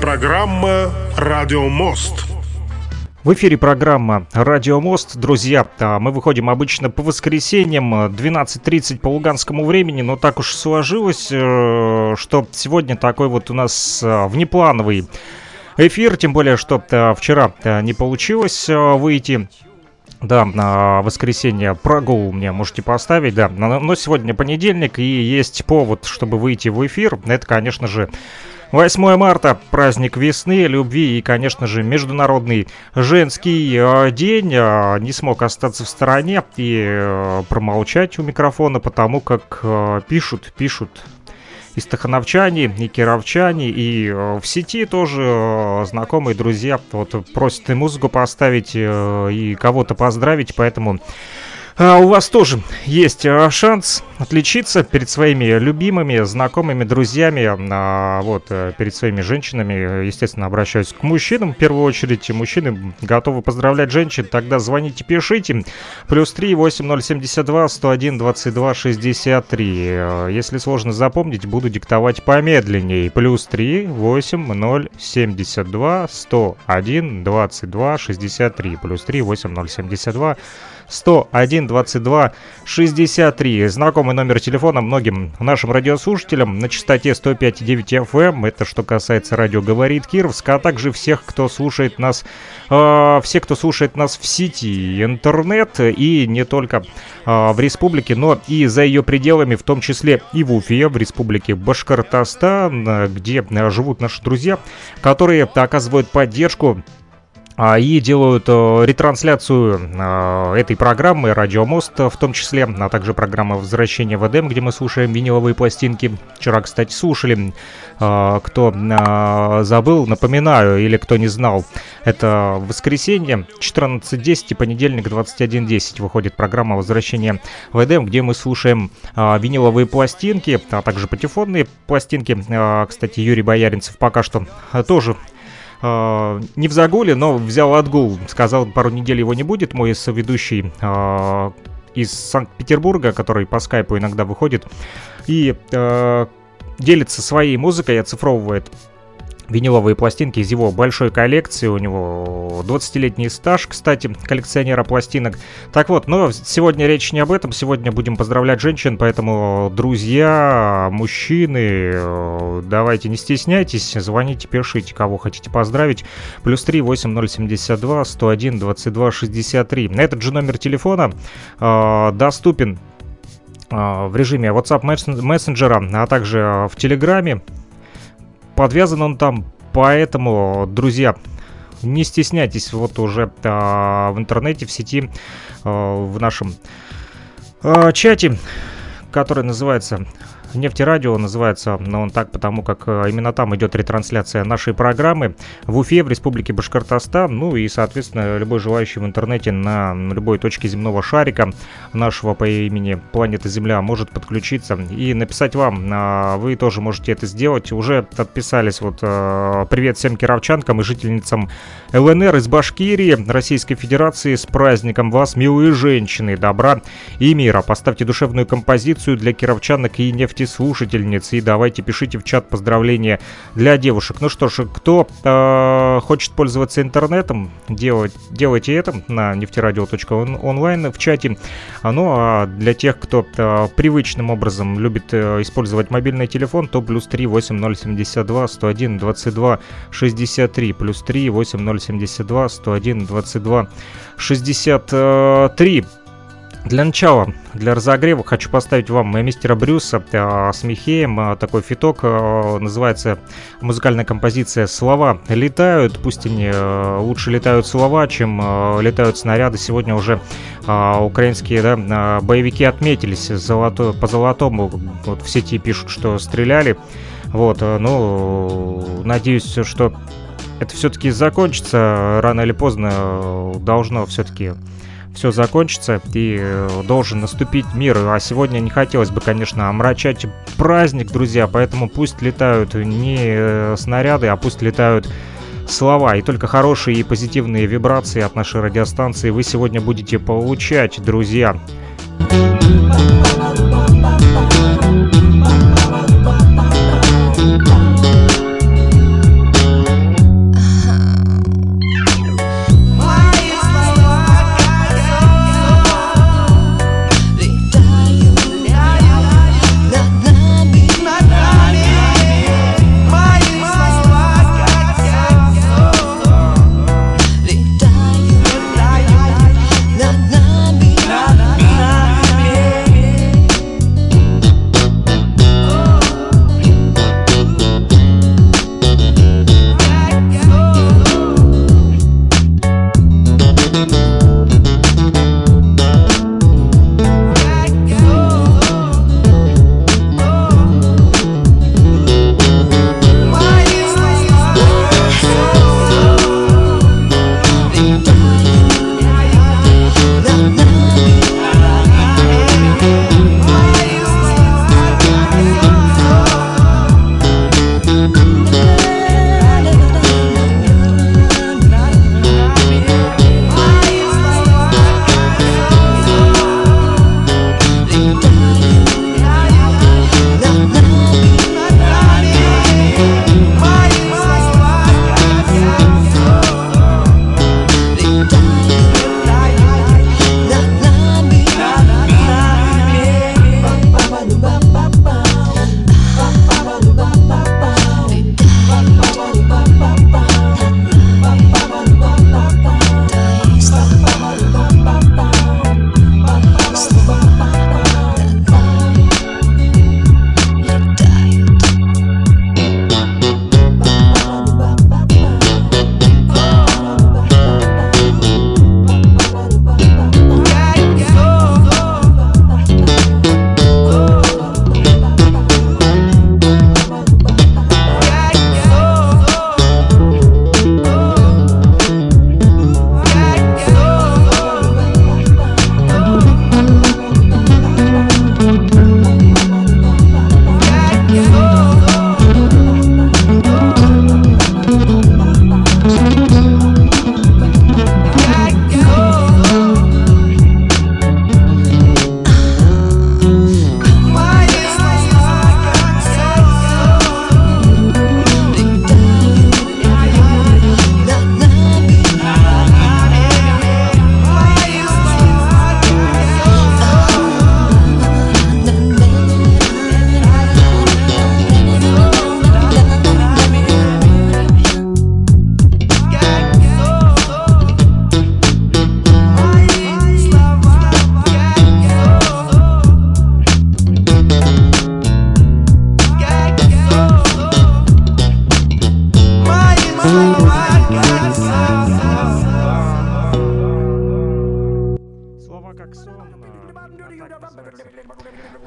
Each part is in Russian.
Программа «Радиомост». В эфире программа «Радиомост». Друзья, мы выходим обычно по воскресеньям 12:30 по луганскому времени, но так уж сложилось, что сегодня такой вот у нас внеплановый эфир, тем более, что вчера не получилось выйти. Да, на воскресенье прогул мне можете поставить, да, но сегодня понедельник и есть повод, чтобы выйти в эфир. Это, конечно же, 8 марта, праздник весны, любви и, конечно же, Международный женский день. Не смог остаться в стороне и промолчать у микрофона, потому как пишут и стахановчане, и кировчане, и в сети тоже знакомые, друзья вот просят и музыку поставить, и кого-то поздравить, поэтому у вас тоже есть шанс отличиться перед своими любимыми, знакомыми, друзьями, вот, перед своими женщинами. Естественно, обращаюсь к мужчинам в первую очередь. Мужчины готовы поздравлять женщин, тогда звоните, пишите. Плюс 3 8072 101 22 63. Если сложно запомнить, буду диктовать помедленнее. Плюс 3 8072 101 22 63. Плюс 3 8072 101 22 63. Знакомый номер телефона многим нашим радиослушателям на частоте 105,9 FM. Это что касается радио «Говорит Кировск», а также всех, кто слушает нас, все, кто слушает нас в сети, интернет, и не только в республике, но и за ее пределами, в том числе и в Уфе, в республике Башкортостан, где живут наши друзья, которые оказывают поддержку и делают ретрансляцию этой программы «Радиомост» в том числе, а также программа «Возвращение в Эдем», где мы слушаем виниловые пластинки. Вчера, кстати, слушали. Кто забыл, напоминаю, или кто не знал, это воскресенье 14:10 и понедельник 21:10 выходит программа «Возвращение в Эдем», где мы слушаем виниловые пластинки, а также патефонные пластинки. Кстати, Юрий Бояринцев пока что тоже не в загуле, но взял отгул. Сказал, пару недель его не будет. Мой соведущий из Санкт-Петербурга, который по скайпу иногда выходит и делится своей музыкой, оцифровывает виниловые пластинки из его большой коллекции. У него 20-летний стаж, кстати, коллекционера пластинок. Так вот, но сегодня речь не об этом. Сегодня будем поздравлять женщин, поэтому, друзья, мужчины, давайте не стесняйтесь, звоните, пишите, кого хотите поздравить. Плюс 3 8072 101 22 63. Этот же номер телефона доступен в режиме WhatsApp мессенджера, а также в Телеграме. Подвязан он там, поэтому, друзья, не стесняйтесь, вот уже в интернете, в сети, в нашем чате, который называется «Нефтерадио», называется он так, потому как именно там идет ретрансляция нашей программы в Уфе, в республике Башкортостан. Ну и, соответственно, любой желающий в интернете на любой точке земного шарика нашего по имени планеты Земля может подключиться и написать вам. Вы тоже можете это сделать. Уже отписались. Вот привет всем кировчанкам и жительницам ЛНР из Башкирии, Российской Федерации. С праздником вас, милые женщины, добра и мира. Поставьте душевную композицию для кировчанок и нефтерадио слушательниц, и давайте пишите в чат поздравления для девушек. Ну что ж, кто хочет пользоваться интернетом, делайте это на нефтерадио.онлайн в чате. Ну а для тех, кто привычным образом любит использовать мобильный телефон, то плюс 3 8072 101 22 63. Плюс 3 8072 101 22 63. Для начала, для разогрева хочу поставить вам мистера Брюса с Михеем. Такой фиток, называется музыкальная композиция «Слова летают». Пусть они лучше летают слова, чем летают снаряды. Сегодня уже украинские боевики отметились по золотому. Вот в сети пишут, что стреляли. Вот, ну, надеюсь, что это все-таки закончится. Рано или поздно должно все-таки... все закончится и должен наступить мир. А сегодня не хотелось бы, конечно, омрачать праздник, друзья, поэтому пусть летают не снаряды, а пусть летают слова. И только хорошие и позитивные вибрации от нашей радиостанции вы сегодня будете получать, друзья.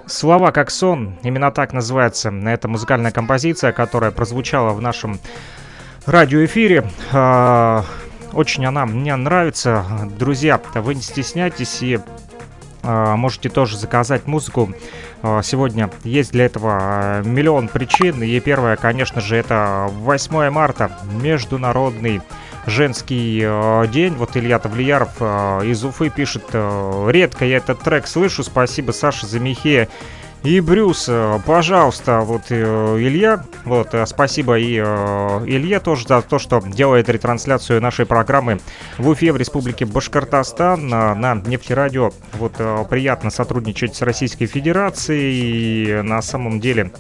«Слова как сон», именно так называется эта музыкальная композиция, которая прозвучала в нашем радиоэфире. Очень она мне нравится. Друзья, вы не стесняйтесь и можете тоже заказать музыку. Сегодня есть для этого миллион причин. И первое, конечно же, это 8 марта, Международный женский день. Вот Илья Тавлияров из Уфы пишет: редко я этот трек слышу, спасибо, Саша, за Михея и Брюс, пожалуйста. Вот Илья, вот спасибо и Илье тоже за то, что делает ретрансляцию нашей программы в Уфе, в Республике Башкортостан, на Нефтерадио. Вот приятно сотрудничать с Российской Федерацией, и на самом деле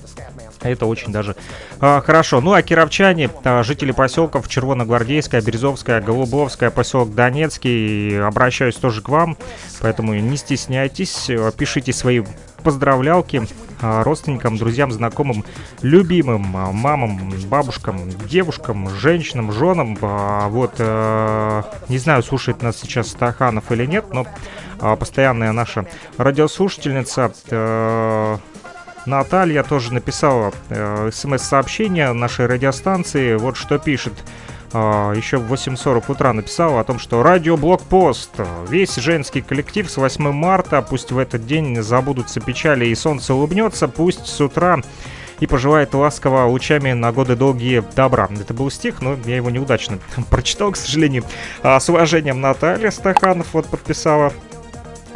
Это очень даже хорошо. Ну а кировчане, жители поселков Червоногвардейская, Березовская, Голубовская, поселок Донецкий, обращаюсь тоже к вам, поэтому не стесняйтесь, пишите свои поздравлялки родственникам, друзьям, знакомым, любимым, мамам, бабушкам, девушкам, женщинам, женам. Вот, не знаю, слушает нас сейчас Стаханов или нет, но постоянная наша радиослушательница Наталья тоже написала смс-сообщение нашей радиостанции. Вот что пишет. Еще в 8:40 утра написала о том, что «Радиоблокпост! Весь женский коллектив с 8 марта. Пусть в этот день забудутся печали и солнце улыбнется. Пусть с утра и пожелает ласково лучами на годы долгие добра». Это был стих, но я его неудачно прочитал, к сожалению. С уважением, Наталья Стаханов вот подписала.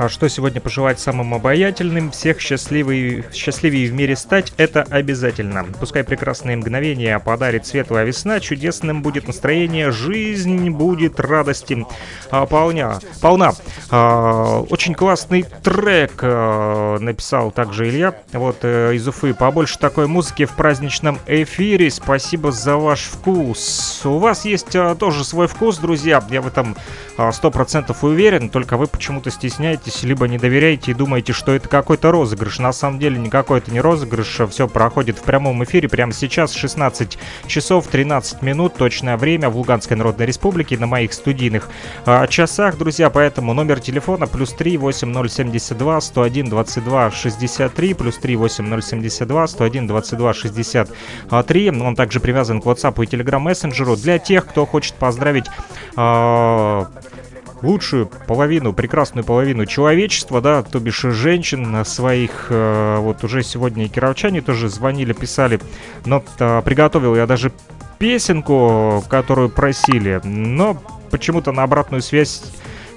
Что сегодня пожелать самым обаятельным, всех счастливее в мире стать, это обязательно. Пускай прекрасные мгновения подарит светлая весна, чудесным будет настроение, жизнь будет радости полна. Очень классный трек написал также Илья, вот из Уфы. Побольше такой музыки в праздничном эфире, спасибо за ваш вкус. У вас есть тоже свой вкус, друзья, я в этом 100% уверен, только вы почему-то стесняетесь, либо не доверяете и думаете, что это какой-то розыгрыш. На самом деле никакой это не розыгрыш. Все проходит в прямом эфире. Прямо сейчас 16 часов 13 минут, точное время в Луганской Народной Республике, на моих студийных часах, друзья. Поэтому номер телефона +3 8072 101 22 63, +3 8072 101 22 63. Он также привязан к WhatsApp и Telegram мессенджеру для тех, кто хочет поздравить лучшую половину, прекрасную половину человечества, да, то бишь женщин своих. Вот уже сегодня и кировчане тоже звонили, писали, но приготовил я даже песенку, которую просили, но почему-то на обратную связь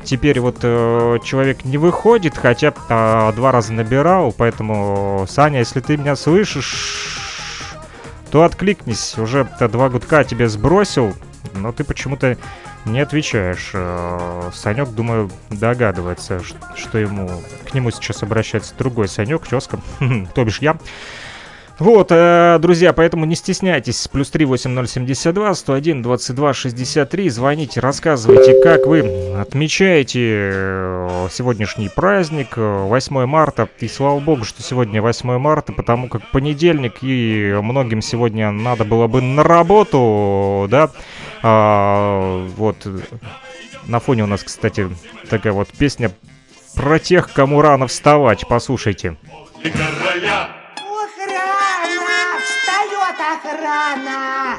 теперь вот человек не выходит, хотя 2 раза набирал, поэтому, Саня, если ты меня слышишь, то откликнись, уже 2 гудка тебе сбросил, но ты почему-то не отвечаешь. Санек, думаю, догадывается, что к нему сейчас обращается другой Санек, тезка, то бишь я. Вот, друзья, поэтому не стесняйтесь. +3 8072 101 22 63. Звоните, рассказывайте, как вы отмечаете сегодняшний праздник, 8 марта. И слава богу, что сегодня 8 марта, потому как понедельник, и многим сегодня надо было бы на работу, да. Вот, на фоне у нас, кстати, такая вот песня про тех, кому рано вставать. Послушайте. Охрана.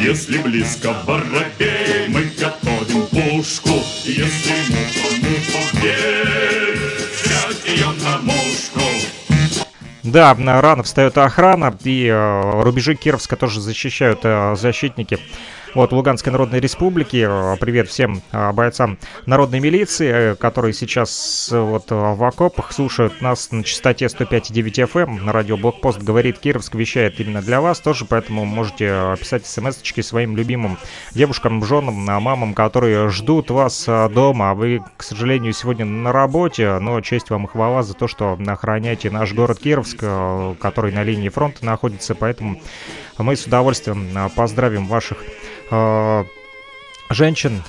Если близко воробей, мы готовим пушку. Если муху верь, взять ее на мушку. Да, рано встает охрана, и рубежи Кировска тоже защищают защитники. Вот, Луганской Народной Республики. Привет всем бойцам народной милиции, которые сейчас вот в окопах слушают нас на частоте 105,9 FM. Радиоблокпост говорит Кировск, вещает именно для вас тоже, поэтому можете писать смс-очки своим любимым девушкам, женам, мамам, которые ждут вас дома. Вы, к сожалению, сегодня на работе, но честь вам и хвала за то, что охраняете наш город Кировск, который на линии фронта находится, поэтому мы с удовольствием поздравим ваших женщин,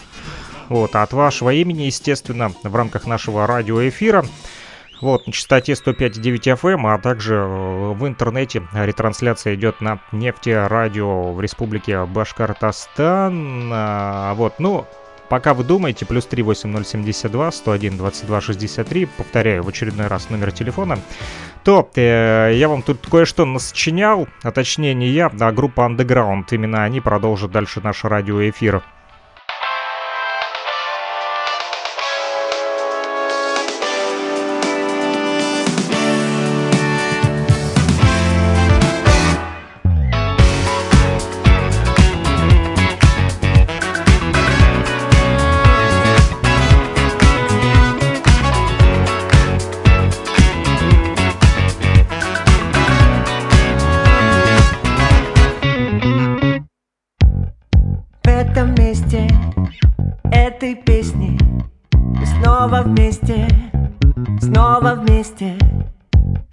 вот, от вашего имени, естественно, в рамках нашего радиоэфира, вот, на частоте 105,9 FM, а также в интернете ретрансляция идет на Нефтерадио в Республике Башкортостан, вот, ну, пока вы думаете, +3 8072 101 22 63, повторяю в очередной раз номер телефона, то я вам тут кое-что насочинял, а точнее не я, а группа Underground. Именно они продолжат дальше наш радиоэфир.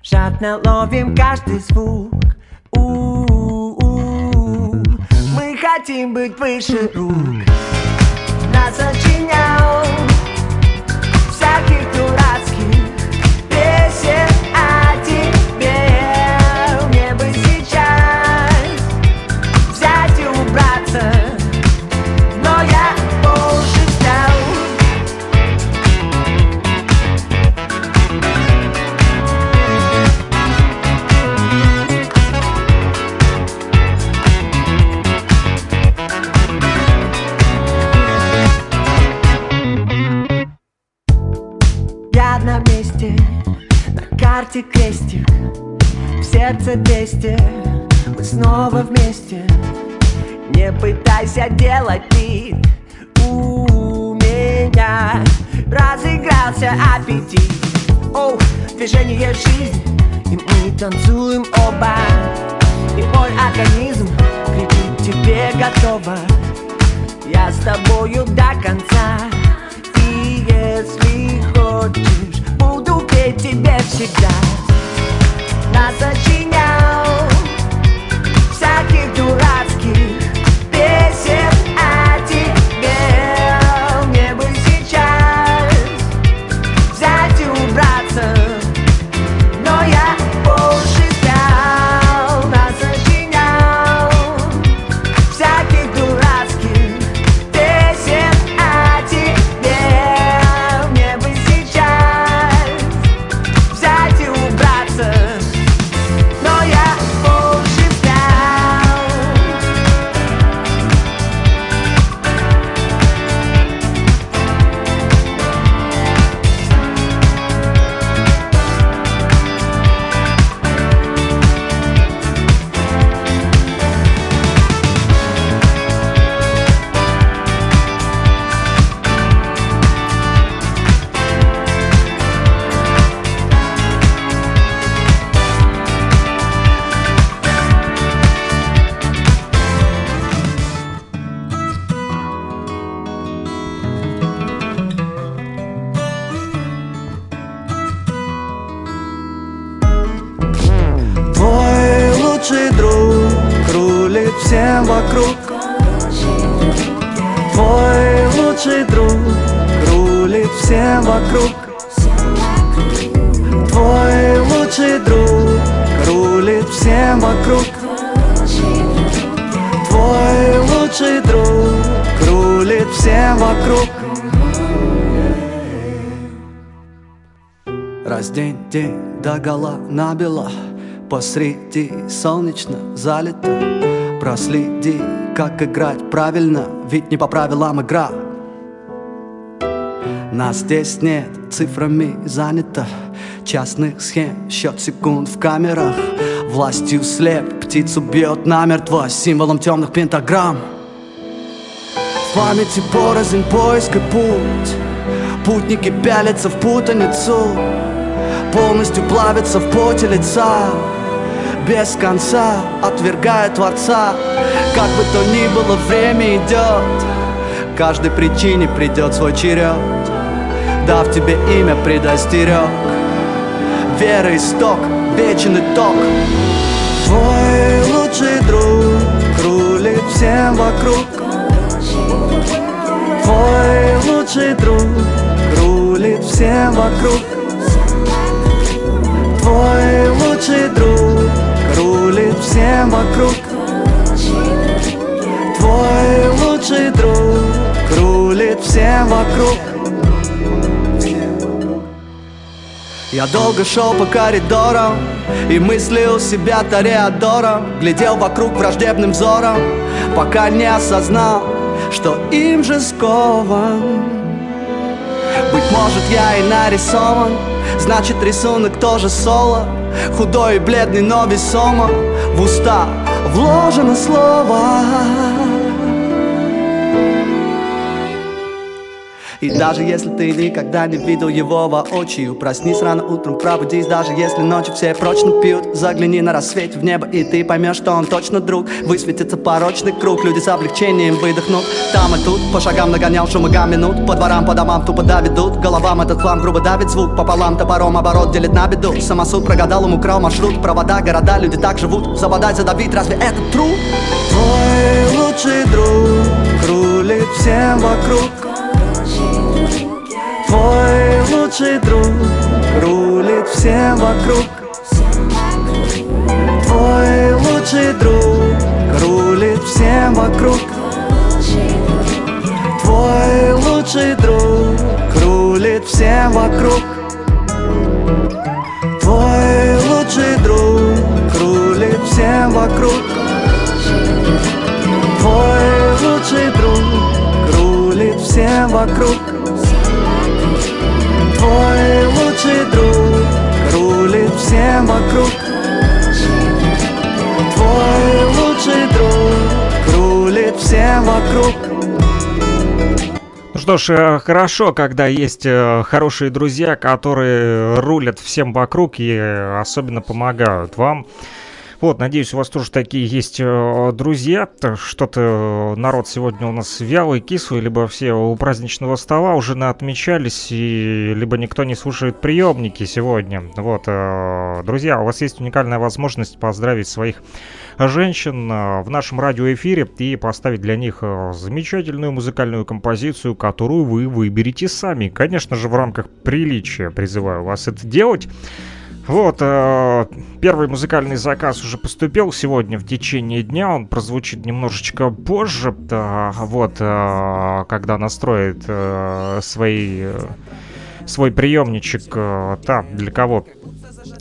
Жадно ловим каждый звук, Мы хотим быть выше рук. Нас сочинял всяких дурацких песен о тебе. Мне бы сейчас взять и убраться, но я уже крестик, в сердце 200, мы снова вместе. Не пытайся делать вид, у меня разыгрался аппетит. Оу, движение жизнь, и мы танцуем оба. И мой организм кричит тебе готово. Я с тобою до конца, и если хочешь, буду петь тебе всегда. Нас сочинял всяких дурацких песен о тебе. Мне бы сейчас взять и убраться, но я позже стал. Нас сочинял всяких дурацких песен о тебе. Всем вокруг твой лучший друг, рулит всем вокруг. Твой лучший друг, рулит всем вокруг. Твой лучший друг, рулит всем вокруг. Раздень день догола набело, посреди солнечно залито. Проследи, как играть правильно, ведь не по правилам игра. Нас здесь нет, цифрами занято. Частных схем, счет секунд в камерах. Властью слеп, птицу бьет намертво символом темных пентаграмм. В памяти порознь, поиск и путь. Путники пялятся в путаницу, полностью плавятся в поте лица. Без конца отвергая Творца. Как бы то ни было, время идет, каждой причине придет свой черед. Дав тебе имя, предостерег. Вера исток, вечен итог. Твой лучший друг рулит всем вокруг. Твой лучший друг рулит всем вокруг. Твой лучший друг рулит всем вокруг. Твой лучший друг рулит всем вокруг. Я долго шел по коридорам и мыслил себя тореадором. Глядел вокруг враждебным взором, пока не осознал, что им же скован. Быть может, я и нарисован, значит, рисунок тоже соло. Худой и бледный, но весомо. В уста вложено слово. И даже если ты никогда не видел его воочию, проснись рано утром, пробудись, даже если ночью все прочно пьют. Загляни на рассвете в небо, и ты поймешь, что он точно друг. Высветится порочный круг, люди с облегчением выдохнут. Там и тут, по шагам нагонял шумыга минут. По дворам, по домам тупо давит дуд. Головам этот хлам грубо давит звук. Пополам топором оборот делит на беду. Самосуд прогадал, ему украл маршрут. Провода, города, люди так живут. Забодать, задавить, разве это true? Твой лучший друг рулит всем вокруг. Твой лучший друг рулит всем вокруг. Твой лучший друг рулит всем вокруг. Твой лучший друг рулит всем вокруг. Твой лучший друг рулит всем вокруг. Твой лучший друг рулит всем вокруг. Твой лучший друг рулит всем вокруг. Твой лучший друг рулит всем вокруг. Что ж, хорошо, когда есть хорошие друзья, которые рулят всем вокруг и особенно помогают вам. Вот, надеюсь, у вас тоже такие есть друзья. Что-то народ сегодня у нас вялый, кислый, либо все у праздничного стола уже наотмечались, и либо никто не слушает приемники сегодня. Вот, друзья, у вас есть уникальная возможность поздравить своих женщин в нашем радиоэфире и поставить для них замечательную музыкальную композицию, которую вы выберете сами. Конечно же, в рамках приличия призываю вас это делать. Вот, первый музыкальный заказ уже поступил сегодня в течение дня, он прозвучит немножечко позже, вот, когда настроит свой приемничек, для кого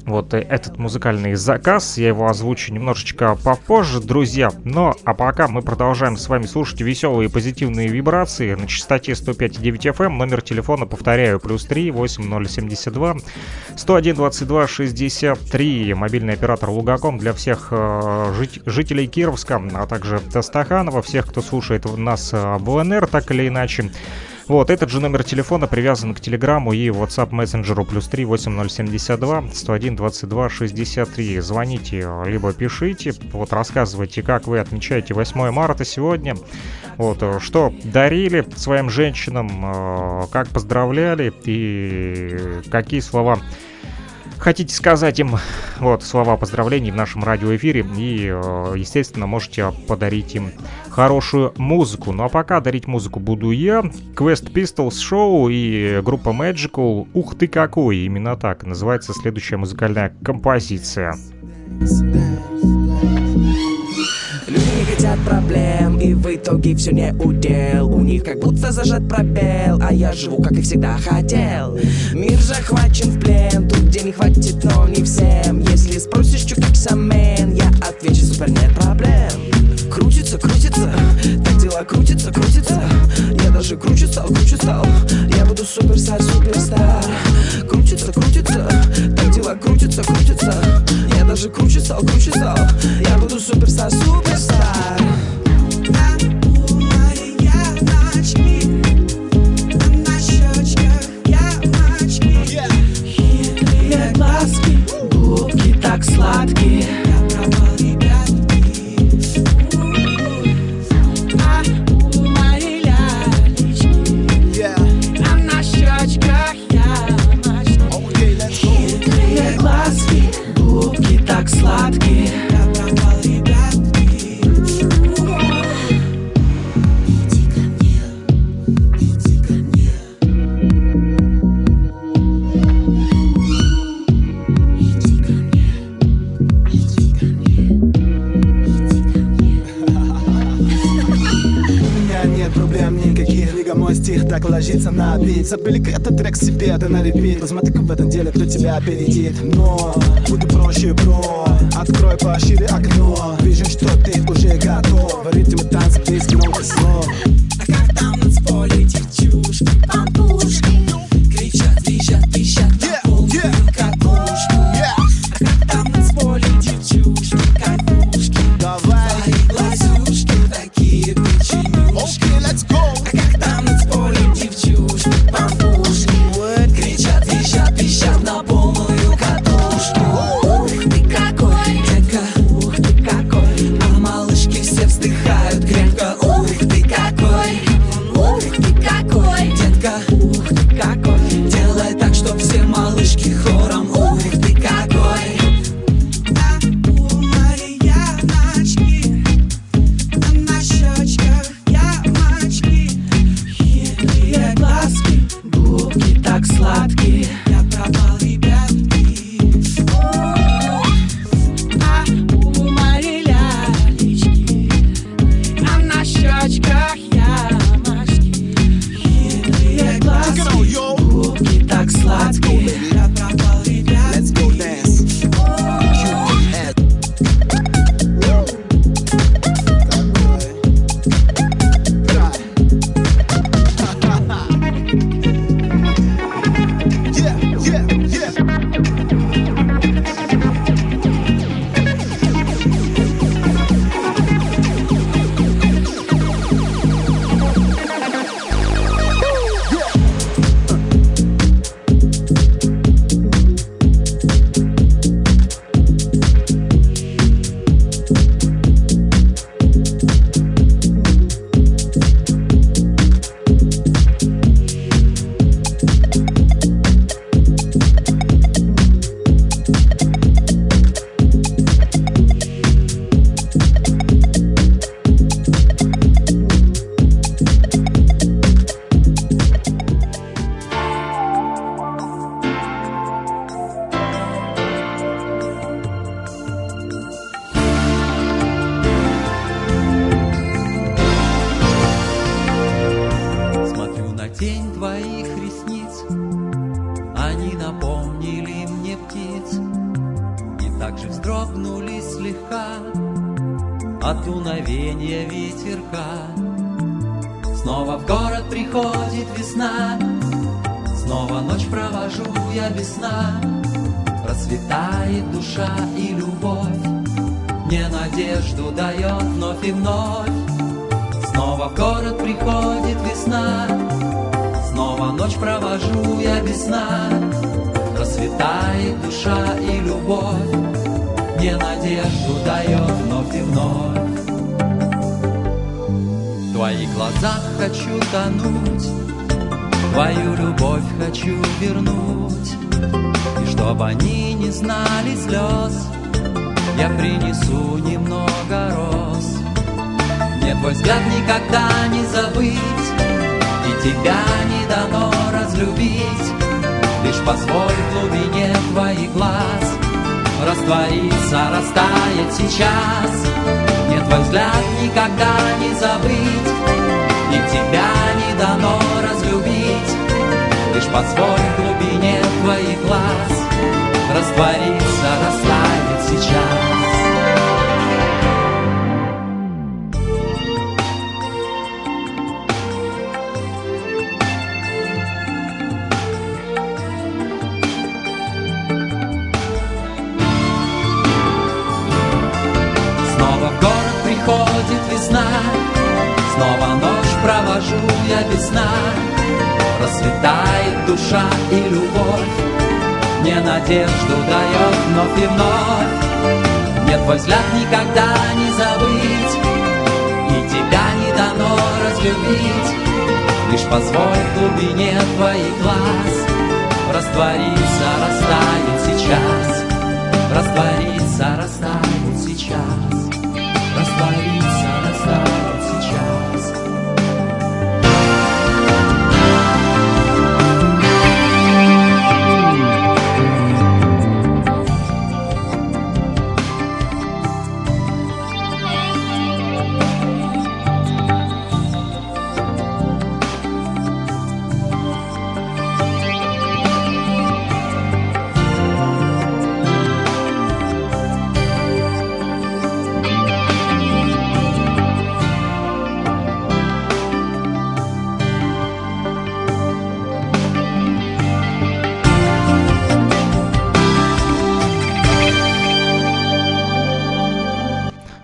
вот этот музыкальный заказ, я его озвучу немножечко попозже, друзья. Но, а пока мы продолжаем с вами слушать веселые и позитивные вибрации на частоте 105.9 FM. Номер телефона, повторяю, +3 8072 101 22 63. Мобильный оператор Лугаком для всех жителей Кировска, а также Стаханова, всех, кто слушает нас в ЛНР, так или иначе. Вот, этот же номер телефона привязан к Телеграмму и WhatsApp мессенджеру +3 8072 101 22 63. Звоните, либо пишите, вот рассказывайте, как вы отмечаете 8 марта сегодня, вот, что дарили своим женщинам, как поздравляли и какие слова хотите сказать им, вот, слова поздравлений в нашем радиоэфире. И, естественно, можете подарить им хорошую музыку. Ну а пока дарить музыку буду я. Quest Pistols Show и группа Magical. Ух ты какой! Именно так называется следующая музыкальная композиция. Хотят проблем, и в итоге все не удел. У них как будто зажат пробел, а я живу, как и всегда хотел. Мир захвачен в плен, тут денег хватит, но не всем. Если спросишь, чё как самен, я отвечу, супер, нет проблем. Крутится, крутится, так дела крутится, крутится. Я даже кручу стал, я буду суперстар, суперстар. Крутится, крутится, так дела крутится, крутится. Я даже кручу стал, я буду суперстар, суперстар. Забыли-ка этот трек себе, да на репит. Посмотри-ка в этом деле, кто тебя опередит. Но буду проще, бро. Открой пошире окно. Вижу, что ты уже готов. В ритме танца есть много слов. А как там на поле девчушки, бабушки кричат, визжат, визжат на полную катушку. А как там на поле девчушки, катушки, твои глазюшки такие печенюшки. А как там на поле девчушки. от дуновения ветерка. Снова в город приходит весна, снова ночь провожу я без сна. Расцветает душа и любовь, мне надежду дает вновь и вновь. Снова в город приходит весна, снова ночь провожу я без сна. Расцветает душа и любовь, мне надежду дает вновь и вновь. В твоих глазах хочу тонуть, твою любовь хочу вернуть. И чтоб они не знали слез, я принесу немного роз. Мне твой взгляд никогда не забыть, и тебя не дано разлюбить. Лишь позволь в глубине твоих глаз раствориться, растаять сейчас. Мне твой взгляд никогда не забыть, и тебя не дано разлюбить. Лишь позволь в глубине твоих глаз раствориться, растаять сейчас. Снова ночь провожу я без сна. Расцветает душа и любовь, мне надежду дает вновь и вновь. Мне твой взгляд никогда не забыть, и тебя не дано разлюбить. Лишь позволь в глубине твоих глаз раствориться, растает сейчас. Раствориться, растает сейчас. Раствориться, растает сейчас.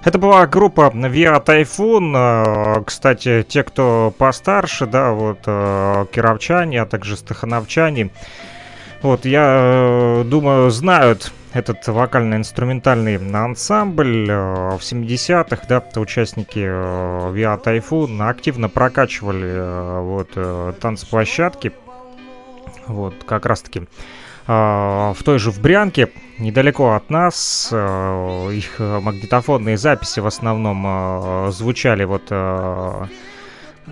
Это была группа Via Typhoon. Кстати, те, кто постарше, да, вот кировчане, а также стахановчане, вот, я думаю, знают этот вокально-инструментальный ансамбль. В 70-х, да, участники Via Typhoon активно прокачивали вот танцплощадки, вот, как раз-таки в той же в Брянке, недалеко от нас. Их магнитофонные записи в основном звучали вот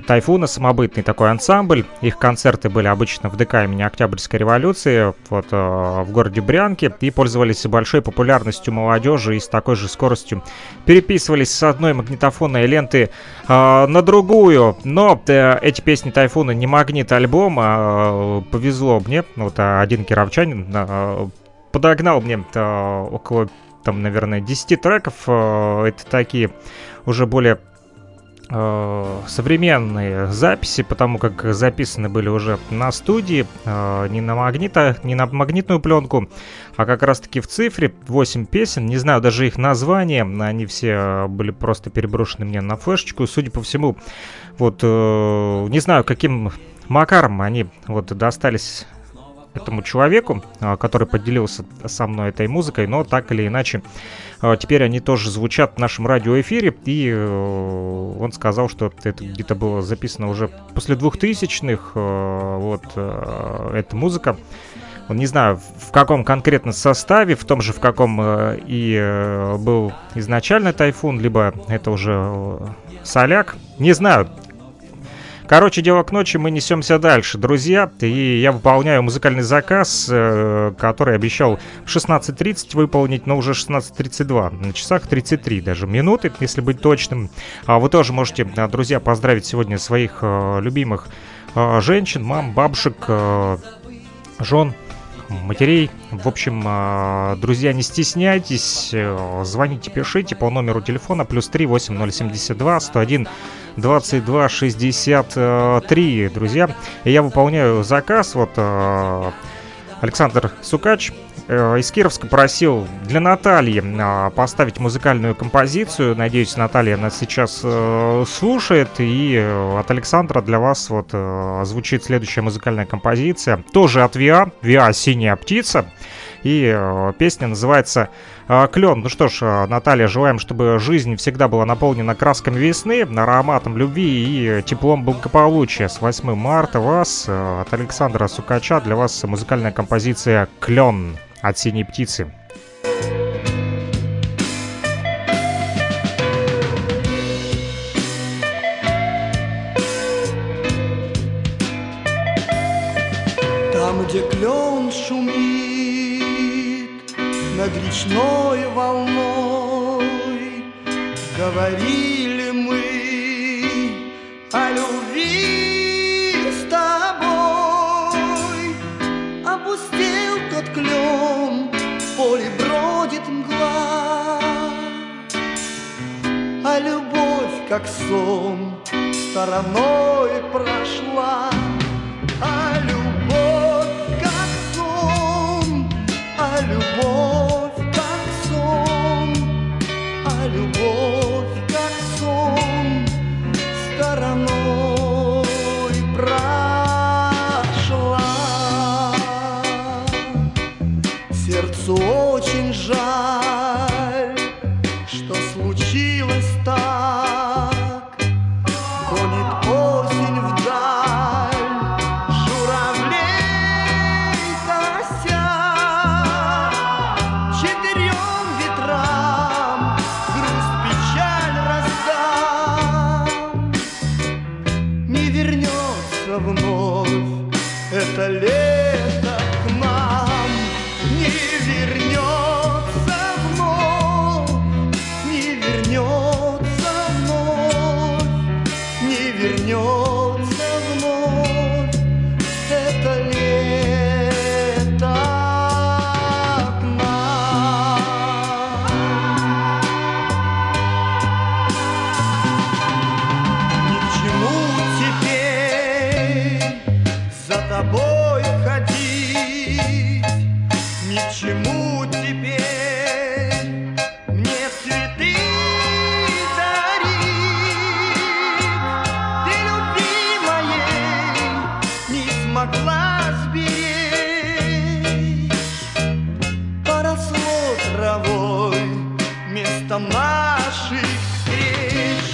Тайфуна, самобытный такой ансамбль. Их концерты были обычно в ДК имени Октябрьской революции, вот, в городе Брянке, и пользовались большой популярностью молодежи и с такой же скоростью переписывались с одной магнитофонной ленты на другую. Но эти песни Тайфуна не магнит альбома. Повезло мне, вот один кировчанин подогнал мне около, там, наверное, 10 треков. Это такие уже более современные записи, потому как записаны были уже на студии, не на магнита, не на магнитную пленку, а как раз таки в цифре. 8 песен, не знаю даже их название, они все были просто переброшены мне на флешечку. Судя по всему, вот не знаю, каким макаром они вот достались этому человеку, который поделился со мной этой музыкой, но так или иначе теперь они тоже звучат в нашем радиоэфире. И он сказал, что это где-то было записано уже после 2000-х, вот эта музыка. Не знаю, в каком конкретно составе, в том же, в каком и был изначально Тайфун, либо это уже соляк, не знаю. Короче, дело к ночи, мы несемся дальше, друзья, и я выполняю музыкальный заказ, который обещал в 16:30 выполнить, но уже 16:32, на часах 33 даже минуты, если быть точным. Вы тоже можете, друзья, поздравить сегодня своих любимых женщин, мам, бабушек, жен, матерей. В общем, друзья, не стесняйтесь, звоните, пишите по номеру телефона +3 8072 101 22 63. Друзья, я выполняю заказ. Вот Александр Сукач из Кировска просил для Натальи поставить музыкальную композицию. Надеюсь, Наталья нас сейчас слушает. И от Александра для вас вот звучит следующая музыкальная композиция. Тоже от Виа. Виа «Синяя птица». И песня называется «Клен». Ну что ж, Наталья, желаем, чтобы жизнь всегда была наполнена красками весны, ароматом любви и теплом благополучия. С 8 марта вас от Александра Сукача для вас музыкальная композиция «Клен» от «Синей птицы». Там, где клен шумит над речной волной, говорили мы о любви с тобой. Опустел тот клен, в поле бродит мгла, а любовь, как сон, стороной прошла. А любовь, как сон, а любовь. Любовь, как сон, стороной прошла. Сердцу очень жаль, что случилось так. Гонит осень вдаль журавлей кося. Четырем ветрам вновь это лето к нам не вернется вновь, не вернется вновь, не вернется вновь это лето к нам. Ни к чему теперь за тобой ходить, ни к чему теперь мне цветы дарить. Ты любви моей не смогла сберечь, поросло травой место наших встреч.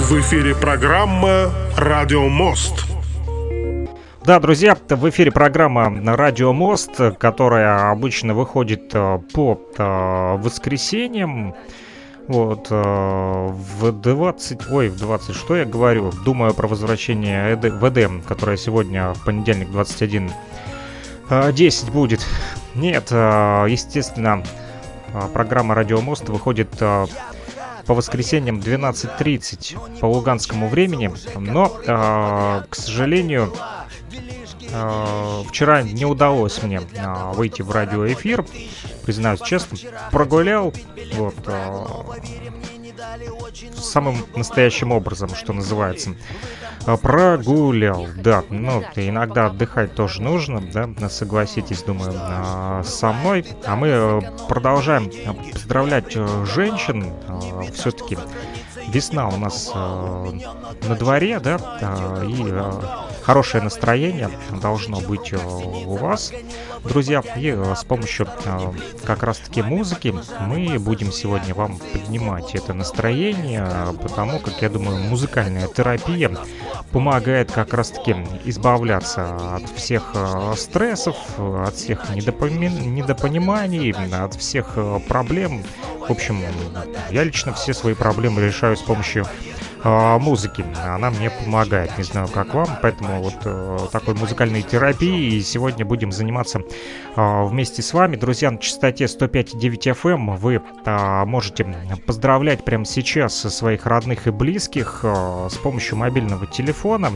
В эфире программа «Радиомост». Да, друзья, в эфире программа «Радиомост», которая обычно выходит по воскресеньям. Вот, в 20, что я говорю? Думаю про возвращение в Эдем, которое сегодня, в понедельник, 21:10 будет. Нет, естественно, программа «Радиомост» выходит по воскресеньям 12:30 по луганскому времени, но, к сожалению, вчера не удалось мне выйти в радиоэфир, признаюсь честно, прогулял вот самым настоящим образом, что называется. Прогулял, да, ну, иногда отдыхать тоже нужно, да, согласитесь, думаю, со мной. А мы продолжаем поздравлять женщин все-таки весна у нас на дворе, да, и хорошее настроение должно быть у вас, друзья. И с помощью как раз-таки музыки мы будем сегодня вам поднимать это настроение, потому как, я думаю, музыкальная терапия помогает как раз-таки избавляться от всех стрессов, от всех недопониманий, от всех проблем. В общем, я лично все свои проблемы решаю с помощью музыки. Она мне помогает, не знаю, как вам. Поэтому вот такой музыкальной терапией сегодня будем заниматься вместе с вами. Друзья, на частоте 105.9 FM вы можете поздравлять прямо сейчас своих родных и близких с помощью мобильного телефона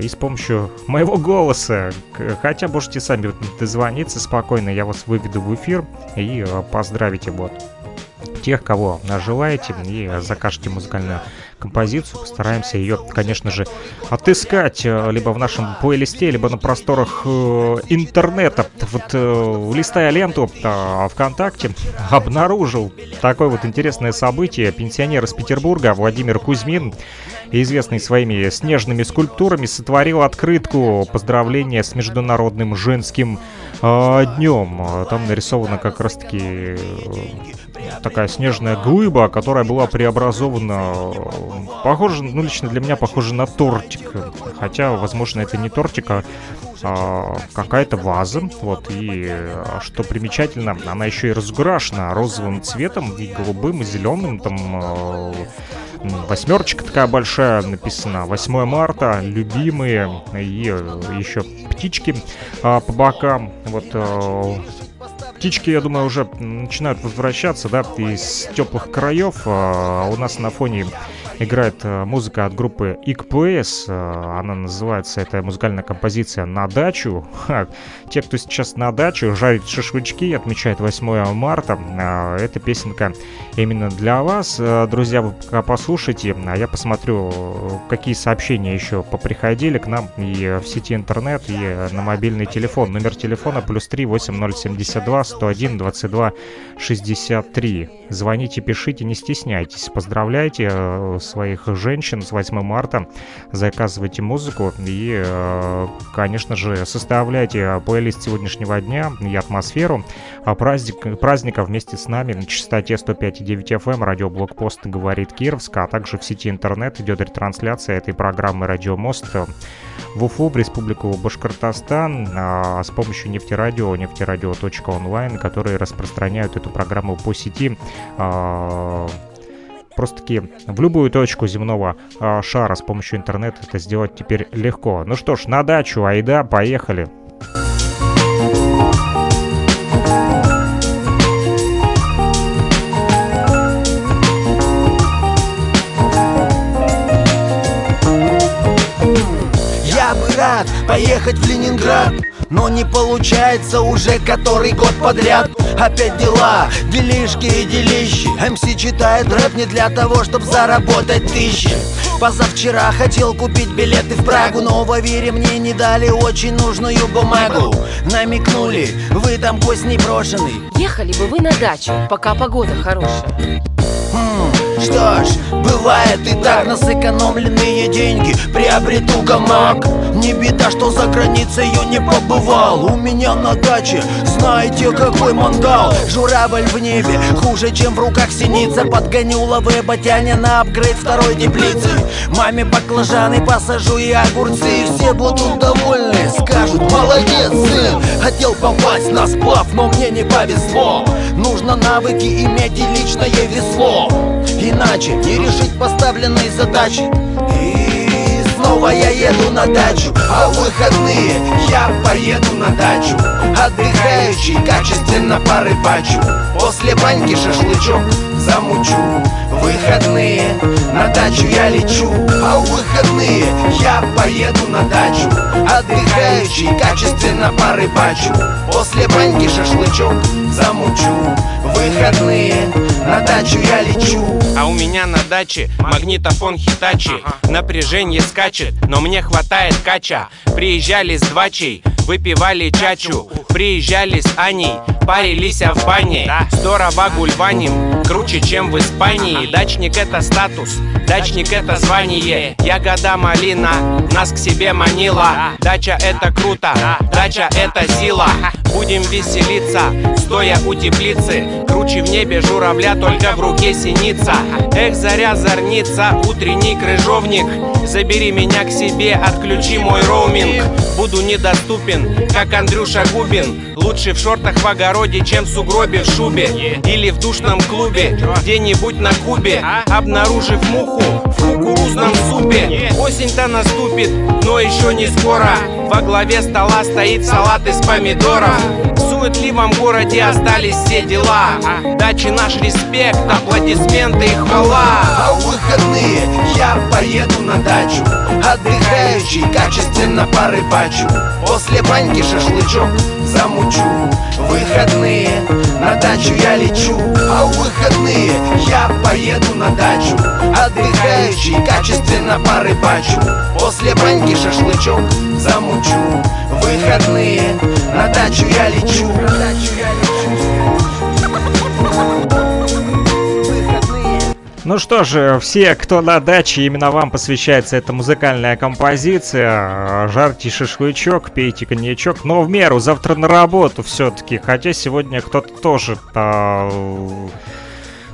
и с помощью моего голоса. Хотя можете сами дозвониться спокойно, я вас выведу в эфир и поздравите вот тех, кого желаете, и закажете музыкальную композицию. Постараемся ее, конечно же, отыскать либо в нашем плейлисте, либо на просторах интернета. Вот листая ленту ВКонтакте, обнаружил такое вот интересное событие. Пенсионер из Петербурга Владимир Кузьмин, известный своими снежными скульптурами, сотворил открытку поздравления с Международным женским днем. Там нарисована как раз-таки такая снежная глыба, которая была преобразована, похоже, ну лично для меня похоже на тортик, хотя, возможно, это не тортик, а какая-то ваза, вот, и, что примечательно, она еще и разукрашена розовым цветом, и голубым, и зеленым, там восьмерочка такая большая, написано 8 марта, любимые, и еще птички по бокам, вот. Птички, я думаю, уже начинают возвращаться, да, из теплых краев. У нас на фоне играет музыка от группы IKPS. Она называется, эта музыкальная композиция, «На дачу». Те, кто сейчас на даче жарит шашлычки, отмечает 8 марта. Эта песенка именно для вас. Друзья, вы пока послушайте, а я посмотрю, какие сообщения еще поприходили к нам и в сети интернет, и на мобильный телефон. Номер телефона +3 8072 101 22 63. Звоните, пишите, не стесняйтесь. Поздравляйте своих женщин с 8 марта, заказывайте музыку и, конечно же, составляйте плейлист сегодняшнего дня и атмосферу праздника вместе с нами на частоте 105.9 FM. Радиоблокпост говорит Кировск, а также в сети интернет идет ретрансляция этой программы «Радиомост» в Уфу, в Республику Башкортостан, с помощью Нефтерадио, нефтерадио.онлайн, которые распространяют эту программу по сети просто-таки в любую точку земного шара. С помощью интернета это сделать теперь легко. Ну что ж, на дачу, айда, поехали! Я бы рад поехать в Ленинград, но не получается уже который год подряд. Опять дела, делишки и делищи. МС читает рэп не для того, чтобы заработать тысячи. Позавчера хотел купить билеты в Прагу, но в Авере мне не дали очень нужную бумагу. Намекнули, вы там гость непрошенный. Ехали бы вы на дачу, пока погода хорошая. Что ж, бывает и так, на сэкономленные деньги приобрету гамак. Не беда, что за границей я не побывал. У меня на даче, знаете, какой мангал. Журавль в небе, хуже, чем в руках синица. Подгоню лавы ботяня на апгрейд второй теплицы. Маме баклажаны посажу и огурцы. Все будут довольны, скажут: молодец, сын. Хотел попасть на сплав, но мне не повезло. Нужно навыки иметь и личное весло, иначе не решить поставленные задачи. И снова я еду на дачу, а в выходные я поеду на дачу. Отдыхающий, качественно порыбачу. После баньки шашлычок замучу. В выходные на дачу я лечу, а в выходные я поеду на дачу. Отдыхающий, качественно порыбачу. После баньки шашлычок замучу. В выходные на дачу я лечу. А у меня на даче магнитофон Хитачи. Напряжение скачет, но мне хватает кача. Приезжали с двачей, выпивали чачу. Приезжали с Аней, парились в бане. Здорово гульваним, круче, чем в Испании. Дачник — это статус, дачник — это звание. Ягода малина нас к себе манила. Дача — это круто, дача — это сила. Будем веселиться, стоя у теплицы. Круче в небе журавля, только в руке синица. Эх, заря, зорница, утренний крыжовник. Забери меня к себе, отключи мой роуминг. Буду недоступен, как Андрюша Губин. Лучше в шортах в огороде, чем в сугробе в шубе. Или в душном клубе, где-нибудь на Кубе, обнаружив муху в кукурузном супе. Осень-то наступит, но еще не скоро. Во главе стола стоит салат из помидоров. В суетливом городе остались все дела. Дачи наш респект, аплодисменты и хвала. А в выходные я поеду на дачу, отдыхающий качественно порыбачу. После баньки шашлычок замучу. В выходные на дачу я лечу. А в выходные я поеду на дачу, отдыхающий качественно порыбачу. После баньки шашлычок замучу. В выходные на дачу я лечу. Ну что же, все, кто на даче, именно вам посвящается эта музыкальная композиция. Жарьте шашлычок, пейте коньячок, но в меру. Завтра на работу все-таки, хотя сегодня кто-то тоже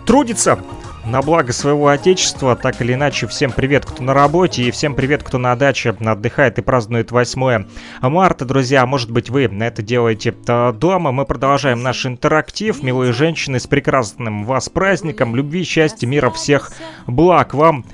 трудится на благо своего отечества. Так или иначе, всем привет, кто на работе, и всем привет, кто на даче отдыхает и празднует 8 марта, друзья. Может быть, вы это делаете дома. Мы продолжаем наш интерактив. Милые женщины, с прекрасным вас праздником, любви, счастья, мира, всех благ вам.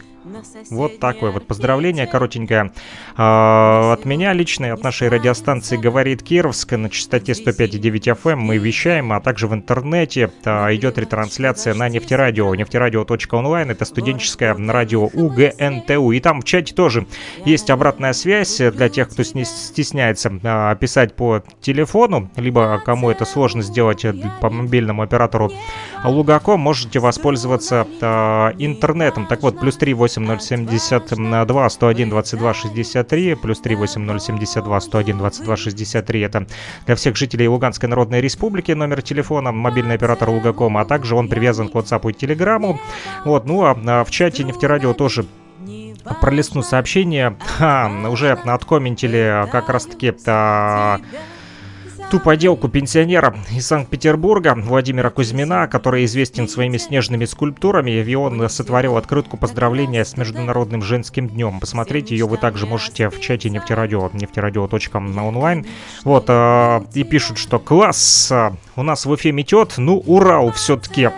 Вот такое вот поздравление коротенькое от меня лично, от нашей радиостанции «Говорит Кировск». На частоте 105,9 FM мы вещаем, а также в интернете идет ретрансляция на Нефтерадио. Нефтерадио.онлайн — это студенческое радио УГНТУ. И там в чате тоже есть обратная связь для тех, кто стесняется писать по телефону, либо кому это сложно сделать по мобильному оператору Лугако, можете воспользоваться интернетом. Так вот, плюс 3 8072 101 22 63, плюс 3 8072 101 22 63, это для всех жителей Луганской Народной Республики номер телефона, мобильный оператор Лугаком, а также он привязан к WhatsApp и Телеграму. Вот, ну а в чате Нефтерадио тоже пролистну сообщение. Уже откомментили как раз таки ту поделку пенсионера из Санкт-Петербурга Владимира Кузьмина, который известен своими снежными скульптурами, и он сотворил открытку поздравления с Международным женским днем. Посмотреть ее вы также можете в чате Нефтерадио, нефтерадио.онлайн. Вот, и пишут, что класс, у нас в Уфе метет, ну Урал все-таки.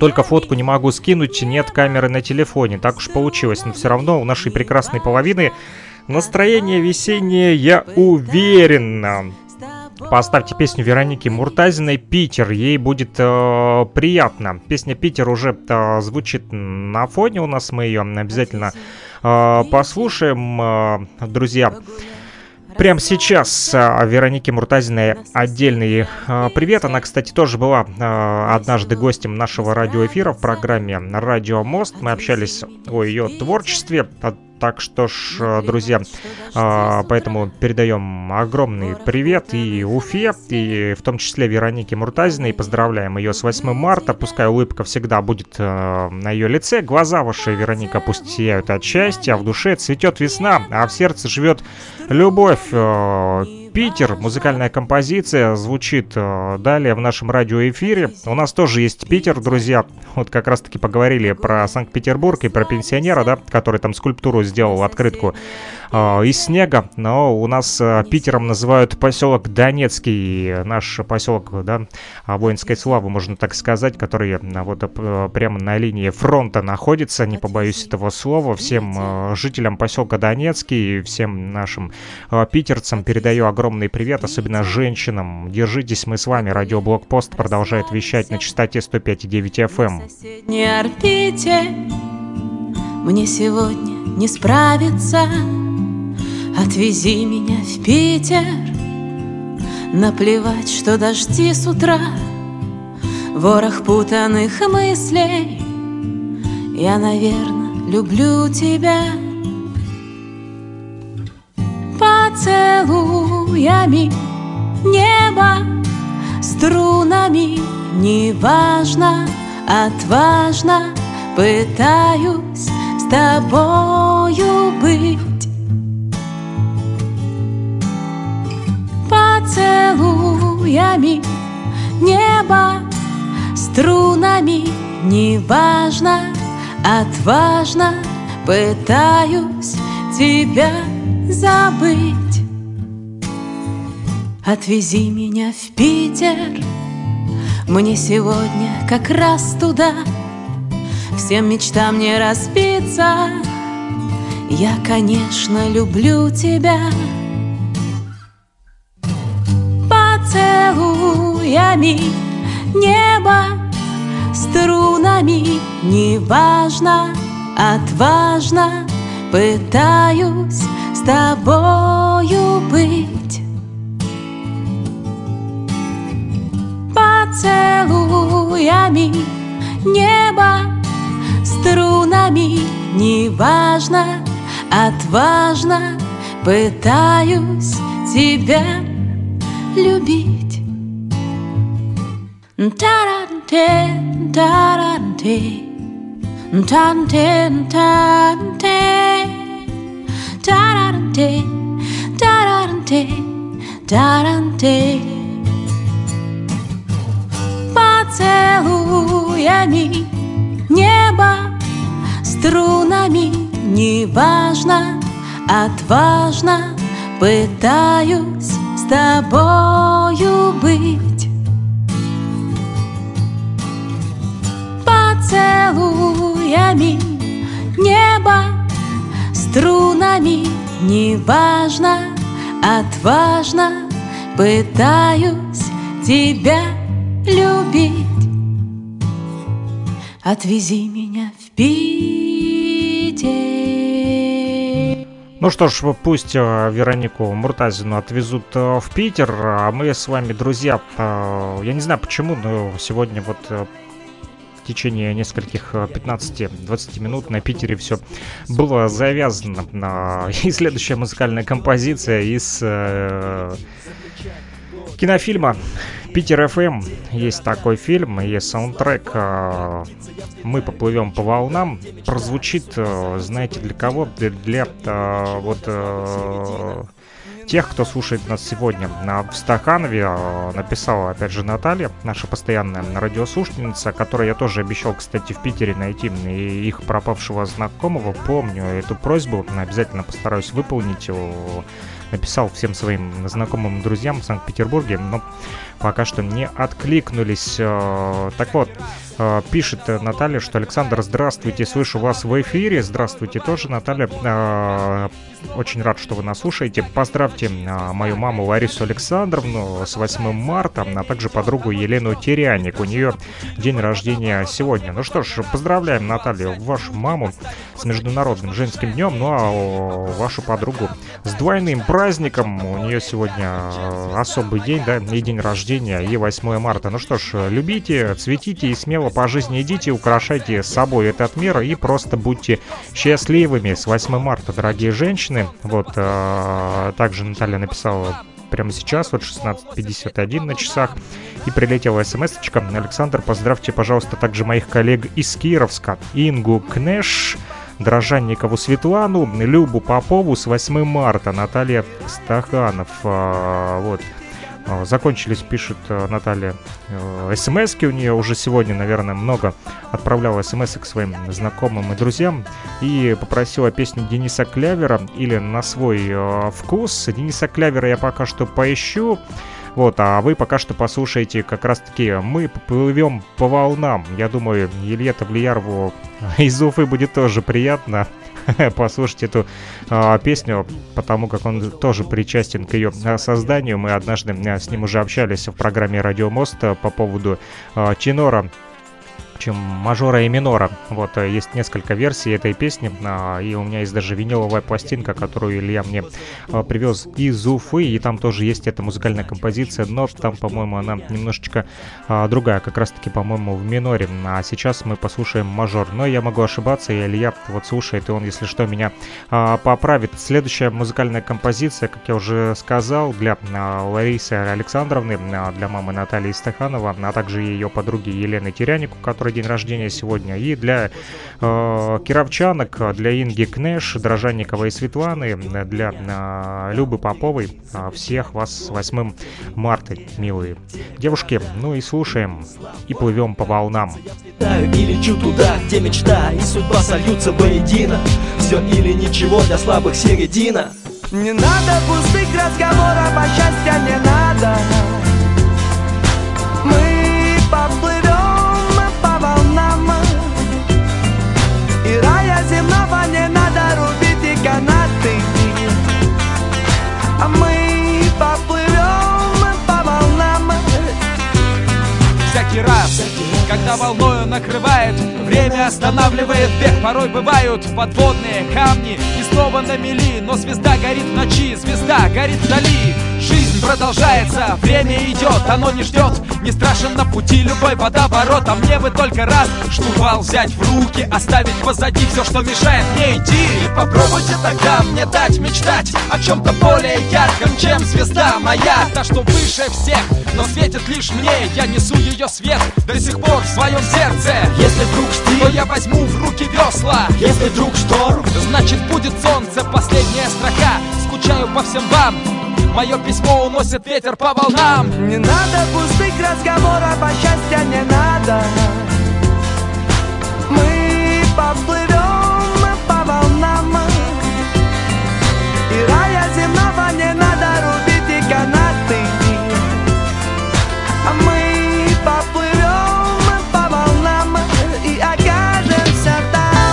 Только фотку не могу скинуть, нет камеры на телефоне, так уж получилось, но все равно у нашей прекрасной половины настроение весеннее, я уверен. Поставьте песню Вероники Муртазиной «Питер», ей будет приятно. Песня «Питер» уже звучит на фоне у нас, мы ее обязательно послушаем, друзья. Прямо сейчас Веронике Муртазиной отдельный привет. Она, кстати, тоже была однажды гостем нашего радиоэфира в программе «Радиомост». Мы общались о ее творчестве. Так что ж, друзья, поэтому передаем огромный привет и Уфе, и в том числе Веронике Муртазиной. Поздравляем ее с 8 марта. Пускай улыбка всегда будет на ее лице. Глаза ваши, Вероника, пусть сияют от счастья, а в душе цветет весна, а в сердце живет любовь. Питер, музыкальная композиция, звучит далее в нашем радиоэфире. У нас тоже есть Питер, друзья. Вот как раз-таки поговорили про Санкт-Петербург и про пенсионера, да, который там скульптуру сделал, открытку из снега. Но у нас Питером называют поселок Донецкий, наш поселок, да, воинской славы, можно так сказать, который вот прямо на линии фронта находится, не побоюсь этого слова. Всем жителям поселка Донецкий, всем нашим питерцам передаю огромное огромный привет, особенно женщинам. Держитесь, мы с вами. Радиоблокпост продолжает вещать на частоте 105,9 FM. На соседней орбите мне сегодня не справиться. Отвези меня в Питер. Наплевать, что дожди с утра. Ворох путанных мыслей. Я, наверное, люблю тебя. Поцелуями небо, струнами неважно, отважно пытаюсь с тобою быть. Поцелуями неба, струнами, неважно, отважно пытаюсь тебя забыть. Отвези меня в Питер, мне сегодня как раз туда. Всем мечтам не разбиться, я, конечно, люблю тебя. Поцелуями неба, струнами, неважно, отважно пытаюсь с тобою быть. Поцелуями неба, струнами, неважно, отважно пытаюсь тебя любить. Тарантин, тарантин, тарантин, тарантин, тарантин, тарантин, тарантин. Поцелуями неба, струнами, неважно, отважно пытаюсь с тобою быть. Поцелуями неба, струнами, неважно, отважно пытаюсь тебя любить. Отвези меня в Питер. Ну что ж, пусть Веронику Муртазину отвезут в Питер. А мы с вами, друзья, я не знаю почему, но сегодня вот в течение нескольких 15-20 минут на Питере все было завязано. И следующая музыкальная композиция из кинофильма «Питер ФМ». Есть такой фильм, есть саундтрек «Мы поплывем по волнам». Прозвучит, знаете, для кого? Для вот тех, кто слушает нас сегодня. В Стаханове написала, опять же, Наталья, наша постоянная радиослушательница, которую я тоже обещал, кстати, в Питере найти их пропавшего знакомого. Помню эту просьбу, обязательно постараюсь выполнить. Написал всем своим знакомым, друзьям в Санкт-Петербурге, но пока что не откликнулись. Так вот, пишет Наталья, что Александр, здравствуйте, слышу вас в эфире. Здравствуйте тоже, Наталья. Очень рад, что вы нас слушаете. Поздравьте мою маму Ларису Александровну с 8 марта, а также подругу Елену Теряник. У нее день рождения сегодня. Ну что ж, поздравляем, Наталью, вашу маму с Международным женским днем, ну а вашу подругу с двойным праздником. У нее сегодня особый день, да, и день рождения, и 8 марта. Ну что ж, любите, цветите и смело по жизни идите, украшайте собой этот мир и просто будьте счастливыми. С 8 марта, дорогие женщины. Вот также Наталья написала прямо сейчас, вот 16:51 на часах, и прилетела смс-очка. Александр, поздравьте, пожалуйста, также моих коллег из Кировска: Ингу Кнеш, Дрожанникову Светлану, Любу Попову с 8 марта, Наталья Стаханов. Вот. Закончились, пишет Наталья, смс-ки. У нее уже сегодня, наверное, много отправляла смс к своим знакомым и друзьям и попросила песню Дениса Клявера или «На свой вкус». Дениса Клявера я пока что поищу. Вот, а вы пока что послушаете как раз-таки «Мы поплывем по волнам». Я думаю, Илье Тавлиярову из Уфы будет тоже приятно послушать эту песню, потому как он тоже причастен к ее созданию. Мы однажды с ним уже общались в программе «Радиомост» по поводу тенора, мажора и минора. Вот, есть несколько версий этой песни, и у меня есть даже виниловая пластинка, которую Илья мне привез из Уфы, и там тоже есть эта музыкальная композиция, но там, по-моему, она немножечко другая, как раз-таки, по-моему, в миноре. А сейчас мы послушаем мажор, но я могу ошибаться, и Илья вот слушает, и он, если что, меня поправит. Следующая музыкальная композиция, как я уже сказал, для Ларисы Александровны, для мамы Натальи Стахановой, а также ее подруги Елены Терянику, которая день рождения сегодня. И для кировчанок, для Инги Кнеш, Дрожанниковой и Светланы, для Любы Поповой. Всех вас с 8 марта, милые девушки. Ну и слушаем, и плывем по волнам. И лечу туда, где мечта и судьба сольются воедино. Все или ничего для слабых середина. Не надо пустых разговоров, а счастья не надо. Мы поплывем по волнам. И рая земного не надо рубить и канаты. А мы поплывем по волнам. Всякий раз. Когда волною накрывает, время останавливает бег. Порой бывают подводные камни и снова на мели. Но звезда горит в ночи, звезда горит вдали. Жизнь продолжается, время идет, оно не ждет. Не страшен на пути любой водоворот. А мне бы только раз штурвал взять в руки, оставить позади все, что мешает мне идти. И попробуйте тогда мне дать мечтать о чем-то более ярком, чем звезда моя. Та, что выше всех, но светит лишь мне. Я несу ее свет до сих пор в своем сердце. Если вдруг штиль, то я возьму в руки весла. Если вдруг шторм, значит будет солнце. Последняя строка, скучаю по всем вам. Мое письмо уносит ветер по волнам. Не надо пустых разговоров, а счастья не надо. Мы поплывем по волнам. И рая земного не надо рубить и канаты. А мы поплывем по волнам и окажемся там.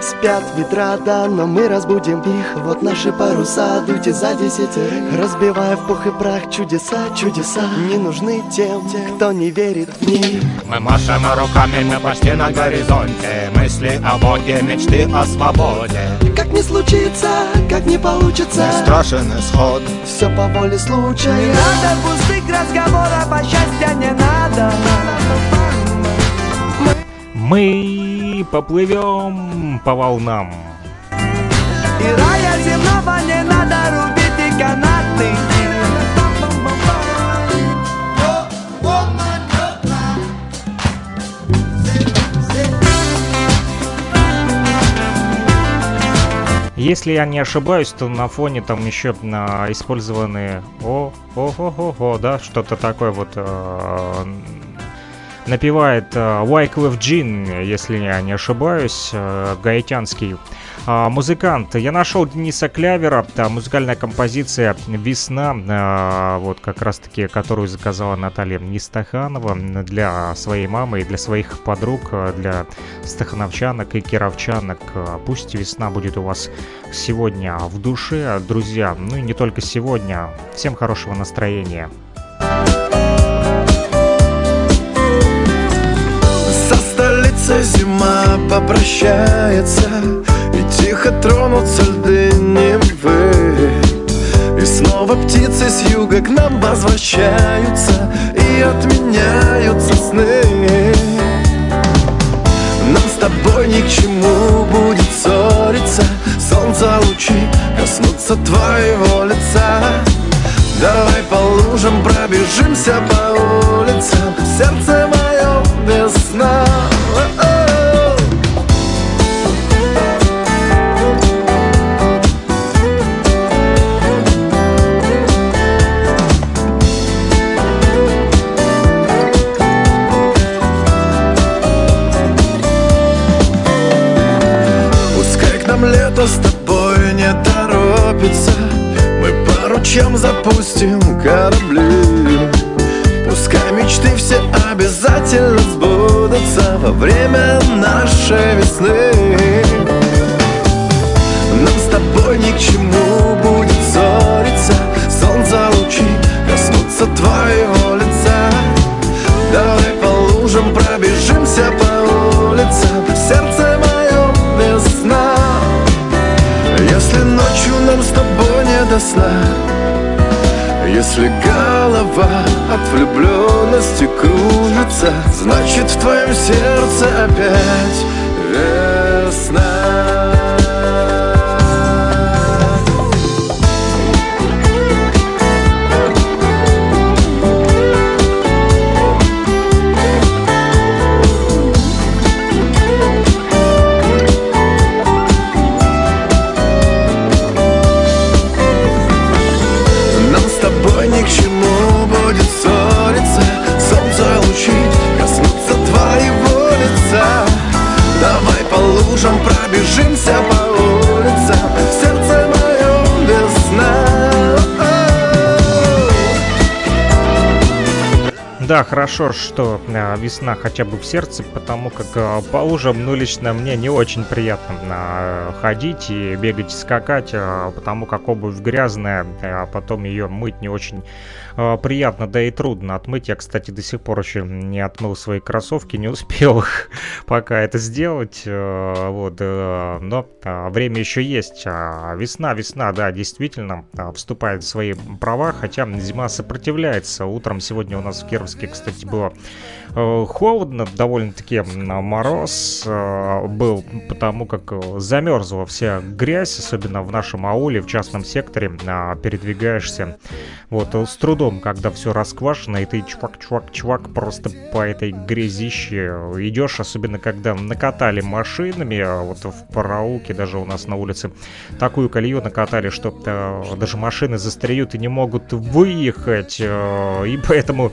Спят ветра, да, но мы разбудим их. Вот наши паруса, дуйте за десятерых, разбивая в пух и прах чудеса, чудеса. Не нужны тем, кто не верит в них. Мы машем руками, мы почти на горизонте. Мысли о Боге, мечты о свободе. Как не случится, как не получится, не страшен исход, все по воле случая. Не надо пустых разговоров, а счастья не надо. Мы поплывем по волнам. И рая земного не надо рубить и канаты. Если я не ошибаюсь, то на фоне там еще использованы да, что-то такое вот. Напевает Wyclef Jean, если я не ошибаюсь, гаитянский музыкант. Я нашел Дениса Клявера, музыкальная композиция «Весна», вот как раз-таки, которую заказала Наталья Стаханова для своей мамы и для своих подруг, для стахановчанок и кировчанок. Пусть весна будет у вас сегодня в душе, друзья, ну и не только сегодня. Всем хорошего настроения. Зима попрощается, и тихо тронутся льды Невы. И снова птицы с юга к нам возвращаются, и отменяются сны. Нам с тобой ни к чему будет ссориться, солнца лучи коснутся твоего лица. Давай по лужам пробежимся по улицам, сердце мое без сна. Пускай к нам лето с тобой не торопится, мы по ручьям запустим корабли. Пускай мечты все обязательно сбудутся во время нашей весны. Нам с тобой ни к чему будет ссориться, солнца лучи коснутся твоего лица. Давай по лужам пробежимся по улицам, сердце мое без сна. Если ночью нам с тобой не до сна, Если голова от влюбленности кружится, значит в твоем сердце опять весна. Пробежимся по улицам, в сердце моем весна. Да, хорошо, что весна хотя бы в сердце, потому как по лужам, ну, лично мне не очень приятно ходить и бегать, скакать, потому как обувь грязная, а потом ее мыть не очень приятно, да и трудно отмыть. Я, кстати, до сих пор еще не отмыл свои кроссовки, не успел пока это сделать. Вот, но время еще есть. Весна, весна, да, действительно вступает в свои права, хотя зима сопротивляется. Утром сегодня у нас в Кировске, кстати, было холодно, довольно-таки мороз был, потому как замерзла вся грязь, особенно в нашем ауле, в частном секторе. Передвигаешься вот с трудом, когда все расквашено, и ты, чувак, просто по этой грязище идешь, особенно когда накатали машинами. Вот в Парауке даже у нас на улице такую колею накатали, что даже машины застреют и не могут выехать, и поэтому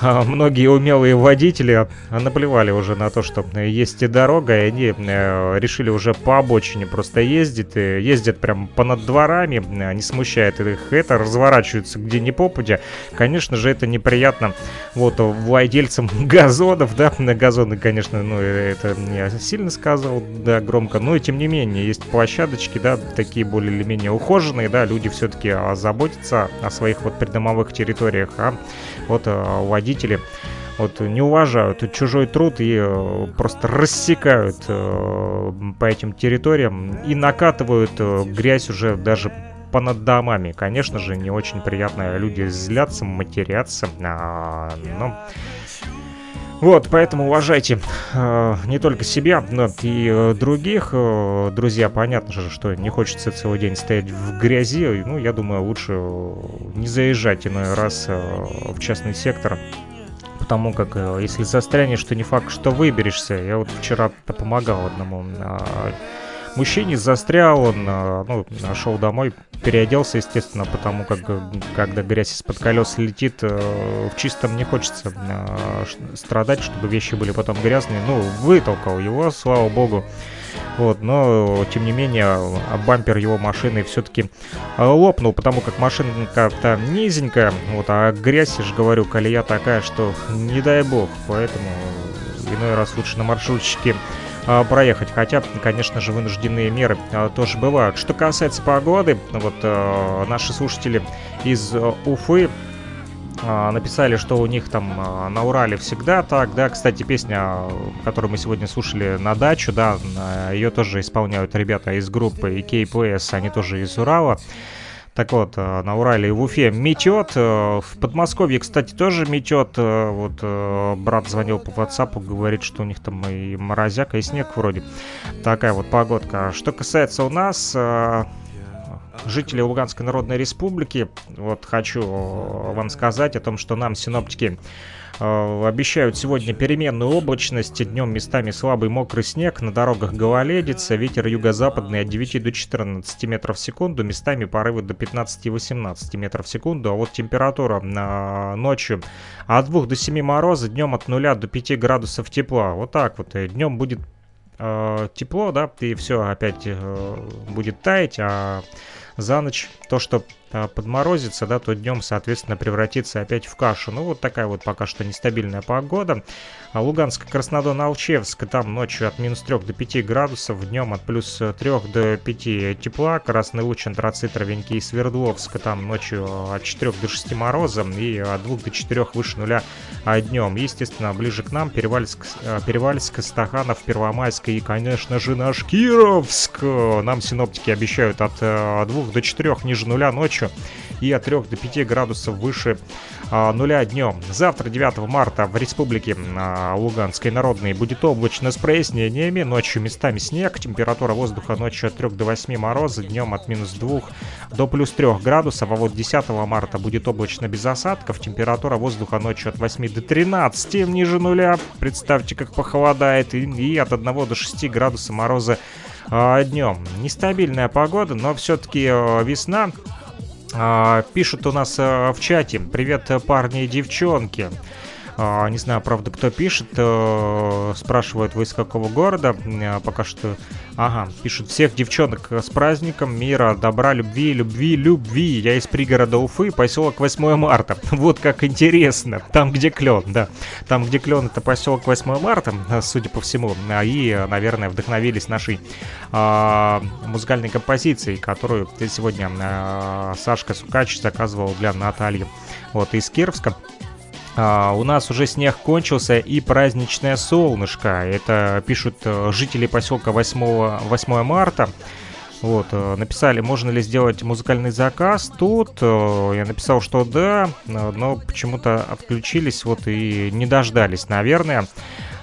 многие умелые водители наплевали уже на то, что есть и дорога, и они решили уже по обочине просто ездят прям понад дворами, не смущает их это, разворачиваются где ни попадя. Конечно же, это неприятно вот владельцам газонов, да, на газоны, конечно, ну, это я сильно сказал, да, громко, но и тем не менее, есть площадочки, да, такие более или менее ухоженные, да, люди все-таки заботятся о своих вот придомовых территориях, а вот водители вот не уважают чужой труд и просто рассекают по этим территориям и накатывают грязь уже даже понад домами. Конечно же, не очень приятно, люди злятся, матерятся, но... Вот, поэтому уважайте не только себя, но и других. Друзья, понятно же, что не хочется целый день стоять в грязи. Ну, я думаю, лучше не заезжать иной раз в частный сектор, потому как если застрянешь, то не факт, что выберешься. Я вот вчера помогал одному мужчине, застрял он, ну, шел домой, переоделся, естественно, потому как, когда грязь из-под колес летит, в чистом не хочется страдать, чтобы вещи были потом грязные. Ну, вытолкал его, слава богу. Вот, но, тем не менее, бампер его машины все-таки лопнул, потому как машинка-то низенькая, вот, а грязь, я же говорю, колея такая, что не дай бог, поэтому иной раз лучше на маршрутчике проехать, хотя, конечно же, вынужденные меры тоже бывают. Что касается погоды, вот наши слушатели из Уфы написали, что у них там на Урале всегда так, да, кстати, песня, которую мы сегодня слушали, «На дачу», да, ее тоже исполняют ребята из группы IKPS, они тоже из Урала. Так вот, на Урале и в Уфе метет, в Подмосковье, кстати, тоже метет. Вот брат звонил по WhatsApp, говорит, что у них там и морозяк, и снег вроде. Такая вот погодка. Что касается у нас, жители Луганской Народной Республики, вот хочу вам сказать о том, что нам синоптики обещают сегодня переменную облачность, днем местами слабый мокрый снег, на дорогах гололедица, ветер юго-западный от 9 до 14 метров в секунду, местами порывы до 15-18 метров в секунду, а вот температура ночью от 2 до 7 мороза, днем от 0 до 5 градусов тепла. Вот так вот, днем будет тепло, да, и все опять будет таять, а за ночь то, что подморозится, да, то днем, соответственно, превратится опять в кашу. Ну, вот такая вот пока что нестабильная погода. Луганск, Краснодон, Алчевск, там ночью от минус 3 до 5 градусов, днем от плюс 3 до 5 тепла. Красный Луч, Антрацит, Ровеньки и Свердловск, там ночью от 4 до 6 мороза и от 2 до 4 выше нуля днем. Естественно, ближе к нам Перевальск, Стаханов, Первомайск и, конечно же, наш Кировск. Нам синоптики обещают от 2 до 4 ниже нуля ночью и от 3 до 5 градусов выше нуля днем. Завтра, 9 марта, в республике Луганской Народной будет облачно с прояснениями. Ночью местами снег. Температура воздуха ночью от 3 до 8 мороза, днем от минус 2 до плюс 3 градусов. А вот 10 марта будет облачно без осадков. Температура воздуха ночью от 8 до 13, ниже нуля. Представьте, как похолодает. И от 1 до 6 градусов мороза днем. Нестабильная погода, но все-таки весна. Пишут у нас в чате: «Привет, парни и девчонки». Не знаю, правда, кто пишет. Спрашивают: вы из какого города? Пока что... Ага, пишут: всех девчонок с праздником, мира, добра, любви, любви, любви. Я из пригорода Уфы, поселок 8 марта. Вот как интересно. Там, где клен, да. Там, где клен, это поселок 8 марта, судя по всему. И, наверное, вдохновились нашей музыкальной композицией, которую сегодня Сашка Сукач заказывал для Натальи. Вот, из Кировска. У нас уже снег кончился и праздничное солнышко. Это пишут жители поселка 8 марта. Вот, написали, можно ли сделать музыкальный заказ. Тут я написал, что да, но почему-то отключились, вот, и не дождались, наверное.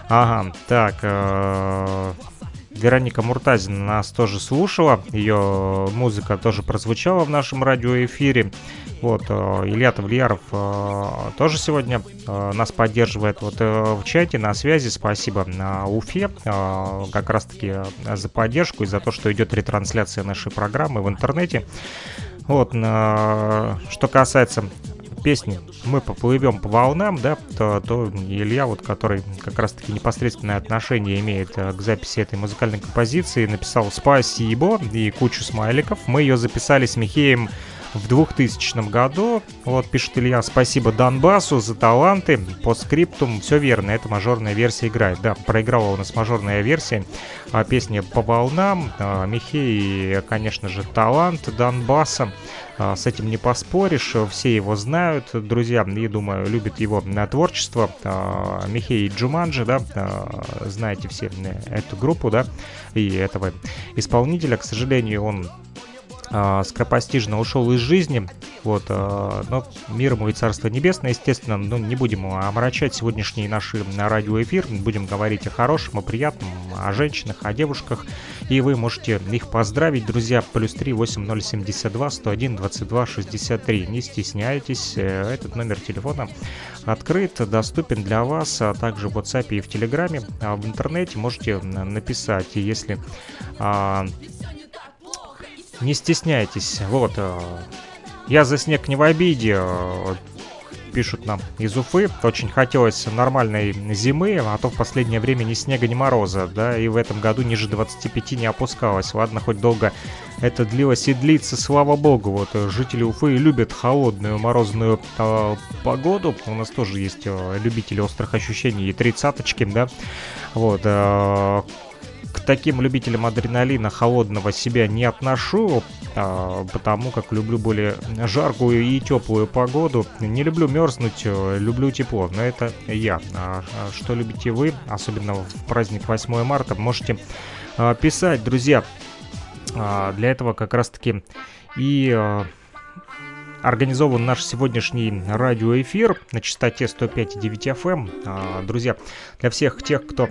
Ага, так... Вероника Муртазина нас тоже слушала, ее музыка тоже прозвучала в нашем радиоэфире. Вот, Илья Тавлияров тоже сегодня нас поддерживает вот в чате, на связи. Спасибо Уфе как раз-таки за поддержку и за то, что идет ретрансляция нашей программы в интернете. Вот, что касается... песни «Мы поплывем по волнам», да, то Илья, вот, который как раз-таки непосредственное отношение имеет к записи этой музыкальной композиции, написал «Спасибо» и кучу смайликов. Мы ее записали с Михеем в 2000 году. Вот, пишет Илья: «Спасибо Донбассу за таланты». По скриптум все верно, это мажорная версия играет. Да, проиграла у нас мажорная версия песни «По волнам». Михей, конечно же, талант Донбасса. С этим не поспоришь, все его знают, друзья, и, думаю, любят его творчество. Михей и Джуманджи, да, знаете все эту группу, да, и этого исполнителя. К сожалению, он скоропостижно ушел из жизни. Вот, но мир ему и царство небесное, естественно. Ну, не будем омрачать сегодняшний наш радиоэфир. Будем говорить о хорошем, о приятном, о женщинах, о девушках. И вы можете их поздравить, друзья. Плюс 3 8072 101 22 63. Не стесняйтесь, этот номер телефона открыт, доступен для вас. А также в WhatsApp и в Телеграме, в интернете можете написать. И если... не стесняйтесь. Вот, я за снег не в обиде, пишут нам из Уфы. Очень хотелось нормальной зимы, а то в последнее время ни снега, ни мороза, да, и в этом году ниже 25 не опускалось. Ладно, хоть долго это длилось и длится, слава богу. Вот, жители Уфы любят холодную, морозную погоду. У нас тоже есть любители острых ощущений и тридцаточки, да. Вот, к таким любителям адреналина холодного себя не отношу, потому как люблю более жаркую и теплую погоду. Не люблю мерзнуть, люблю тепло, но это я. Что любите вы, особенно в праздник 8 марта, можете писать, друзья. Для этого как раз-таки и... организован наш сегодняшний радиоэфир на частоте 105,9 FM. Друзья, для всех тех, кто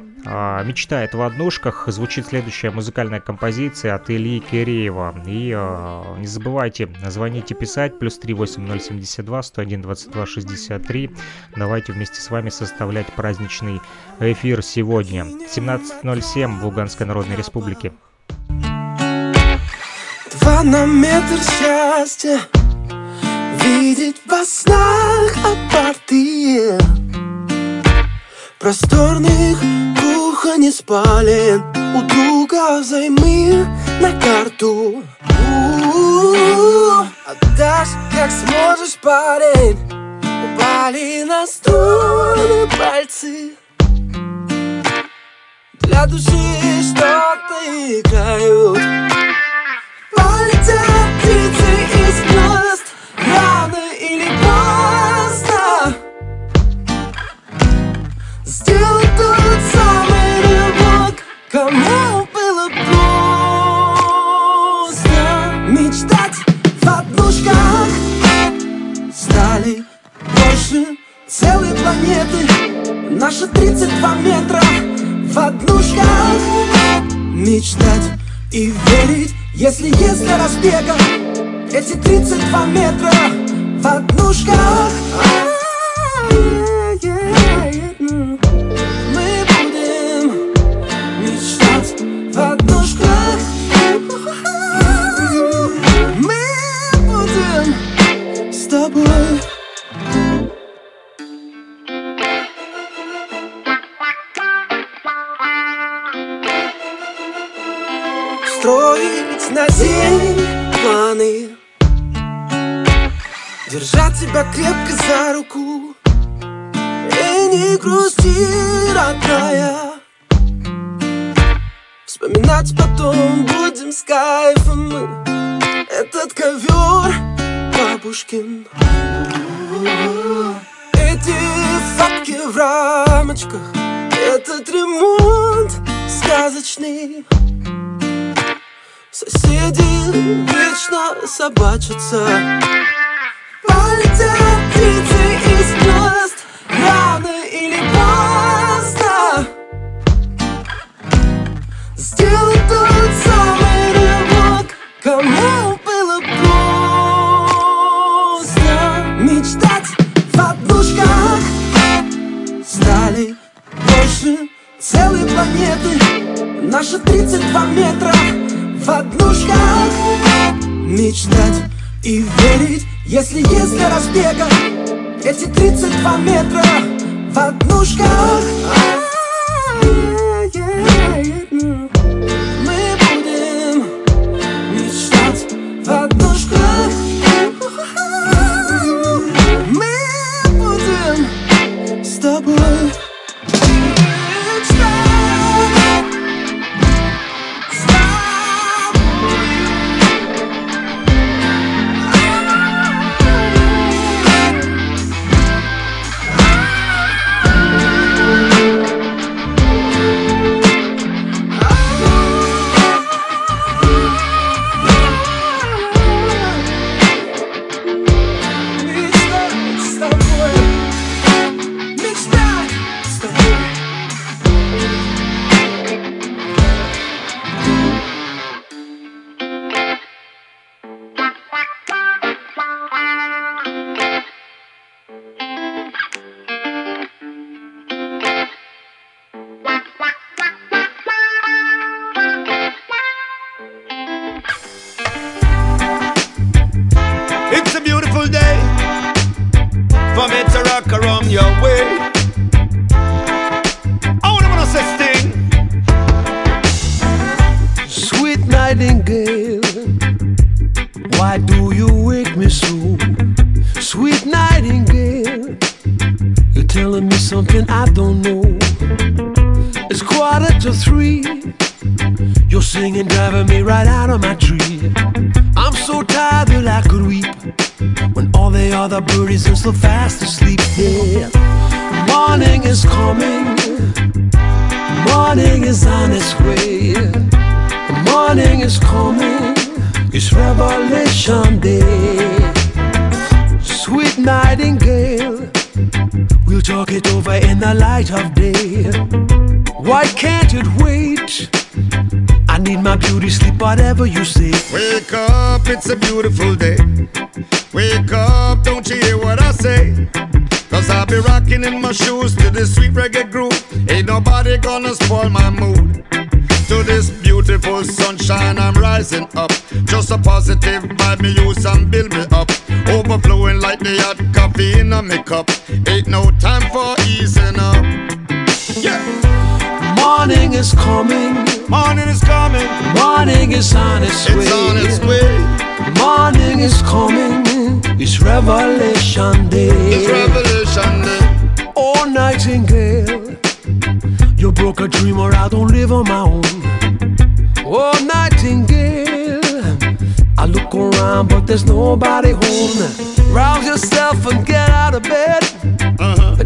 мечтает в однушках, звучит следующая музыкальная композиция от Ильи Киреева. И не забывайте, звоните, писать. Плюс 3 8072 101 22 63. Давайте вместе с вами составлять праздничный эфир сегодня. 17:07 в Луганской Народной Республике. 2 на метр счастья видеть во снах апартии просторных, кухонь и спален, у друга взаймы на карту. Отдашь, как сможешь, парень. Упали на струны пальцы. Для души что-то играют. Полетят птицы из гнезд. Рано или поздно сделал тот самый рывок, кому было просто мечтать в однушках. души целой планеты. Наши 32 метра в одну шкалу. Мечтать и верить, если разбега. Эти 32 метра в одну шкалу. Строить на день планы, держать тебя крепко за руку и не грусти, родная. Вспоминать потом будем с кайфом мы этот ковер бабушкин. Эти фотки в рамочках, этот ремонт сказочный. Соседи вечно собачатся. Полетят птицы из гнезд рано или поздно. Сделай тот самый рывок, кому было просто мечтать в однушках. Стали больше целой планеты. Наши 32 метра в одну шкалу. Мечтать и верить, если разбега. Эти 32 метра в одну шкалу. Мы будем мечтать в одну шкалу. Мы будем с тобой.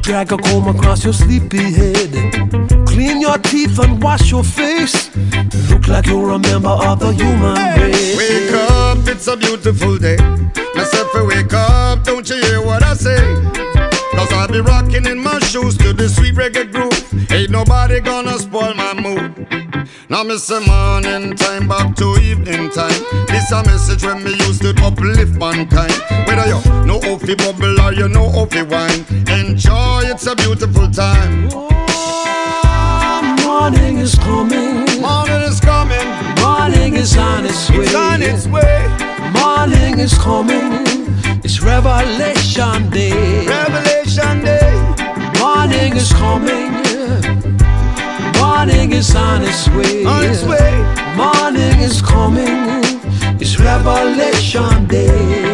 Drag a comb across your sleepy head. Clean your teeth and wash your face. Look like you're a member of the human race. Wake up, it's a beautiful day. Myself, wake up, don't you hear what I say? rocking in my shoes to the sweet reggae groove. Ain't nobody gonna spoil my mood. Now miss the morning time back to evening time. This a message when me used to uplift mankind. Whether you know how to bubble or you know how to wine, enjoy, it's a beautiful time. Oh, morning is coming. Morning is coming. Morning is on its way. It's on its way. Morning is coming. It's Revelation Day. Revelation Day. Morning is coming. Morning is on its way. On its way. Morning is coming. It's Revelation Day.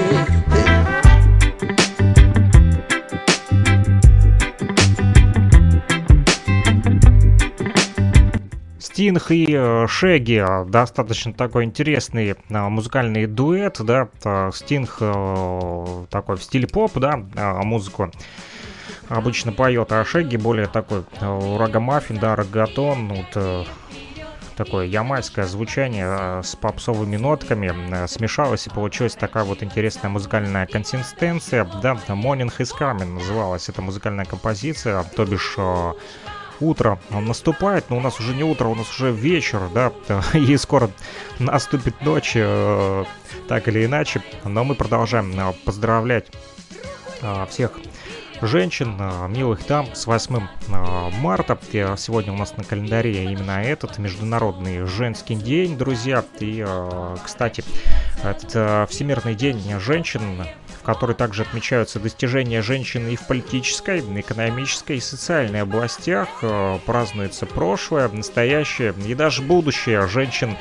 Sting и Shaggy, достаточно такой интересный музыкальный дуэт, да, Sting такой в стиле поп, да, музыку обычно поет, а Shaggy более такой рагамаффин, да, рагатон, вот такое ямайское звучание с попсовыми нотками смешалось и получилась такая вот интересная музыкальная консистенция, да, Morning is Coming называлась эта музыкальная композиция, то бишь... Утро наступает, но у нас уже не утро, у нас уже вечер, да, и скоро наступит ночь, так или иначе. Но мы продолжаем поздравлять всех женщин, милых дам, с 8 марта. Сегодня у нас на календаре именно этот Международный женский день, друзья. И, кстати, этот Всемирный день женщин, в который также отмечаются достижения женщин и в политической, экономической и социальной областях, празднуется прошлое, настоящее и даже будущее женщин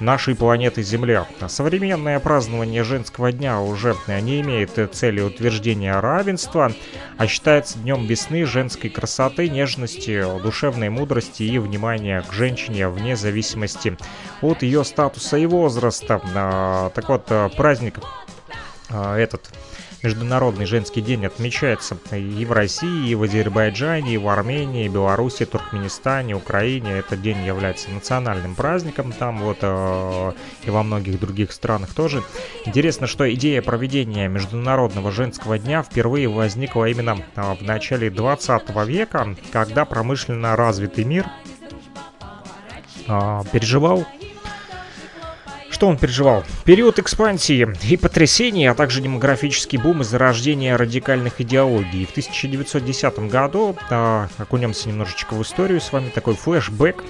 нашей планеты Земля. Современное празднование женского дня уже не имеет цели утверждения равенства, а считается днем весны, женской красоты, нежности, душевной мудрости и внимания к женщине вне зависимости от ее статуса и возраста. Так вот, праздник этот Международный женский день отмечается и в России, и в Азербайджане, и в Армении, Беларуси, Туркменистане, Украине. Этот день является национальным праздником там вот и во многих других странах тоже. Интересно, что идея проведения Международного женского дня впервые возникла именно в начале 20 века, когда промышленно развитый мир переживал... Что он переживал? Период экспансии и потрясений, а также демографический бум из-за рождения радикальных идеологий. В 1910 году, окунемся немножечко в историю, с вами такой флешбэк,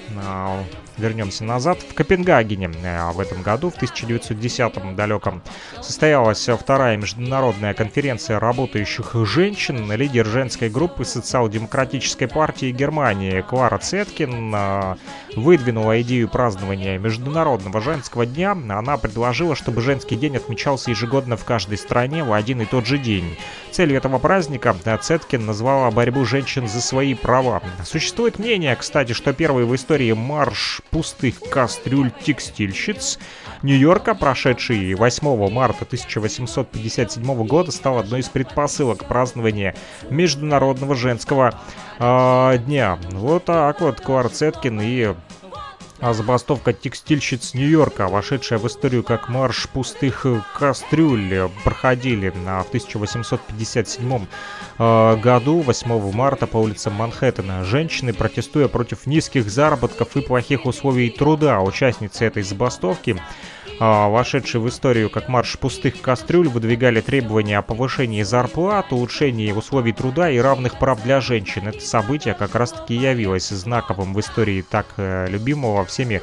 вернемся назад, в Копенгагене в этом году, в 1910-м далеком, состоялась вторая международная конференция работающих женщин. Лидер женской группы социал-демократической партии Германии Клара Цеткин выдвинула идею празднования Международного женского дня. Она предложила, чтобы женский день отмечался ежегодно в каждой стране в один и тот же день. Целью этого праздника Цеткин назвала борьбу женщин за свои права. Существует мнение, кстати, что первый в истории марш пустых кастрюль текстильщиц Нью-Йорка, прошедший 8 марта 1857 года, стал одной из предпосылок празднования Международного женского дня. Вот так вот Клара Цеткин и... Забастовка текстильщиц Нью-Йорка, вошедшая в историю как марш пустых кастрюль, проходили в 1857 году, 8 марта, по улицам Манхэттена. Женщины, протестуя против низких заработков и плохих условий труда, участницы этой забастовки, вошедшие в историю как марш пустых кастрюль, выдвигали требования о повышении зарплат, улучшении условий труда и равных прав для женщин. Это событие как раз-таки явилось знаковым в истории так любимого всеми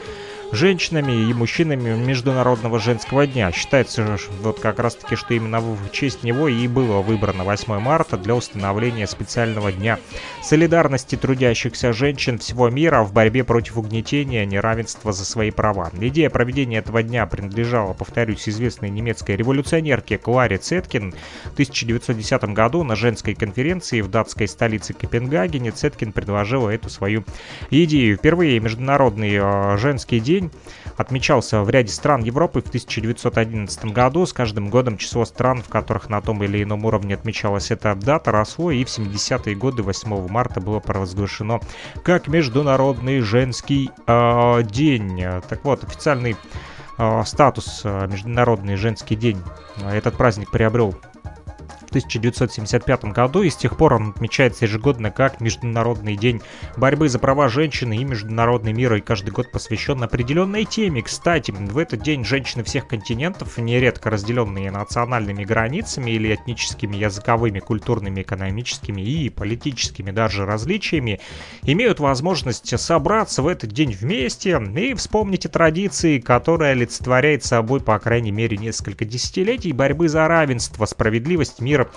женщинами и мужчинами Международного женского дня. Считается, вот как раз-таки, что именно в честь него и было выбрано 8 марта для установления специального дня солидарности трудящихся женщин всего мира в борьбе против угнетения, неравенства за свои права. Идея проведения этого дня принадлежала, повторюсь, известной немецкой революционерке Кларе Цеткин. В 1910 году на женской конференции в датской столице Копенгагене Цеткин предложила эту свою идею. Впервые Международный женский день отмечался в ряде стран Европы в 1911 году. С каждым годом число стран, в которых на том или ином уровне отмечалась эта дата, росло, и в 70-е годы 8 марта было провозглашено как Международный женский день. Так вот, официальный статус Международный женский день этот праздник приобрел 1975 году, и с тех пор он отмечается ежегодно как Международный день борьбы за права женщины и международный мир, и каждый год посвящен определенной теме. Кстати, в этот день женщины всех континентов, нередко разделенные национальными границами или этническими, языковыми, культурными, экономическими и политическими даже различиями, имеют возможность собраться в этот день вместе и вспомнить о традиции, которая олицетворяет собой, по крайней мере, несколько десятилетий борьбы за равенство, справедливость, мир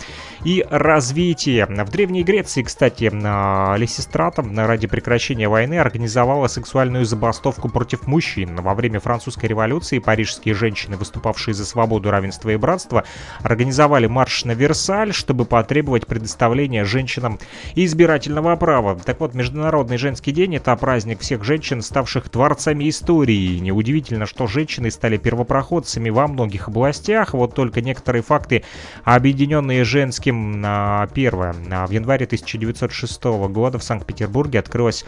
и развитие. В Древней Греции, кстати, Лесистрата ради прекращения войны организовала сексуальную забастовку против мужчин. Во время Французской революции парижские женщины, выступавшие за свободу, равенство и братство, организовали марш на Версаль, чтобы потребовать предоставления женщинам избирательного права. Так вот, Международный женский день — это праздник всех женщин, ставших творцами истории. И неудивительно, что женщины стали первопроходцами во многих областях. Вот только некоторые факты, объединенные женским. Первое. В январе 1906 года в Санкт-Петербурге открылось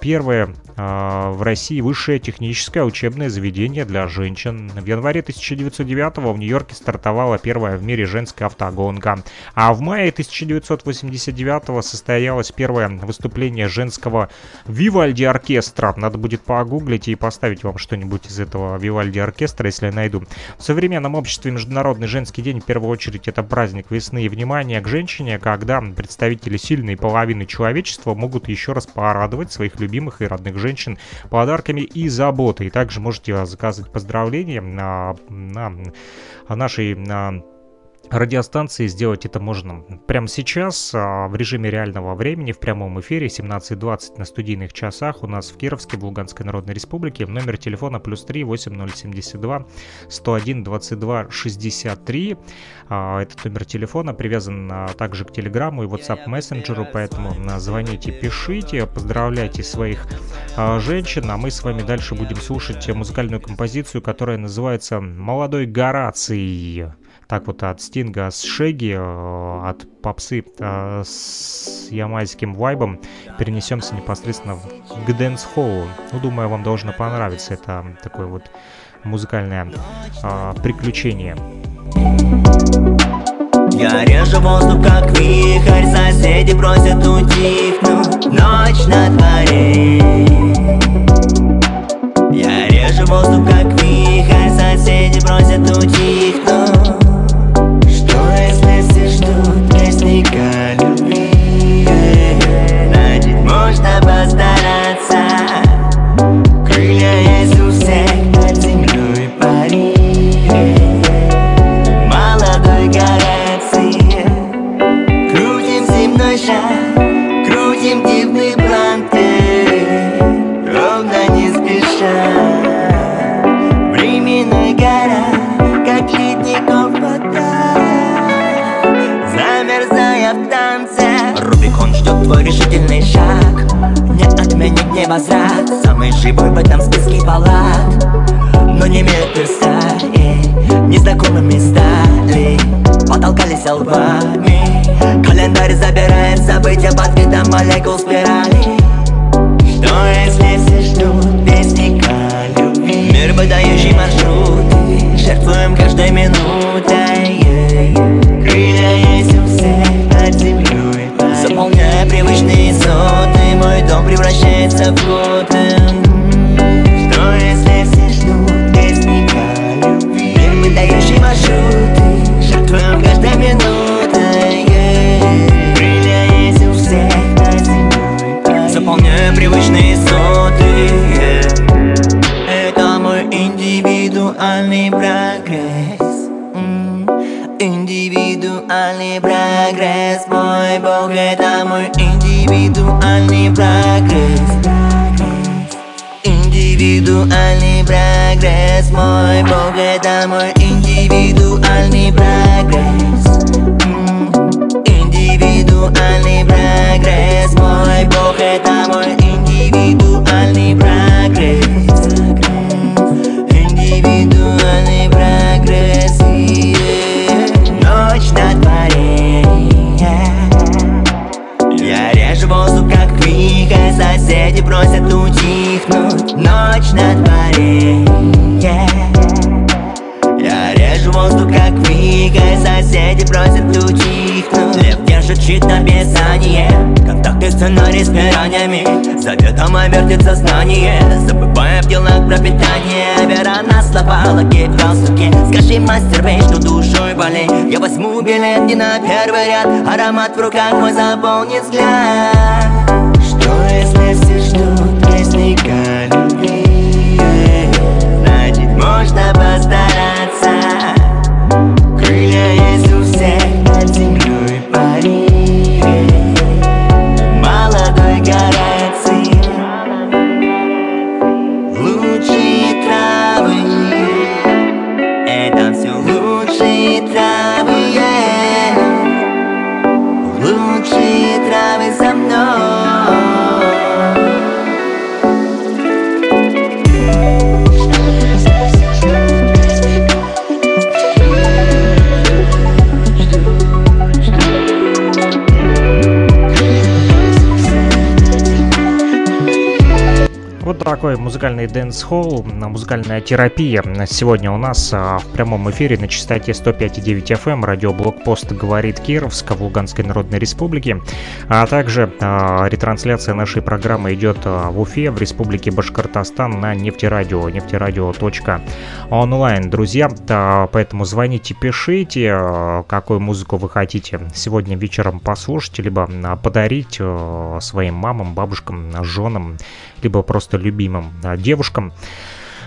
первое в России высшее техническое учебное заведение для женщин. В январе 1909 в Нью-Йорке стартовала первая в мире женская автогонка. А в мае 1989 состоялось первое выступление женского Вивальди-оркестра. Надо будет погуглить и поставить вам что-нибудь из этого Вивальди-оркестра, если я найду. В современном обществе Международный женский день в первую очередь это праздник весны и внимания к женщине, когда представители сильной половины человечества могут еще раз порадовать своих любимых и родных женщин подарками и заботой. Также можете заказывать поздравления на нашей... радиостанции. Сделать это можно прямо сейчас, в режиме реального времени, в прямом эфире, 17:20 на студийных часах у нас в Кировске, в Луганской Народной Республике. В номер телефона +3 8072 101 22 63. Этот номер телефона привязан также к телеграмму и WhatsApp мессенджеру, поэтому звоните, пишите, поздравляйте своих женщин, а мы с вами дальше будем слушать музыкальную композицию, которая называется «Молодой Гораций». Так вот, от Стинга с Шеги, от попсы с ямайским вайбом перенесемся непосредственно к дэнс-холлу. Ну, думаю, вам должно понравиться. Это такое вот музыкальное приключение. Я режу воздух, как вихрь, соседи просят утихнуть, ночь на дворе. Я режу воздух, как вихрь, соседи просят утихнуть. Ждут праздника любви. Значит, можно постараться. Крылья есть у всех под землей пари. Молодой Гораций, крутим земной шар, крутим дивный планты, ровно не спеша. Временная гора, как ледников вода. Замерзая в танце, Рубикон ждет твой решительный шаг. Не отменить невозврат. Самый живой в этом списке палат. Но не метр стали, незнакомыми стали. Потолкались лбами. Календарь забирает события под видом молекул спирали. Что если все ждут песника любви? Мир, выдающий маршруты, жертвуем каждой минутой. Крылья есть у всех под землей. Заполняя привычные соты, мой дом превращается в готем. Что если все ждут песника любви? Мир, выдающий маршруты, жертвуем каждой минутой. Крылья есть у всех под землей. Заполняя привычные соты. Это мой индивидуальный прогресс. Индивидуальный прогресс, мой Бог, это мой индивидуальный прогресс. Индивидуальный прогресс, мой Бог, это мой индивидуальный прогресс. Индивидуальный прогресс, мой Бог, это мой индивидуальный прогресс. Индивидуальный прогресс. Ночь на дворе, я режу воздух, как вихрь, соседи просят утихнуть. Ночь на дворе, я режу воздух, как вихрь. Двигаясь, соседи просят учихнуть. Лев держит щит на писание. Контакты, сценарий с пираньями. За ветром вертит сознание, забывая в делах про питание. Вера на слова, логик в галстуке. Скажи, мастер, бей, что душой болей. Я возьму билет не на первый ряд. Аромат в руках мой заполнит взгляд. Что если все ждут праздника любви? Значит, можно постараться. Крылья есть у всех над землей пари. Молодой горации, лучшие травы. Это все лучшие травы, yeah. Лучшие травы со мной. Вот такой музыкальный дэнс-холл, музыкальная терапия. Сегодня у нас в прямом эфире на частоте 105,9 FM радиоблокпост «Говорит Кировск» в Луганской Народной Республике. А также ретрансляция нашей программы идет в Уфе, в Республике Башкортостан на Нефтерадио, нефтерадио.онлайн. Друзья, поэтому звоните, пишите, какую музыку вы хотите сегодня вечером послушать, либо подарить своим мамам, бабушкам, женам, либо просто любимым девушкам,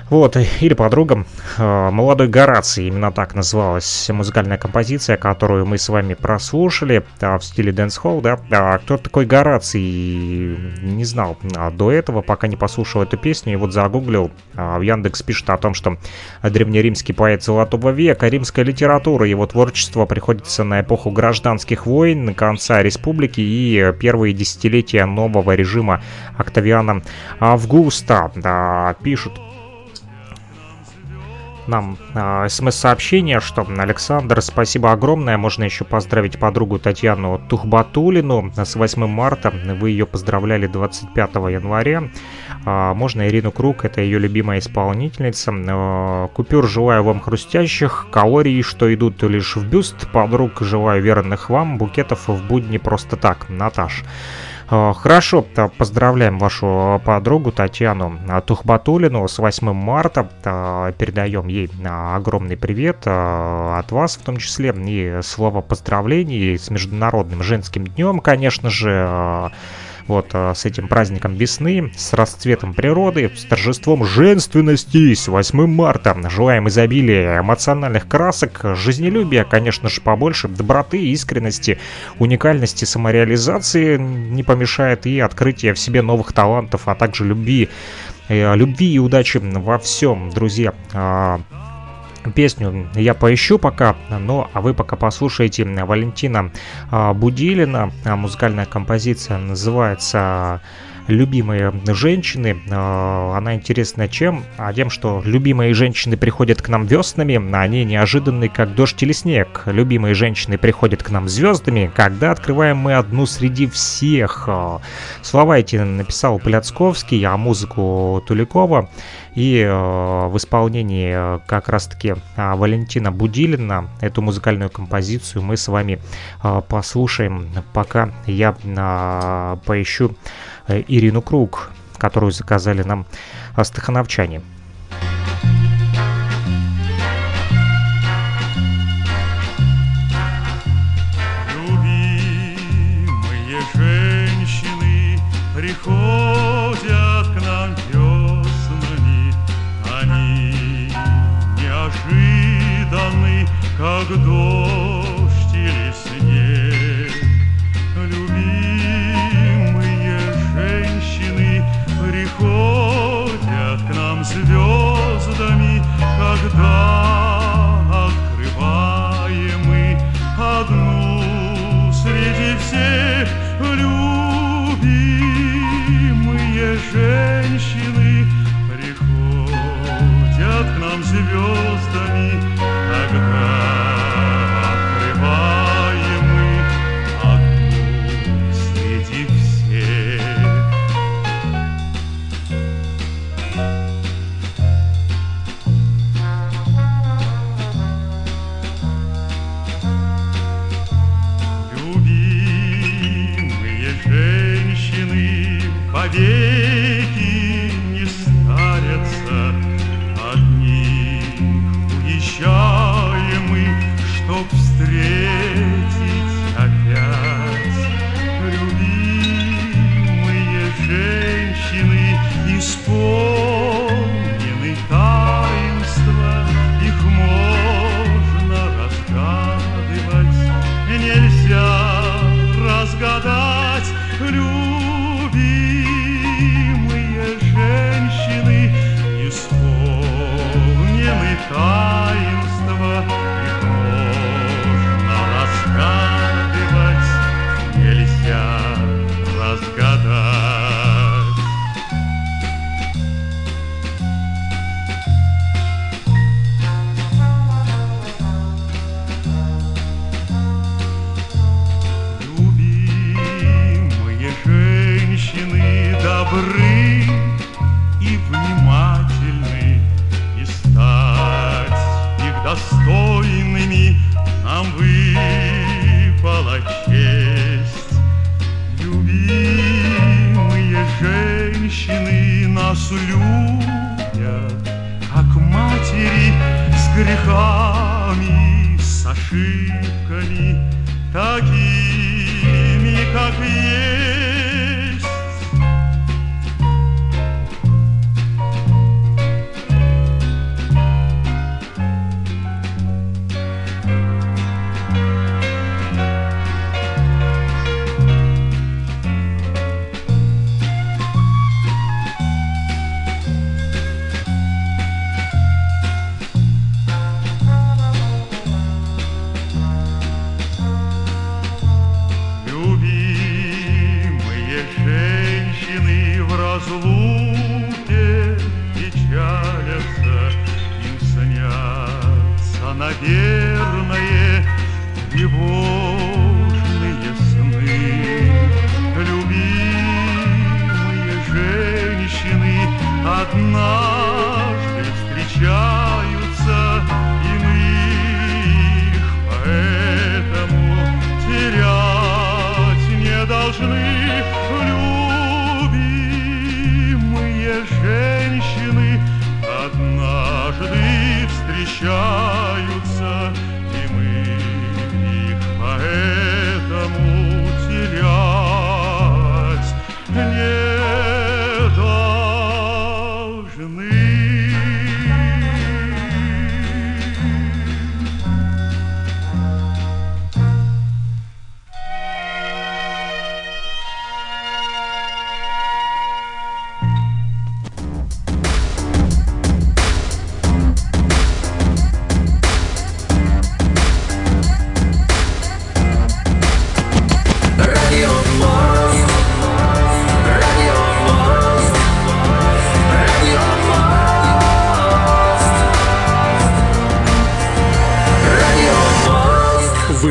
вот, или подругам. «Молодой Гораций» — именно так называлась музыкальная композиция, которую мы с вами прослушали в стиле дэнс-холл, да. Кто такой Гораций, не знал до этого, пока не послушал эту песню. И вот загуглил, в Яндекс пишет о том, что древнеримский поэт Золотого века, римская литература, его творчество приходится на эпоху гражданских войн, конца республики и первые десятилетия нового режима Октавиана Августа, да. Пишут нам смс-сообщение, что Александр, спасибо огромное. Можно еще поздравить подругу Татьяну Тухбатулину с 8 марта. Вы ее поздравляли 25 января. Можно Ирину Круг, это ее любимая исполнительница. Купюр желаю вам хрустящих, калорий, что идут лишь в бюст. Подруг желаю верных вам, букетов в будни просто так. Наташ. Хорошо, поздравляем вашу подругу Татьяну Тухбатулину с 8 марта. Передаем ей огромный привет от вас, в том числе и слова поздравлений с Международным женским днем, конечно же. Вот с этим праздником весны, с расцветом природы, с торжеством женственности, с 8 марта. Желаем изобилия эмоциональных красок, жизнелюбия, конечно же, побольше, доброты, искренности, уникальности, самореализации не помешает и открытие в себе новых талантов, а также любви и удачи во всем, друзья. Песню я поищу пока, но а вы пока послушаете Валентина Будилина. Музыкальная композиция называется «Любимые женщины». Она интересна чем? А тем, что любимые женщины приходят к нам веснами, они неожиданны, как дождь или снег. Любимые женщины приходят к нам звездами, когда открываем мы одну среди всех. Слова эти написал Поляцковский, а музыку Туликова. И в исполнении как раз-таки Валентина Будилина эту музыкальную композицию мы с вами послушаем, пока я поищу Ирину Круг, которую заказали нам стахановчане. Любимые женщины приходят к нам веснами, они неожиданны, как дождь или снег. Приходят к нам звездами, когда открываем мы одну среди всех. Любимые женщины приходят к нам звездами, когда открываем мы одну среди всех. навеки не старятся. Одни уезжаем мы, чтоб встретить опять. Любимые женщины исполнены таинства, их можно разгадывать, нельзя разгадать. Любимые женщины исполнены таинства, их можно разгадывать, нельзя разгадать. Любимые женщины добры достойными нам выпала честь. Любимые женщины нас любят, как матери с грехами, с ошибками, такими, как есть. Наверное, тревожные сны. Любимые женщины однажды встречаются, и мы их поэтому терять не должны. Любимые женщины однажды встречаются, и мы их поэтому терять не должны.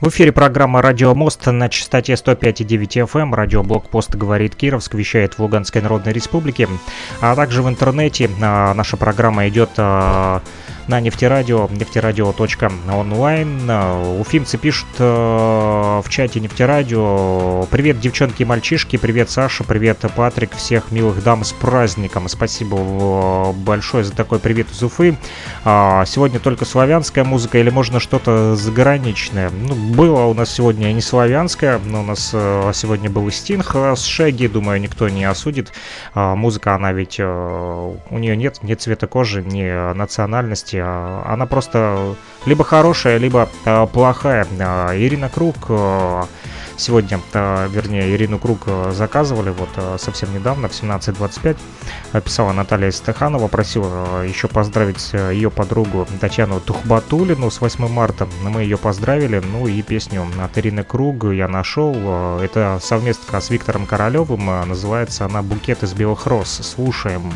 В эфире программа «Радиомост» на частоте 105,9 FM. Радиоблокпост «Говорит Кировск», вещает в Луганской Народной Республике. А также в интернете наша программа идет на Нефтерадио, нефтерадио.онлайн. Уфимцы пишут в чате Нефтерадио: «Привет, девчонки и мальчишки, привет, Саша, привет, Патрик, всех милых дам с праздником». Спасибо большое за такой привет из Уфы. Сегодня только славянская музыка или можно что-то заграничное? Ну, было у нас сегодня не славянская, но у нас сегодня был Sting с Shaggy, думаю, никто не осудит. Музыка, она ведь, у нее нет цвета кожи, ни национальности. Она просто либо хорошая, либо плохая. Ирина Круг сегодня, вернее, Ирину Круг заказывали вот совсем недавно, в 17:25. Писала Наталья Стаханова, просила еще поздравить ее подругу Татьяну Тухбатулину с 8 марта. Мы ее поздравили, ну и песню от Ирины Круг я нашел. Это совместка с Виктором Королевым, называется она «Букет из белых роз». Слушаем.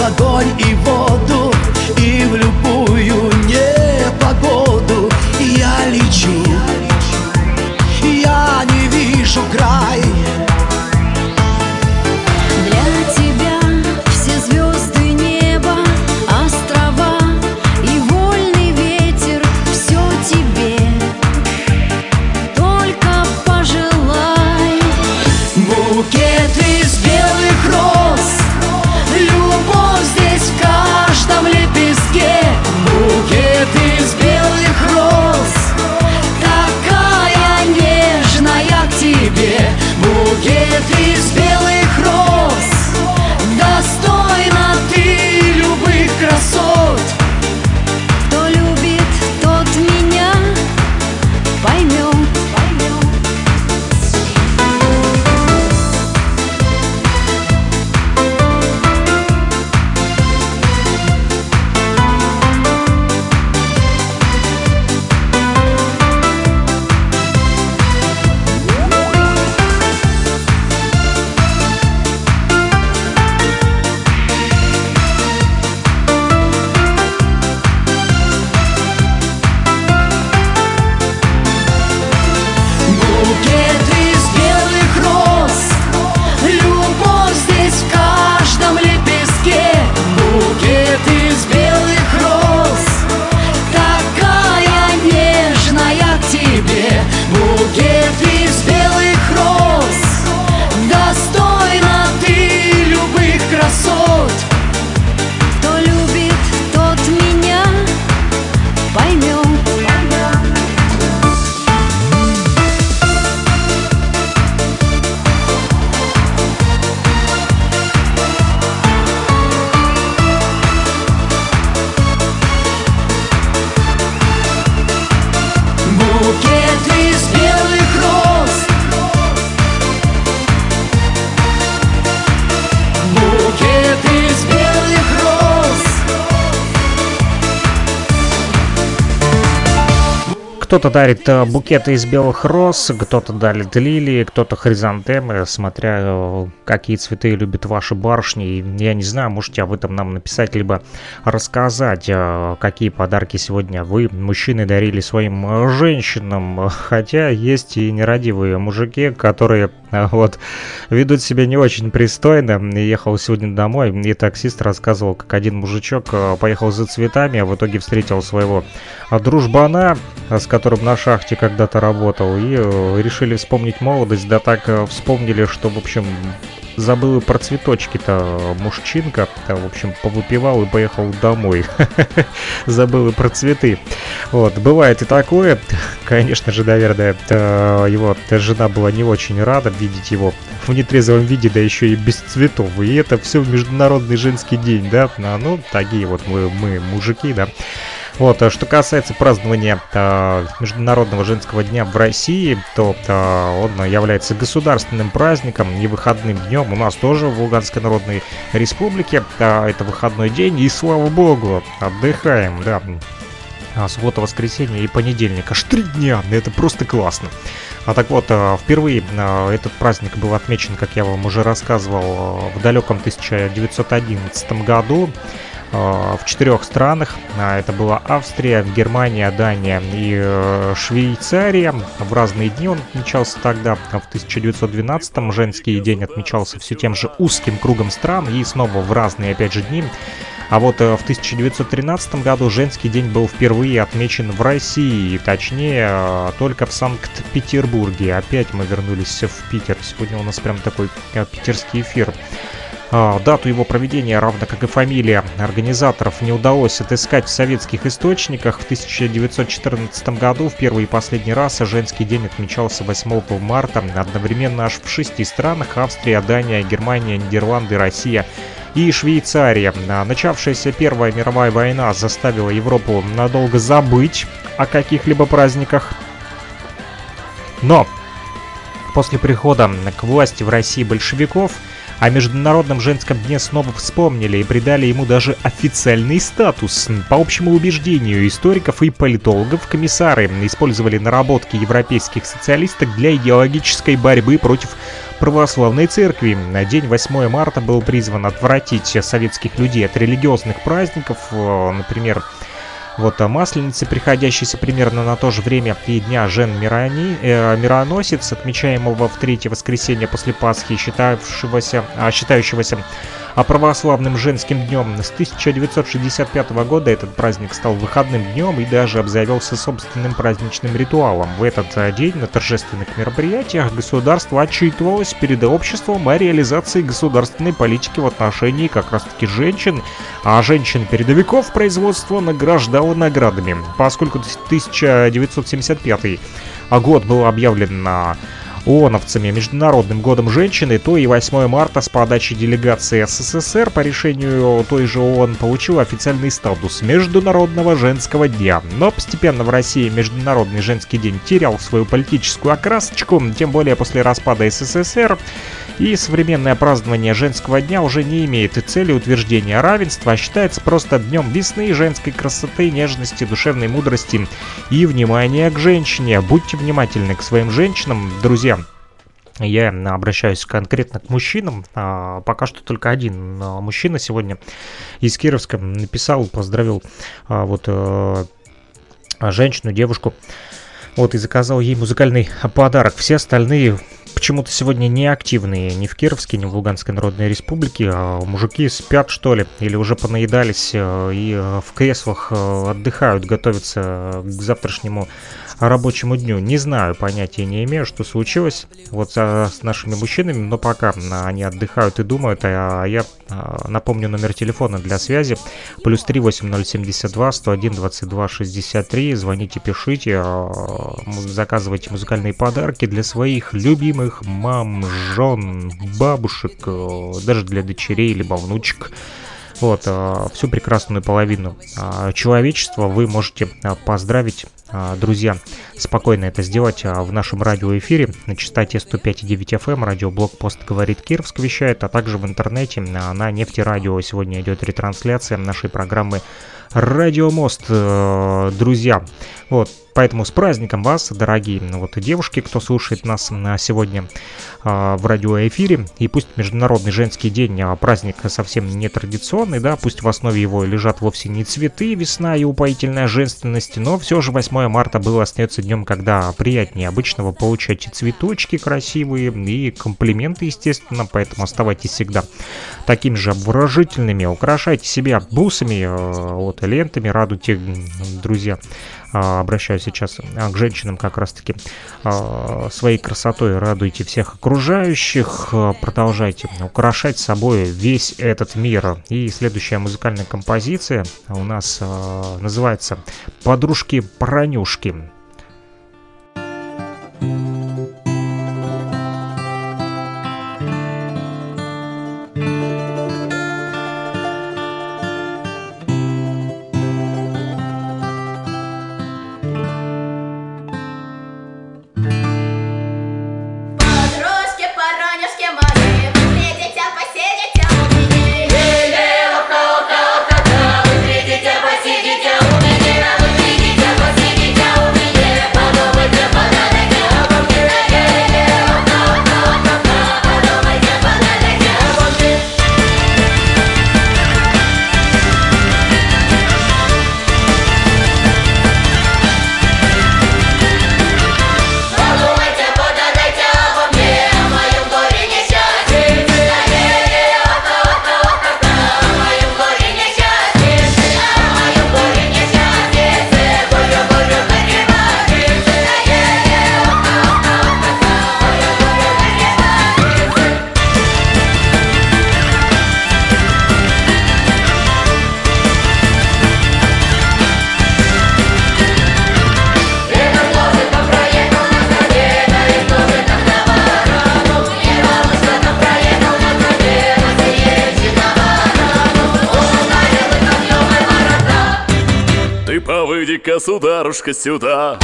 в огонь и воду, и в любую непогоду. Я лечу, я не вижу край. Кто-то дарит букеты из белых роз, кто-то дарит лилии, кто-то хризантемы, смотря какие цветы любят ваши барышни. Я не знаю, можете об этом нам написать, либо рассказать, какие подарки сегодня вы, мужчины, дарили своим женщинам. Хотя есть и нерадивые мужики, которые вот ведут себя не очень пристойно. Ехал сегодня домой, и таксист рассказывал, как один мужичок поехал за цветами, а в итоге встретил своего дружбана, с которым на шахте когда-то работал, и решили вспомнить молодость, да так вспомнили, что, в общем, забыл про цветочки-то мужчинка, в общем, повыпивал и поехал домой. Забыл и про цветы. Вот, бывает и такое. Конечно же, наверное, его жена была не очень рада видеть его в нетрезвом виде, да еще и без цветов. И это все в Международный женский день, да? Ну, такие вот мы мужики, да? Вот, что касается празднования Международного женского дня в России, то он является государственным праздником и выходным днем у нас тоже в Луганской Народной Республике. Это выходной день, и слава богу, отдыхаем, да. Суббота, воскресенье и понедельник. Аж 3 дня, это просто классно. А так вот, впервые этот праздник был отмечен, как я вам уже рассказывал, в далеком 1911 году. В 4 странах. Это была Австрия, Германия, Дания и Швейцария. В разные дни он отмечался тогда. В 1912-м женский день отмечался все тем же узким кругом стран. И снова в разные опять же дни. А вот в 1913 году женский день был впервые отмечен в России, точнее, только в Санкт-Петербурге. Опять мы вернулись в Питер. Сегодня у нас прям такой питерский эфир. Дату его проведения, равно как и фамилия организаторов, не удалось отыскать в советских источниках. В 1914 году в первый и последний раз женский день отмечался 8 марта. Одновременно аж в 6 странах: Австрия, Дания, Германия, Нидерланды, Россия и Швейцария. Начавшаяся Первая мировая война заставила Европу надолго забыть о каких-либо праздниках. Но после прихода к власти в России большевиков О Международном женском дне снова вспомнили и придали ему даже официальный статус. По общему убеждению историков и политологов, комиссары использовали наработки европейских социалисток для идеологической борьбы против православной церкви. День 8 марта был призван отвратить советских людей от религиозных праздников, например, Масленицы, приходящейся примерно на то же время, и Дня Жен Мироносец, отмечаемого в третье воскресенье после Пасхи, считающегося православным женским днем. С 1965 года этот праздник стал выходным днем и даже обзавелся собственным праздничным ритуалом. В этот день на торжественных мероприятиях государство отчитывалось перед обществом о реализации государственной политики в отношении как раз-таки женщин, а женщин-передовиков производства награждало наградами. Поскольку 1975 год был объявлен ООНовцами Международным годом женщины, то и 8 марта с подачи делегации СССР по решению той же ООН получил официальный статус Международного женского дня. Но постепенно в России Международный женский день терял свою политическую окрасочку, тем более после распада СССР, и современное празднование женского дня уже не имеет и цели утверждения равенства, а считается просто днем весны, женской красоты, нежности, душевной мудрости и внимания к женщине. Будьте внимательны к своим женщинам, друзья. Я обращаюсь конкретно к мужчинам. Пока что только один мужчина сегодня из Кировска написал, поздравил женщину, девушку, и заказал ей музыкальный подарок. Все остальные почему-то сегодня не активные, ни в Кировске, ни в Луганской Народной Республике. Мужики спят, что ли, или уже понаедались и в креслах отдыхают, готовятся к завтрашнему рабочему дню. Не знаю, понятия не имею, что случилось с нашими мужчинами, но пока они отдыхают и думают, а я напомню номер телефона для связи: плюс 3 8072 101 22 63. Звоните, пишите, заказывайте музыкальные подарки для своих любимых мам, жен, бабушек, даже для дочерей либо внучек. Всю прекрасную половину человечества вы можете поздравить, друзья, спокойно это сделать в нашем радиоэфире на частоте 105.9 FM. Радиоблокпост «Говорит Кировск» вещает, а также в интернете на Нефтерадио. Сегодня идет ретрансляция нашей программы «Радиомост», друзья. Поэтому с праздником вас, дорогие девушки, кто слушает нас сегодня в радиоэфире. И пусть Международный женский день, праздник совсем нетрадиционный, да, пусть в основе его лежат вовсе не цветы, весна и упоительная женственность, но все же 8 марта было, остается днем, когда приятнее обычного получать цветочки красивые и комплименты, естественно, поэтому оставайтесь всегда такими же обворожительными, украшайте себя бусами, лентами, радуйте, друзья. Обращаюсь сейчас к женщинам как раз-таки. Своей красотой радуйте всех окружающих. Продолжайте украшать собой весь этот мир. И следующая музыкальная композиция у нас называется «Подружки-паранюшки». Сударушка, сюда!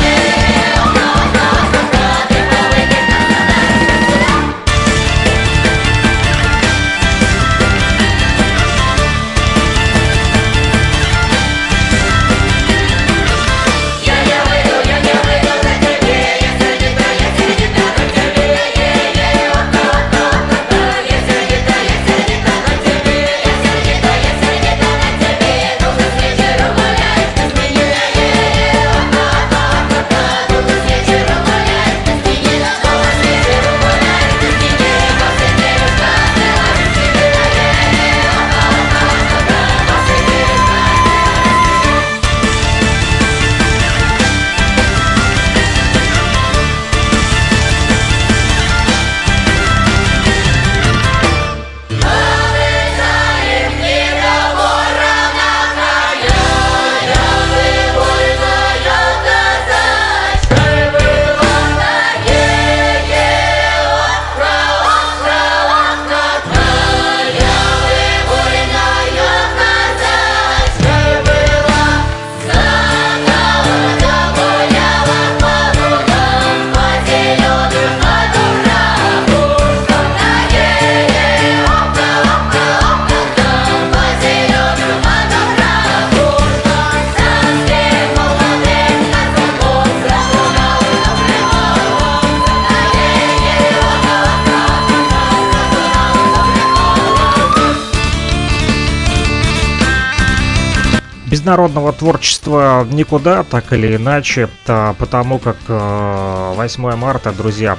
без народного творчества никуда, так или иначе, потому как 8 марта, друзья,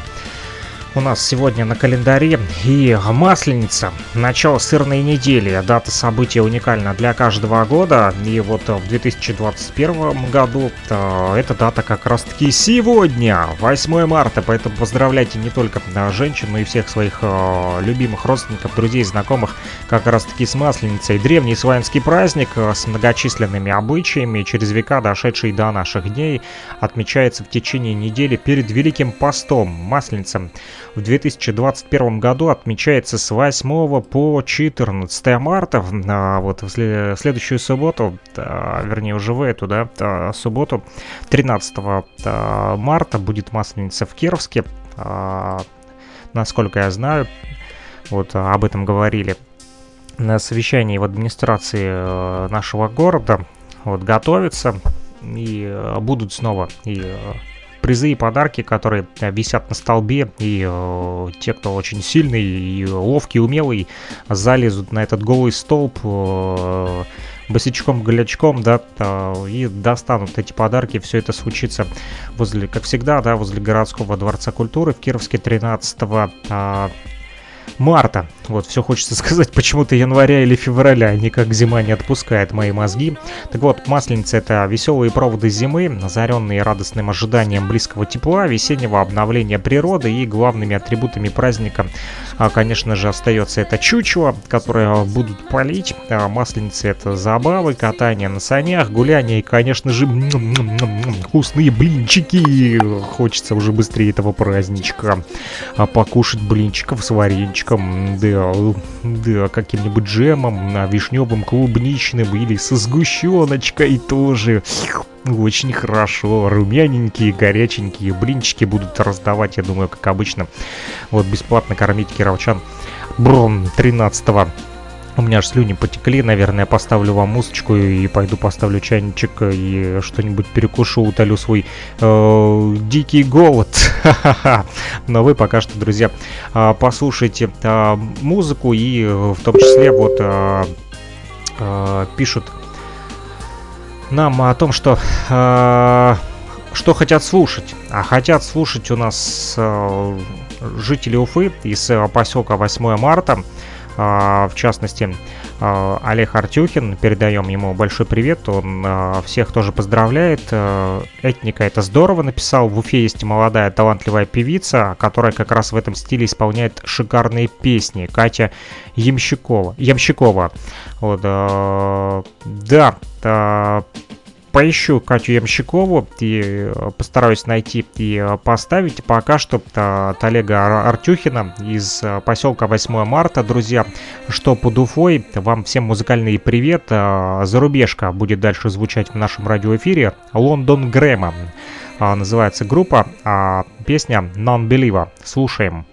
у нас сегодня на календаре и Масленица, начало сырной недели. Дата события уникальна для каждого года, и вот в 2021 году эта дата как раз таки сегодня, 8 марта, поэтому поздравляйте не только женщин, но и всех своих любимых родственников, друзей, знакомых как раз таки с Масленицей. Древний славянский праздник с многочисленными обычаями, через века дошедший до наших дней, отмечается в течение недели перед Великим постом. Масленица в 2021 году отмечается с 8 по 14 марта, вот в следующую субботу, вернее уже в эту, да, субботу, 13 марта будет Масленица в Кировске, насколько я знаю, вот об этом говорили на совещании в администрации нашего города, вот готовится, и будут снова и... призы и подарки, которые висят на столбе, и те, кто очень сильный и ловкий, умелый, залезут на этот голый столб босичком-голячком, да, и достанут эти подарки. Все это случится возле, как всегда, да, возле городского дворца культуры в Кировске 13 марта. Вот, все хочется сказать, почему-то января или февраля, никак зима не отпускает мои мозги. Так вот, Масленица — это веселые проводы зимы, озаренные радостным ожиданием близкого тепла, весеннего обновления природы, и главными атрибутами праздника, конечно же, остается это чучело, которое будут палить. Масленица — это забавы, катание на санях, гуляние и, конечно же, вкусные блинчики. Хочется уже быстрее этого праздничка покушать блинчиков с вареньем. Да, каким-нибудь джемом, вишневым, клубничным или со сгущеночкой тоже. Очень хорошо. Румяненькие, горяченькие блинчики будут раздавать, я думаю, как обычно. Вот, бесплатно кормить кировчан. Брон, 13-го. У меня аж слюни потекли, наверное, поставлю вам музычку и пойду поставлю чайничек и что-нибудь перекушу, утолю свой дикий голод. Но вы пока что, друзья, послушайте музыку, и в том числе вот пишут нам о том, что... что хотят слушать? А хотят слушать у нас жители Уфы из поселка 8 марта. В частности, Олег Артюхин, передаем ему большой привет, он всех тоже поздравляет. Этника — это здорово, написал. В Уфе есть молодая талантливая певица, которая как раз в этом стиле исполняет шикарные песни, Катя Ямщикова. Вот, да, поищу Катю Ямщикову и постараюсь найти и поставить. Пока что от Олега Артюхина из поселка 8 марта, друзья, что под Уфой, вам всем музыкальный привет. Зарубежка будет дальше звучать в нашем радиоэфире. Лондон Грэма называется группа, песня Non-Believer. Слушаем.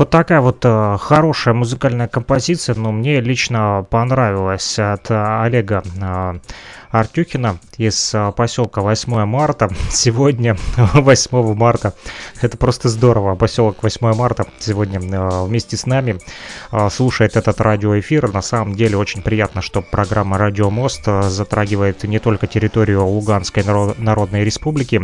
Вот такая вот хорошая музыкальная композиция, но мне лично понравилась, от Олега Артюхина из поселка 8 марта. Сегодня 8 марта. Это просто здорово. Поселок 8 марта сегодня вместе с нами слушает этот радиоэфир. На самом деле очень приятно, что программа «Радиомост» затрагивает не только территорию Луганской Народной Республики,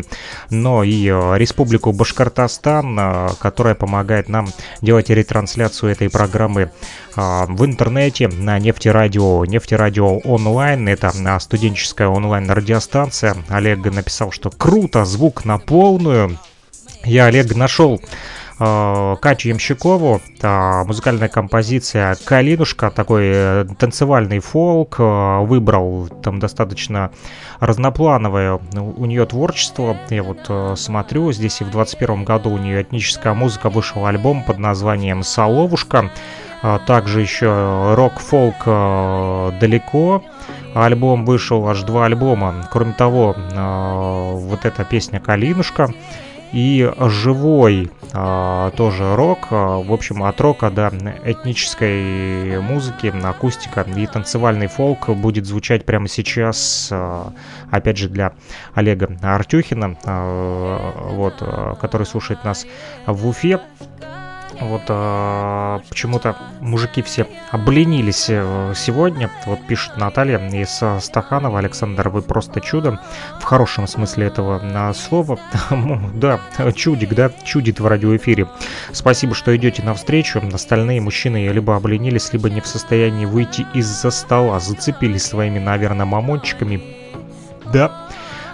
но и Республику Башкортостан, которая помогает нам делать ретрансляцию этой программы в интернете на Нефтерадио. Нефтерадио онлайн — это студенческая онлайн-радиостанция. Олег написал, что круто, звук на полную. Я, Олег, нашел Катю Ямщикову, музыкальная композиция «Калинушка», такой танцевальный фолк, выбрал там достаточно разноплановое у нее творчество. Я вот смотрю, здесь и в 21 году у нее «Этническая музыка» вышел альбом под названием «Соловушка». Также еще «Рок-фолк далеко» альбом вышел, аж два альбома. Кроме того, вот эта песня «Калинушка» и живой тоже рок. В общем, от рока до этнической музыки, акустика и танцевальный фолк будет звучать прямо сейчас. Опять же, для Олега Артюхина, вот, который слушает нас в Уфе. Вот почему-то мужики все обленились сегодня. Вот пишет Наталья из Стаханова: Александр, вы просто чудо. В хорошем смысле этого слова. Да, чудик, да, чудит в радиоэфире. Спасибо, что идете навстречу. Остальные мужчины либо обленились, либо не в состоянии выйти из-за стола. Зацепились своими, наверное, мамончиками. Да.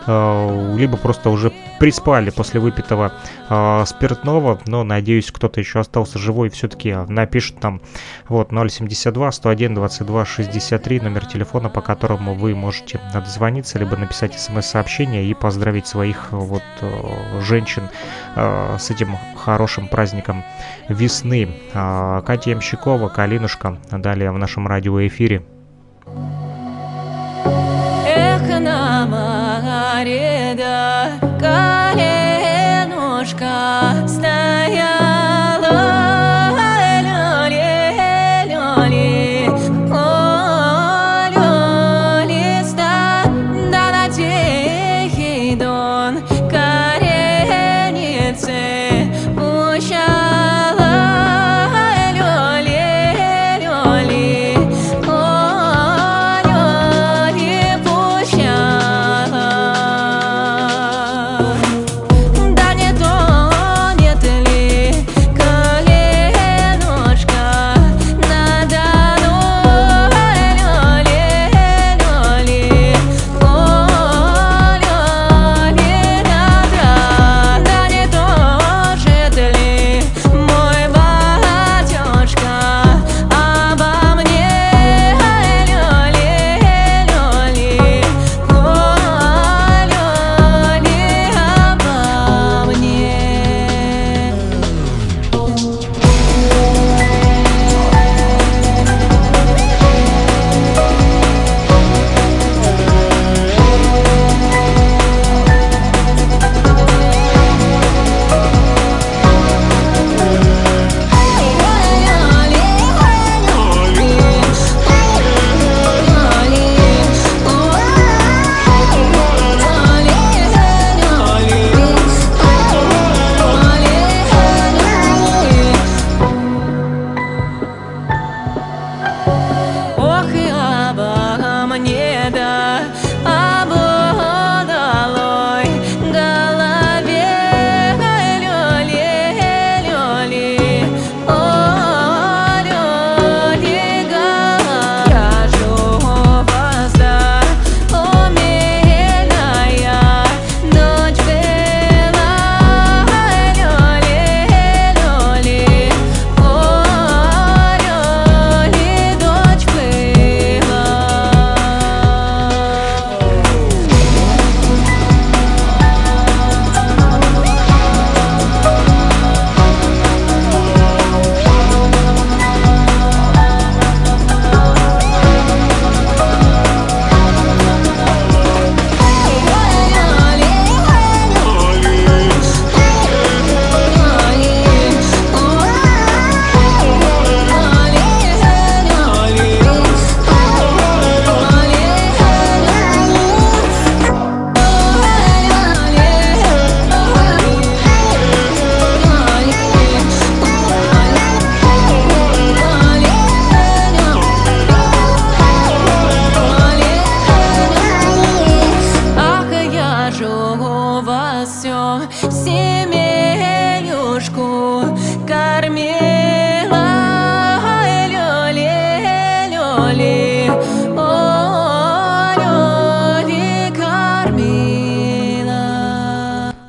Либо просто уже приспали после выпитого спиртного. Но, надеюсь, кто-то еще остался живой и все-таки напишет там. Вот, 072 101 22 63, номер телефона, по которому вы можете дозвониться, либо написать смс-сообщение и поздравить своих вот женщин с этим хорошим праздником весны. Катя Ямщикова, «Калинушка», далее в нашем радиоэфире. Эх, на море, да, коленушка стояла, лё-лё-лё-лё-ли, о, лё-листа, да на тихий дон кореницы пущала, лё-лё-лё-ли.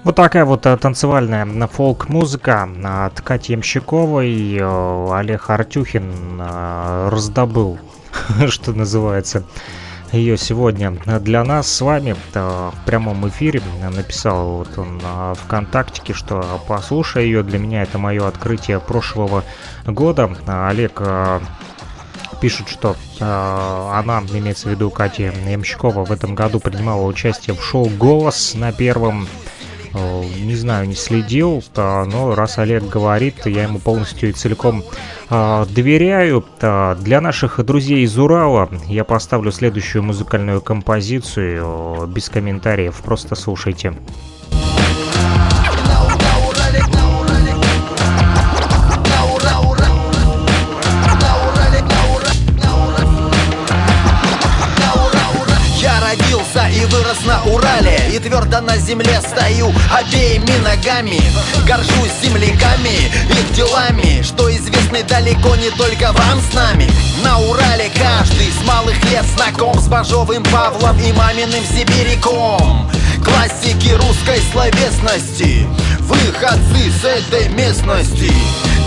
Вот такая вот танцевальная фолк-музыка от Кати Ямщиковой. Олег Артюхин раздобыл, что называется, ее сегодня для нас с вами в прямом эфире. Написал вот он ВКонтактике, что послушай ее. Для меня это мое открытие прошлого года. Олег пишет, что она, имеется в виду Катя Ямщикова, в этом году принимала участие в шоу «Голос» на Первом. Не знаю, не следил, но раз Олег говорит, я ему полностью и целиком доверяю. Для наших друзей из Урала я поставлю следующую музыкальную композицию. Без комментариев, просто слушайте. И вырос на Урале, и твердо на земле стою обеими ногами. Горжусь земляками, их делами, что известны далеко не только вам с нами. На Урале каждый с малых лет знаком с Бажовым Павлом и маминым сибиряком. Классики русской словесности, выходцы с этой местности.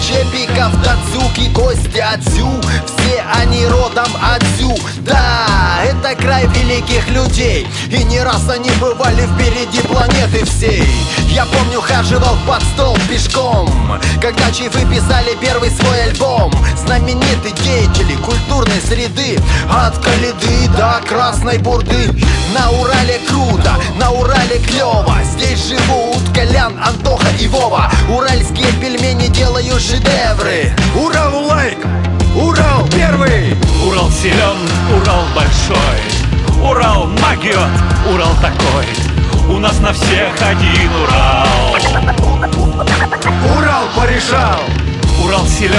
Чепиков, Дацюк и Костя Дзю, все они родом отзю. Да, это край великих людей, и не раз они бывали впереди планеты всей. Я помню, хаживал под стол пешком, когда Чайфы писали первый свой альбом. Знаменитые деятели культурной среды, от Калиды до Красной Бурды. На Урале круто, на Урале клёво, здесь живут Колян, Антоха и Вова. Уральские пельмени делают шедевры. Урал лайк, Урал первый, Урал силен, Урал большой, Урал магиот, Урал такой. У нас на всех один Урал. Урал порешал, Урал силен,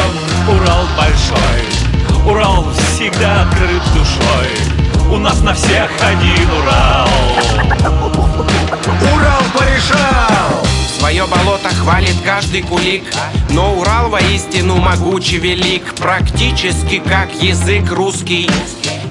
Урал большой, Урал всегда открыт душой. У нас на всех один Урал. Урал порешал. Свое болото хвалит каждый кулик, но Урал воистину могуч и велик. Практически как язык русский.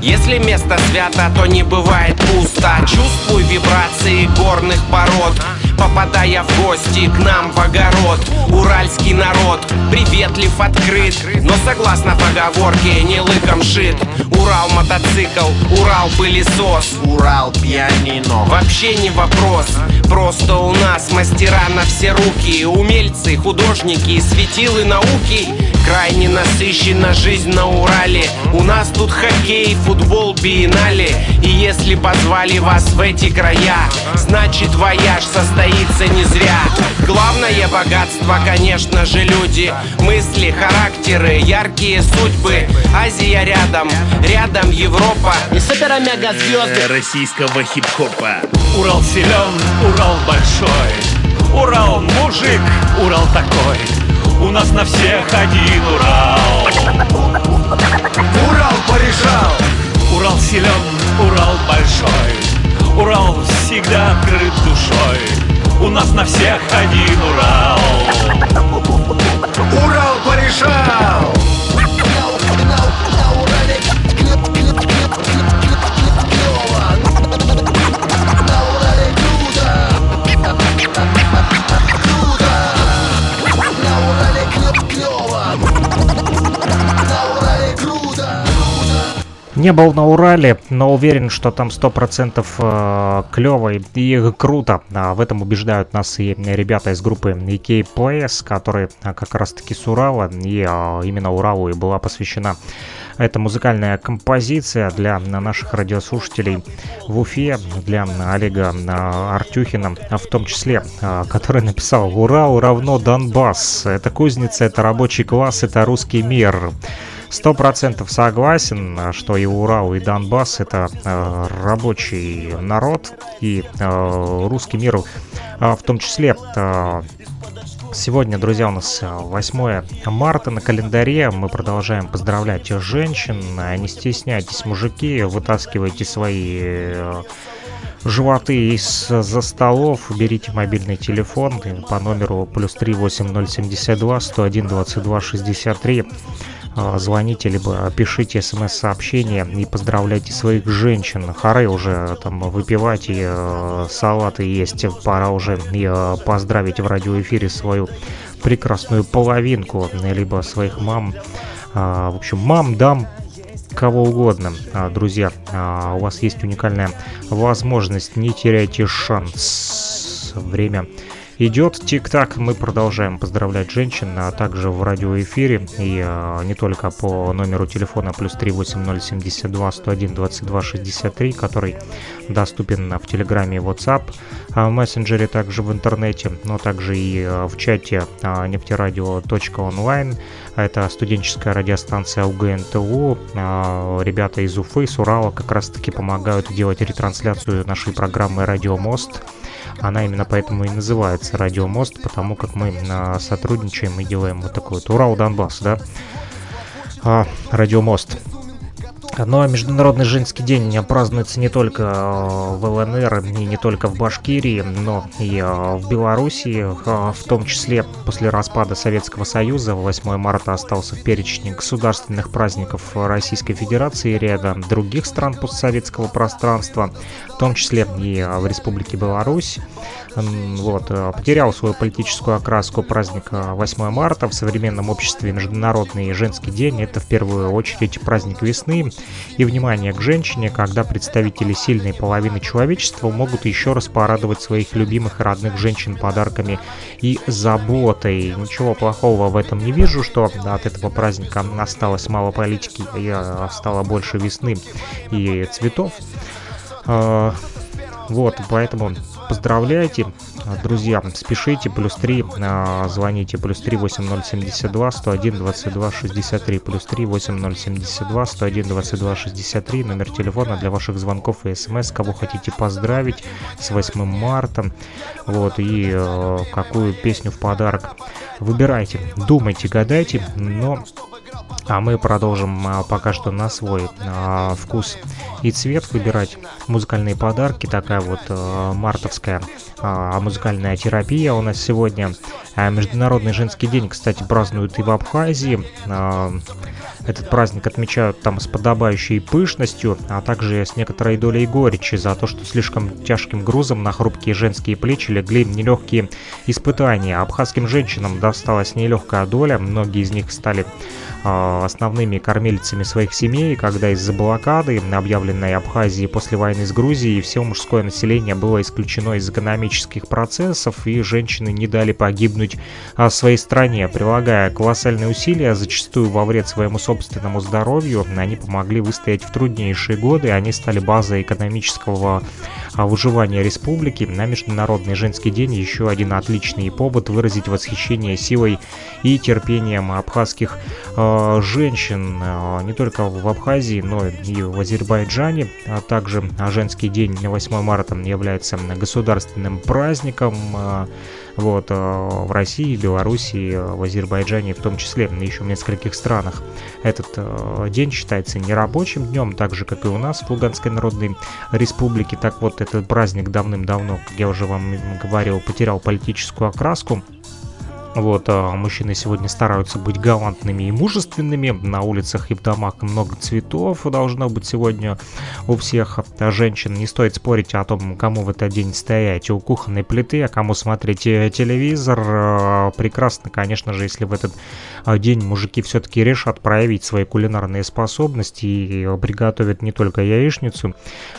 Если место свято, то не бывает пусто. Чувствуй вибрации горных пород, попадая в гости к нам в огород. Уральский народ приветлив, открыт, но согласно поговорке не лыком шит. Урал мотоцикл, Урал пылесос, Урал пианино. Вообще не вопрос, просто у нас мастера на все руки. Умельцы, художники, светилы науки. Крайне насыщена жизнь на Урале. У нас тут хоккей, футбол, биеннале. И если позвали вас в эти края, значит вояж состоится не зря. Главное богатство, конечно же, люди. Мысли, характеры, яркие судьбы. Азия рядом, рядом Европа и супер-мега-звезды российского хип-хопа. Урал силен, Урал большой, Урал мужик, Урал такой. У нас на всех один Урал. Урал порешал. Урал силен, Урал большой, Урал всегда открыт душой. У нас на всех один Урал. Урал порешал. Не был на Урале, но уверен, что там 100% клево и круто. В этом убеждают нас и ребята из группы IKPS, которые как раз-таки с Урала, и именно Уралу и была посвящена эта музыкальная композиция для наших радиослушателей в Уфе, для Олега Артюхина, в том числе, который написал: «Урал равно Донбасс, это кузница, это рабочий класс, это русский мир». 100% согласен, что и Урал, и Донбасс — это рабочий народ, и русский мир в том числе. Сегодня, друзья, у нас 8 марта на календаре. Мы продолжаем поздравлять женщин. Не стесняйтесь, мужики, вытаскивайте свои животы из-за столов, берите мобильный телефон по номеру +3 8072 101 22 63. звоните, либо пишите смс-сообщения и поздравляйте своих женщин. Хоры уже там выпивать и салаты есть. Пора уже поздравить в радиоэфире свою прекрасную половинку, либо своих мам. В общем, мам, дам, кого угодно. Друзья, у вас есть уникальная возможность. Не теряйте шанс. Время идет, тик-так, мы продолжаем поздравлять женщин, а также в радиоэфире, и не только по номеру телефона +3 8072 101 22 63, который доступен в Телеграме и WhatsApp, в мессенджере, также в интернете, но также и в чате нефтерадио.онлайн. Это студенческая радиостанция УГНТУ. Ребята из Уфы, с Урала как раз-таки помогают делать ретрансляцию нашей программы «Радиомост». Она именно поэтому и называется «Радиомост», потому как мы сотрудничаем и делаем вот такой вот Урал-Донбасс, да? «Радиомост». Но Международный женский день празднуется не только в ЛНР и не только в Башкирии, но и в Белоруссии, в том числе после распада Советского Союза. 8 марта остался в перечне государственных праздников Российской Федерации и ряда других стран постсоветского пространства, в том числе и в Республике Беларусь. Вот, потерял свою политическую окраску праздник 8 марта. В современном обществе Международный женский день – это в первую очередь праздник весны и внимание к женщине, когда представители сильной половины человечества могут еще раз порадовать своих любимых и родных женщин подарками и заботой. Ничего плохого в этом не вижу, что от этого праздника осталось мало политики, и стало больше весны и цветов. Вот, поэтому поздравляйте, друзья, спешите, +3, звоните, +3 8072 101 22 63, +3 8072 101 22 63, номер телефона для ваших звонков и смс, кого хотите поздравить с 8 марта, вот, и какую песню в подарок. Выбирайте, думайте, гадайте, но... А мы продолжим пока что на свой вкус и цвет выбирать музыкальные подарки. Такая вот мартовская музыкальная терапия у нас сегодня. Международный женский день, кстати, празднуют и в Абхазии. Этот праздник отмечают там с подобающей пышностью, а также с некоторой долей горечи за то, что слишком тяжким грузом на хрупкие женские плечи легли нелегкие испытания. Абхазским женщинам досталась нелегкая доля, многие из них стали основными кормилицами своих семей, когда из-за блокады, объявленной Абхазией после войны с Грузией, все мужское население было исключено из экономических процессов, и женщины не дали погибнуть своей стране. Прилагая колоссальные усилия, зачастую во вред своему собственному здоровью, они помогли выстоять в труднейшие годы, они стали базой экономического выживания республики. На Международный женский день еще один отличный повод выразить восхищение силой и терпением абхазских женщин, не только в Абхазии, но и в Азербайджане. А также женский день 8 марта является государственным праздником, вот, в России, Белоруссии, в Азербайджане, в том числе еще в нескольких странах. Этот день считается нерабочим днем, так же, как и у нас в Луганской Народной Республике. Так вот, этот праздник давным-давно, как я уже вам говорил, потерял политическую окраску. Вот, мужчины сегодня стараются быть галантными и мужественными. На улицах и в домах много цветов должно быть сегодня у всех женщин. Не стоит спорить о том, кому в этот день стоять у кухонной плиты, а кому смотреть телевизор. Прекрасно, конечно же, если в этот день мужики все-таки решат проявить свои кулинарные способности и приготовят не только яичницу.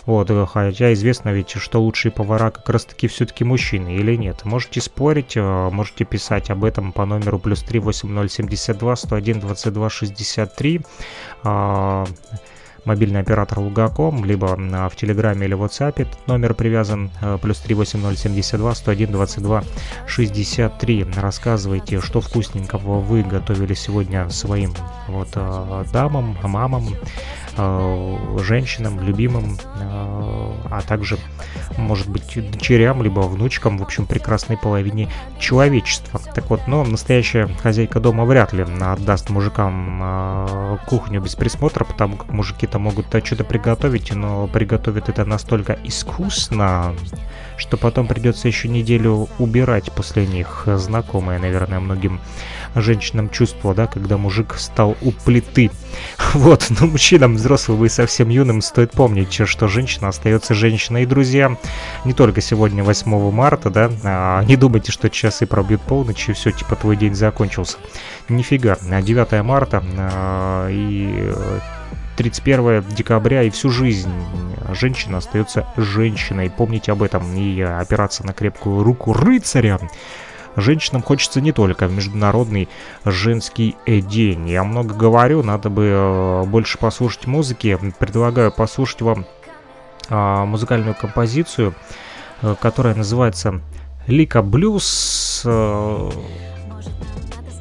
Вот, хотя известно ведь, что лучшие повара как раз-таки все-таки мужчины, или нет. Можете спорить, можете писать об этом по номеру +3 8072 101 22 63, мобильный оператор Лугаком, либо в Телеграме или WhatsApp этот номер привязан, +3 8072 101 22 63. Рассказывайте, что вкусненького вы готовили сегодня своим вот дамам, мамам, женщинам, любимым, а также, может быть, дочерям, либо внучкам, в общем, прекрасной половине человечества. Так вот, но настоящая хозяйка дома вряд ли отдаст мужикам кухню без присмотра, потому как мужики-то ребята могут что-то приготовить, но приготовят это настолько искусно, что потом придется еще неделю убирать после них. Знакомое, наверное, многим женщинам чувство, да, когда мужик стал у плиты. Вот, но мужчинам, взрослым и совсем юным, стоит помнить, что женщина остается женщиной, и, друзья, не только сегодня, 8 марта, да, не думайте, что часы пробьют полночь и все, типа, твой день закончился. Нифига, 9 марта и 31 декабря и всю жизнь женщина остается женщиной. Помните об этом и опираться на крепкую руку рыцаря. Женщинам хочется не только в Международный женский день. Я много говорю, надо бы больше послушать музыки. Предлагаю послушать вам музыкальную композицию, которая называется «Лика Блюз».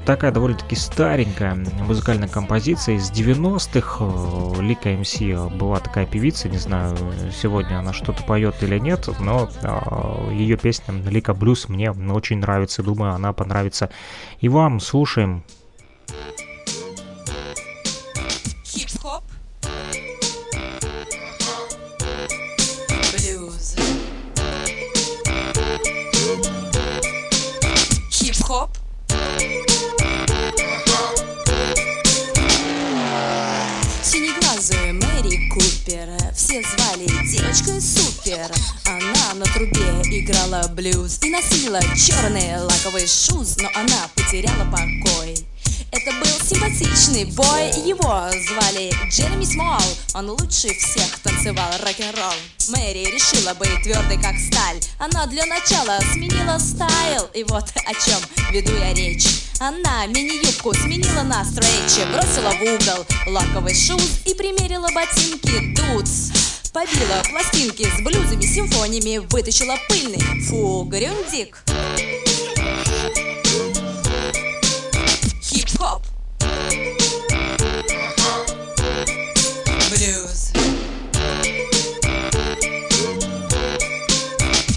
Такая довольно-таки старенькая музыкальная композиция из 90-х. Лика МС была такая певица, не знаю, сегодня она что-то поет или нет, но ее песня «Лика Блюз» мне очень нравится, думаю, она понравится и вам. Слушаем. Все звали девочкой супер. Она на трубе играла блюз и носила черные лаковые шуз, но она потеряла покой. Это был симпатичный бой, его звали Джереми Смол. Он лучше всех танцевал рок-н-ролл. Мэри решила быть твердой, как сталь. Она для начала сменила стайл. И вот о чем веду я речь. Она мини-юбку сменила на стрейчи, бросила в угол лаковый шуз и примерила ботинки дуц. Побила пластинки с блюзами, симфониями, вытащила пыльный фу-грюндик. Хип-хоп, блюз,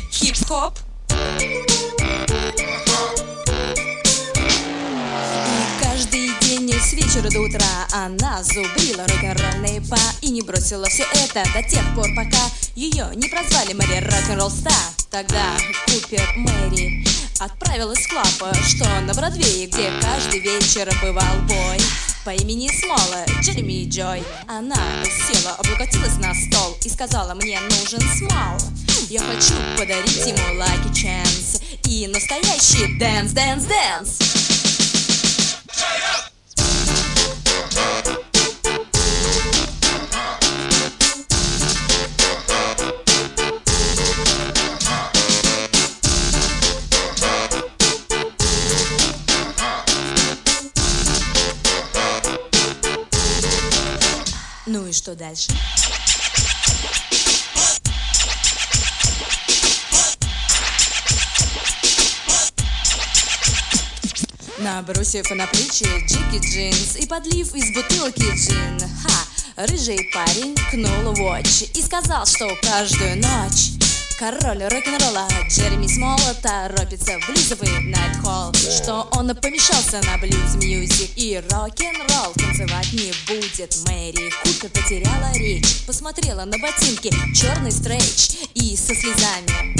хип-хоп. И каждый день с вечера до утра она зубрила рок-н-ролльные па и не бросила все это до тех пор, пока ее не прозвали Мэри Рок-н-ролл Ста. Тогда Купер Мэри отправилась в клапа, что на Бродвее, где каждый вечер бывал бой по имени Смола, Джереми и Джой. Она села, облокотилась на стол и сказала: мне нужен Смол. Я хочу подарить ему Lucky Chance и настоящий dance, dance, dance. Ну и что дальше? Набросив на плечи джики джинс и подлив из бутылки джин, ха, рыжий парень кнул вотч и сказал, что каждую ночь король рок-н-ролла Джереми Смола торопится в блюзовый найт-холл, что он помешался на блюз-мьюзик и рок-н-ролл танцевать не будет. Мэри Купер потеряла речь, посмотрела на ботинки черный стрейч и со слезами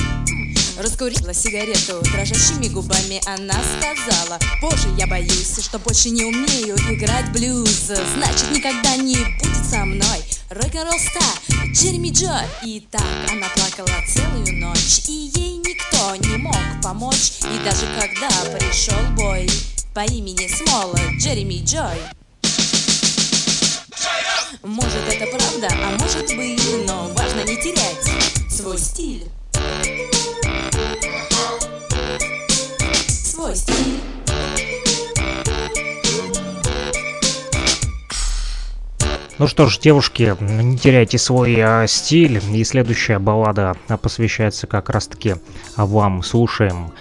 раскурила сигарету. Дрожащими губами она сказала: боже, я боюсь, что больше не умею играть блюз. Значит, никогда не будет со мной рок-н-ролл ста Джереми Джо. И так она плакала целую ночь, и ей никто не мог помочь. И даже когда пришел бой по имени Смола, Джереми Джой. Может, это правда, а может быть, но важно не терять свой стиль. Свой стиль. Ну что ж, девушки, не теряйте свой стиль. И следующая баллада посвящается как раз-таки вам. Слушаем.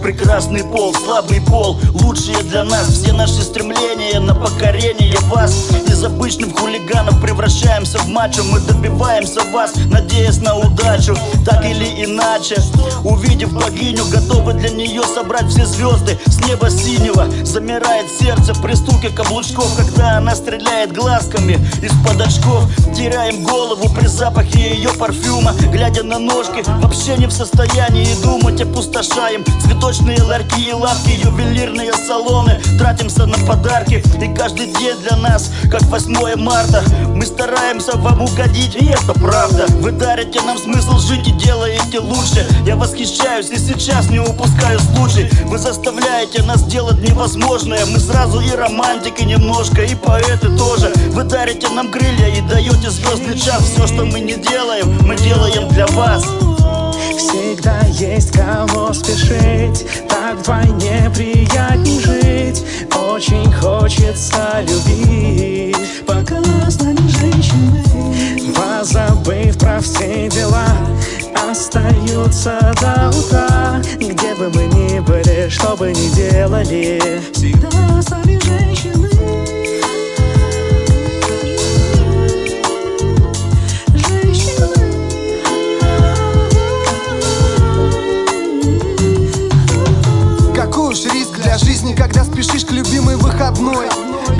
Прекрасный пол, слабый пол, лучшие для нас все наши стремления на покорение вас. Из обычным хулиганов превращаемся в мачо. Мы добиваемся вас, надеясь на удачу. Так или иначе, увидев богиню, готовы для нее собрать все звезды с неба синего. Замирает сердце при стуке каблучков, когда она стреляет глазками из-под очков. Теряем голову при запахе ее парфюма, глядя на ножки, вообще не в состоянии думать. Опустошаем цветочные ларьки и лавки, ювелирные салоны, тратимся на подарки. И каждый день для нас, как 8 марта, мы стараемся вам угодить, и это правда. Вы дарите нам смысл жить и делаете лучше. Я восхищаюсь и сейчас не упускаю случай. Вы заставляете нас делать невозможное. Мы сразу и романтики немножко, и поэты тоже. Вы дарите нам крылья и даете звездный час. Все, что мы не делаем, мы делаем для вас. Всегда есть кого спешить, так вдвойне приятней жить. Очень хочется любить, пока с нами женщины. Позабыв про все дела, остаются до утра. Где бы мы ни были, что бы ни делали, всегда с нами женщины. Риск для жизни, когда спешишь к любимой выходной,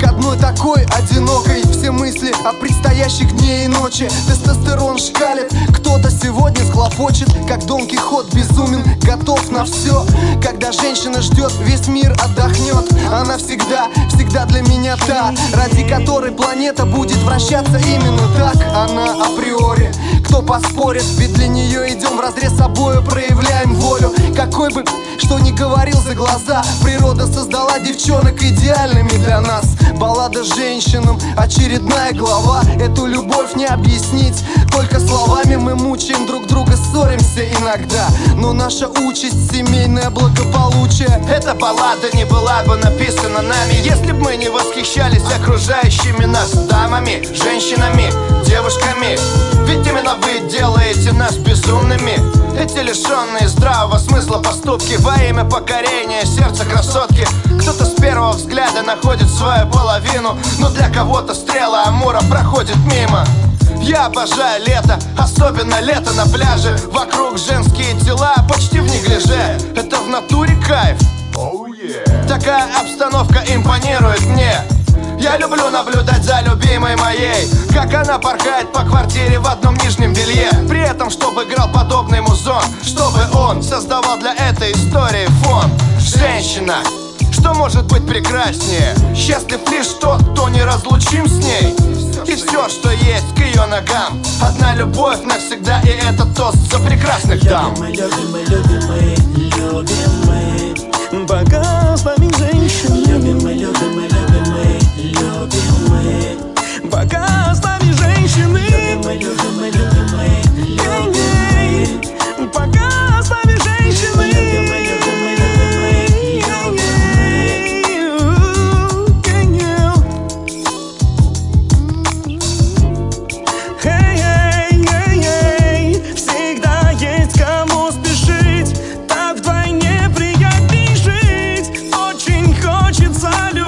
к одной такой одинокой. Все мысли о предстоящих дне и ночи, тестостерон шкалит. Кто-то сегодня схлопочет, как Дон Кихот, безумен, готов на все. Когда женщина ждет, весь мир отдохнет. Она всегда, всегда для меня та, ради которой планета будет вращаться именно так. Она априори, кто поспорит, ведь для нее идем вразрез с собою, проявляем волю. Какой бы, что ни говорил за глаза, природа создала девчонок идеальными для нас. Баллада женщинам, очередная глава. Эту любовь не объяснить только словами. Мы мучаем друг друга, ссоримся иногда, но наша участь — семейное благополучие. Эта баллада не была бы написана нами, если б мы не восхищались окружающими нас дамами, женщинами, девушками. Ведь именно вы делаете нас безумными. Эти лишенные здравого смысла поступки во имя покорения сердца красотки. Кто-то с первого взгляда находит свою половину, но для кого-то стрела Амура проходит мимо. Я обожаю лето, особенно лето на пляже. Вокруг женские тела почти в неглиже. Это в натуре кайф. Oh, yeah. Такая обстановка импонирует мне. Я люблю наблюдать за любимой моей, как она порхает по квартире в одном нижнем белье. При этом, чтобы играл подобный музон, чтобы он создавал для этой истории фон. Женщина, что может быть прекраснее? Счастлив лишь тот, кто не разлучим с ней. И все, что есть к ее ногам, одна любовь навсегда, и это тост за прекрасных дам. Любимые, бога с вами женщины. Любимые, пока с нами женщины. Любимые, пока с нами женщины. Всегда есть кому спешить, так вдвойне приятней жить. Очень хочется любить.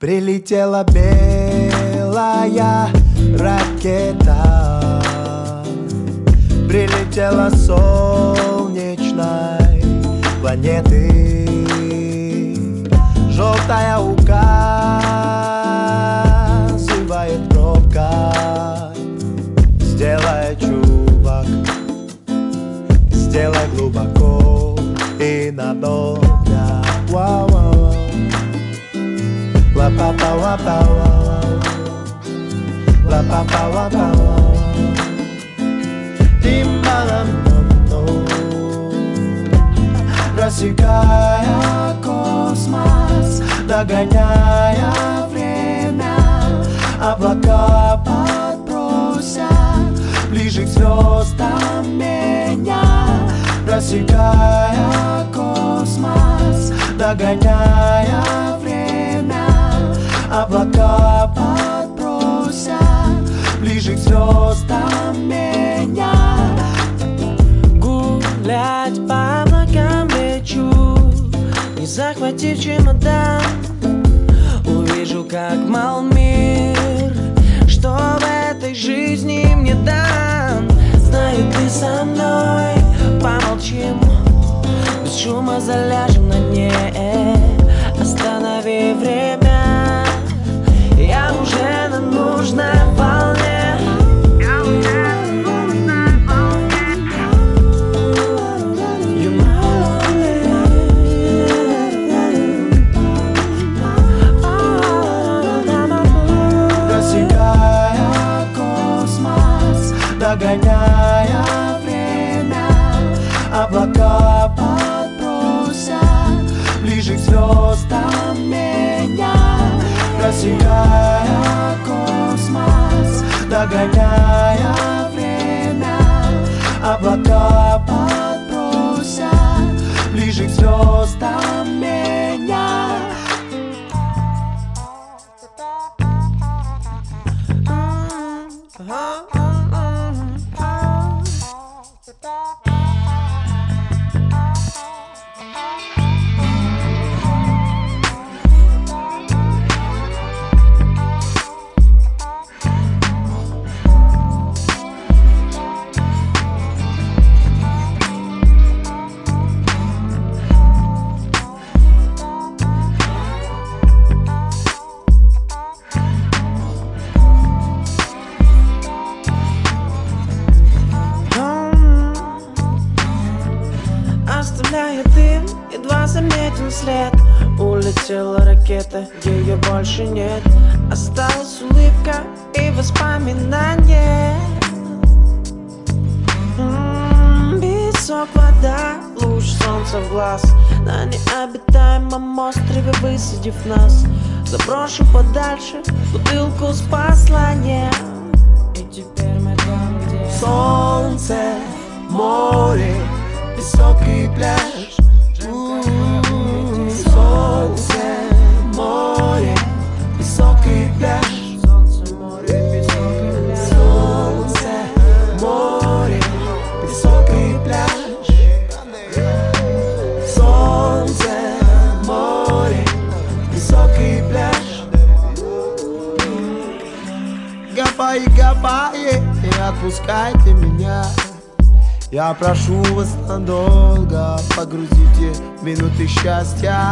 Прилетела белая ракета, прилетела с солнечной планеты. Желтая указывает пробкой: сделай, чувак, сделай глубоко и надолго. Вау-вау. Ла-па-па-ла-па-ла, ла-па-па-ла-па-ла. Рассекая космос, догоняя время, облака подбросят ближе к звездам меня. Рассекая космос, догоняя время, облака подбросят ближе к звездам меня. Гулять по облакам лечу, не захватив чемодан. Увижу, как мал мир, что в этой жизни мне дан. Знаю, ты со мной, помолчим, без шума заляжем на ней. Останови время, я уже на нужной волне. Догоняя время, облака подбросят ближе к звездам меня. Рассекая космос, догоняя время, облака подбросят ближе к звездам меня. Улетела ракета, ее больше нет. Осталась улыбка и воспоминания. Песок, вода, луч, солнце в глаз. На необитаемом острове высадив нас, заброшу подальше бутылку с посланием. И теперь мы там, где солнце, море, песок и пляж. Солнце, море, песок и пляж. Солнце, море, песок и пляж. Солнце, море, песок и пляж. Солнце, море, песок и пляж. Гапай, гапай, не отпускайте меня. Я прошу вас надолго, погрузите минуты счастья.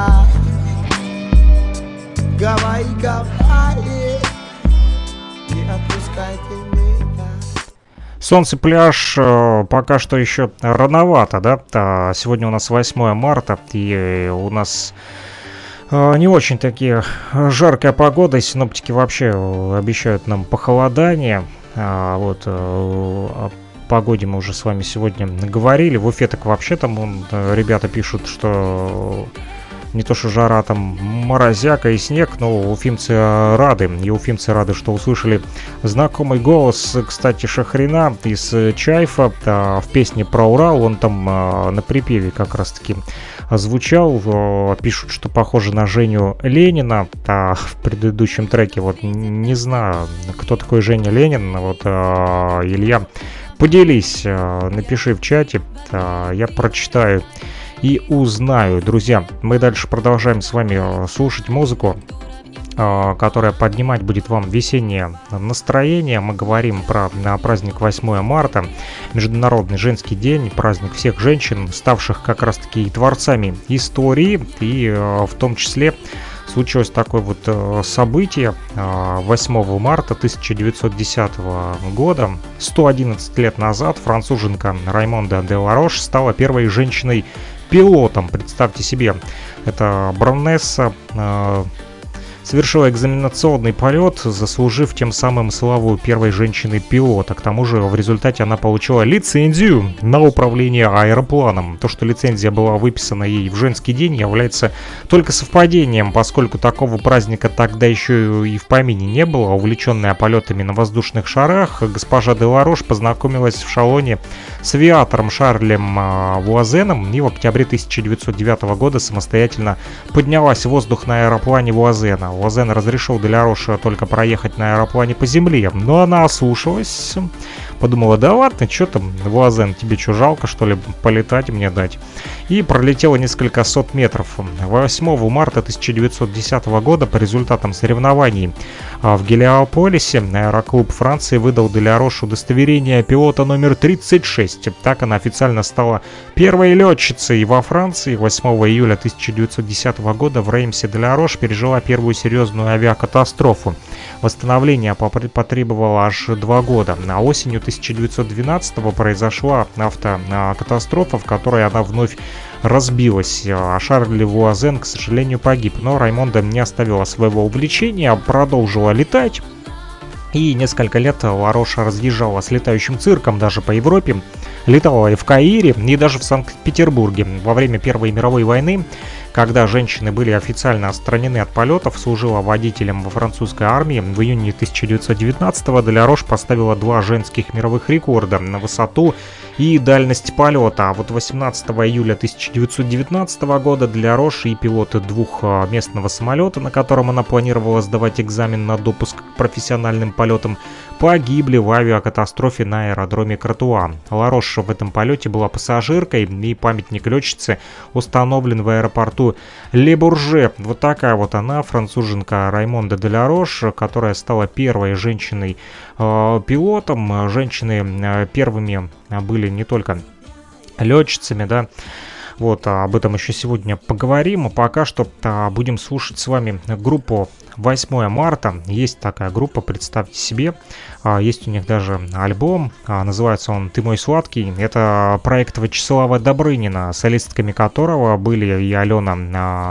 Гавай, гавай, не отпускайте меня. Солнце, пляж, пока что еще рановато, да? Сегодня у нас 8 марта, и у нас не очень такие жаркая погода. Синоптики вообще обещают нам похолодание. Вот, погоде мы уже с вами сегодня говорили. В Уфе так вообще там ребята пишут, что не то что жара, там морозяка и снег, но уфимцы рады. И уфимцы рады, что услышали знакомый голос, кстати, Шахрина из Чайфа в песне про Урал. Он там на припеве как раз-таки звучал. Пишут, что похоже на Женю Ленина в предыдущем треке. Вот не знаю, кто такой Женя Ленин. Вот, Илья, поделись, напиши в чате, я прочитаю и узнаю. Друзья, мы дальше продолжаем с вами слушать музыку. которая поднимать будет вам весеннее настроение. Мы говорим про праздник 8 марта, Международный женский день, праздник всех женщин, ставших как раз-таки и творцами истории, и в том числе случилось такое вот событие 8 марта 1910 года. 111 лет назад француженка Раймонда де Ларош стала первой женщиной-пилотом. Представьте себе, это баронесса совершила экзаменационный полет, заслужив тем самым славу первой женщины-пилота. К тому же в результате она получила лицензию на управление аэропланом. То, что лицензия была выписана ей в женский день, является только совпадением, поскольку такого праздника тогда еще и в помине не было. Увлеченная полетами на воздушных шарах, госпожа де Ларош познакомилась в Шалоне с авиатором Шарлем Вуазеном и в октябре 1909 года самостоятельно поднялась в воздух на аэроплане Вуазена. Лозен разрешил де Ларошу только проехать на аэроплане по земле, но она ослушалась, подумала, да ладно, что там, Лозен, тебе что, жалко, что ли, полетать мне дать? И пролетела несколько сот метров. 8 марта 1910 года по результатам соревнований в Гелиополисе аэроклуб Франции выдал де Ларошу удостоверение пилота номер 36. Так она официально стала первой летчицей во Франции. 8 июля 1910 года в Реймсе де Ларош пережила первую серьезную авиакатастрофу. Восстановление потребовало аж 2 года. На осенью 1912-го произошла автокатастрофа, в которой она вновь разбилась, а Шарль Вуазен, к сожалению, погиб. Но Раймонда не оставила своего увлечения, продолжила летать. И несколько лет Лароша разъезжала с летающим цирком даже по Европе, летала и в Каире, и даже в Санкт-Петербурге. Во время Первой мировой войны, когда женщины были официально отстранены от полетов, служила водителем во французской армии. В июне 1919-го де Ларош поставила 2 женских мировых рекорда на высоту и дальность полета. А вот 18 июля 1919 года де Ларош и пилоты двухместного самолета, на котором она планировала сдавать экзамен на допуск к профессиональным полетам, погибли в авиакатастрофе на аэродроме Кротуа. Ларош в этом полете была пассажиркой, и памятник летчице установлен в аэропорту Ле Бурже. Вот такая вот она, француженка Раймонда де Ларош, которая стала первой женщиной-пилотом. Женщины первыми были не только летчицами, да. Вот, об этом еще сегодня поговорим. А пока что будем слушать с вами группу 8 марта. Есть такая группа, представьте себе. Есть у них даже альбом. Называется он «Ты мой сладкий». Это проект Вячеслава Добрынина, солистками которого были и Алена,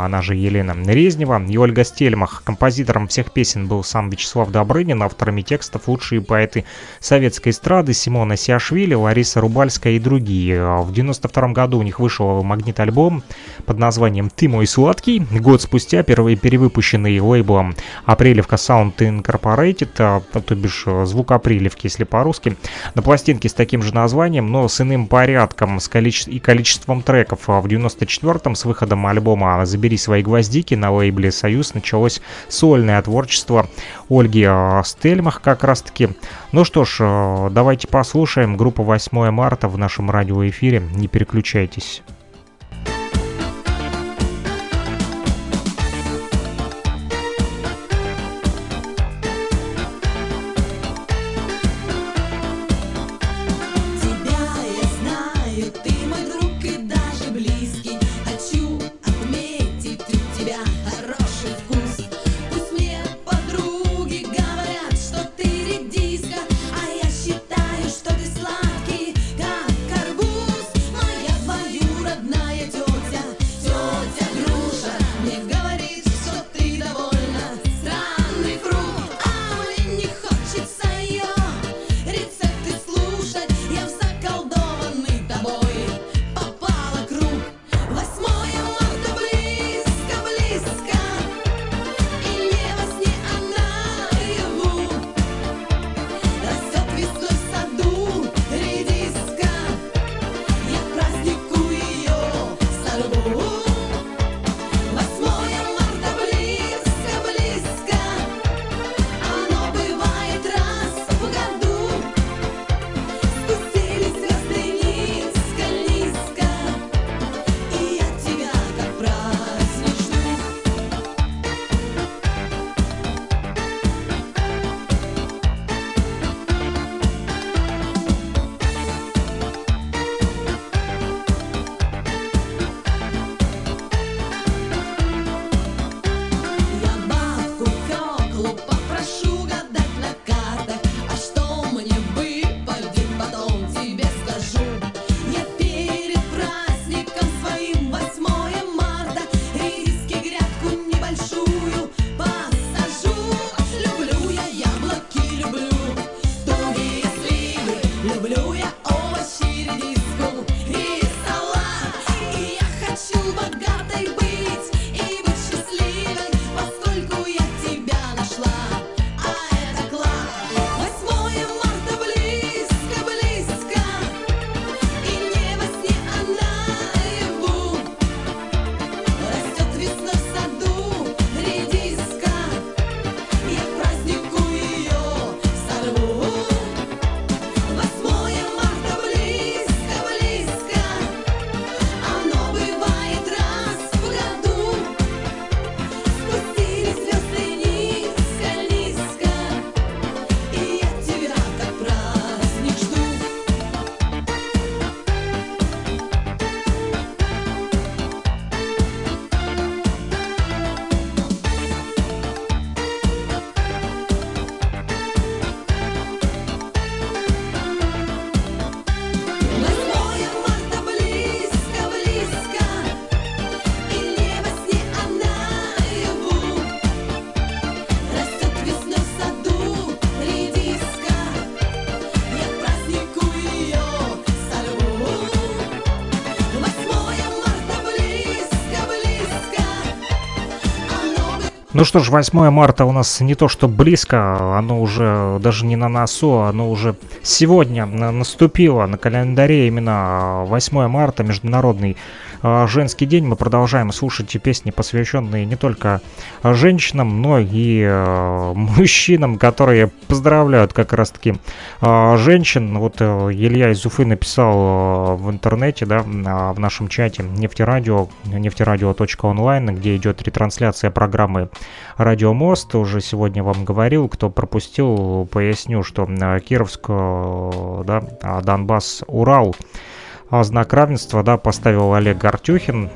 она же Елена Резнева, и Ольга Стельмах. Композитором всех песен был сам Вячеслав Добрынин. Авторами текстов лучшие поэты советской эстрады Симона Сиашвили, Лариса Рубальская и другие. В 92 году у них вышел магнит-альбом под названием «Ты мой сладкий». Год спустя первый перевыпущенный лейблом Апрелевка Sound Incorporated, то бишь звук Апрелевки, если по-русски, на пластинке с таким же названием, но с иным порядком и количеством треков. В 94-м с выходом альбома «Забери свои гвоздики» на лейбле «Союз» началось сольное творчество Ольги Стельмах как раз-таки. Ну что ж, давайте послушаем группу 8 марта в нашем радиоэфире. Не переключайтесь. Юра, Ну что ж, 8 марта у нас не то что близко, оно уже даже не на носу, оно уже сегодня наступило на календаре именно 8 марта, Международный женский день. Мы продолжаем слушать песни, посвященные не только женщинам, но и мужчинам, которые поздравляют как раз-таки женщин. Вот Илья из Уфы написал в интернете, да, в нашем чате Нефтерадио, нефтерадио.онлайн, где идет ретрансляция программы «Радиомост». Уже сегодня вам говорил, кто пропустил, поясню, что Кировск, да, Донбасс, Урал. Знак равенства, да, поставил Олег Артюхин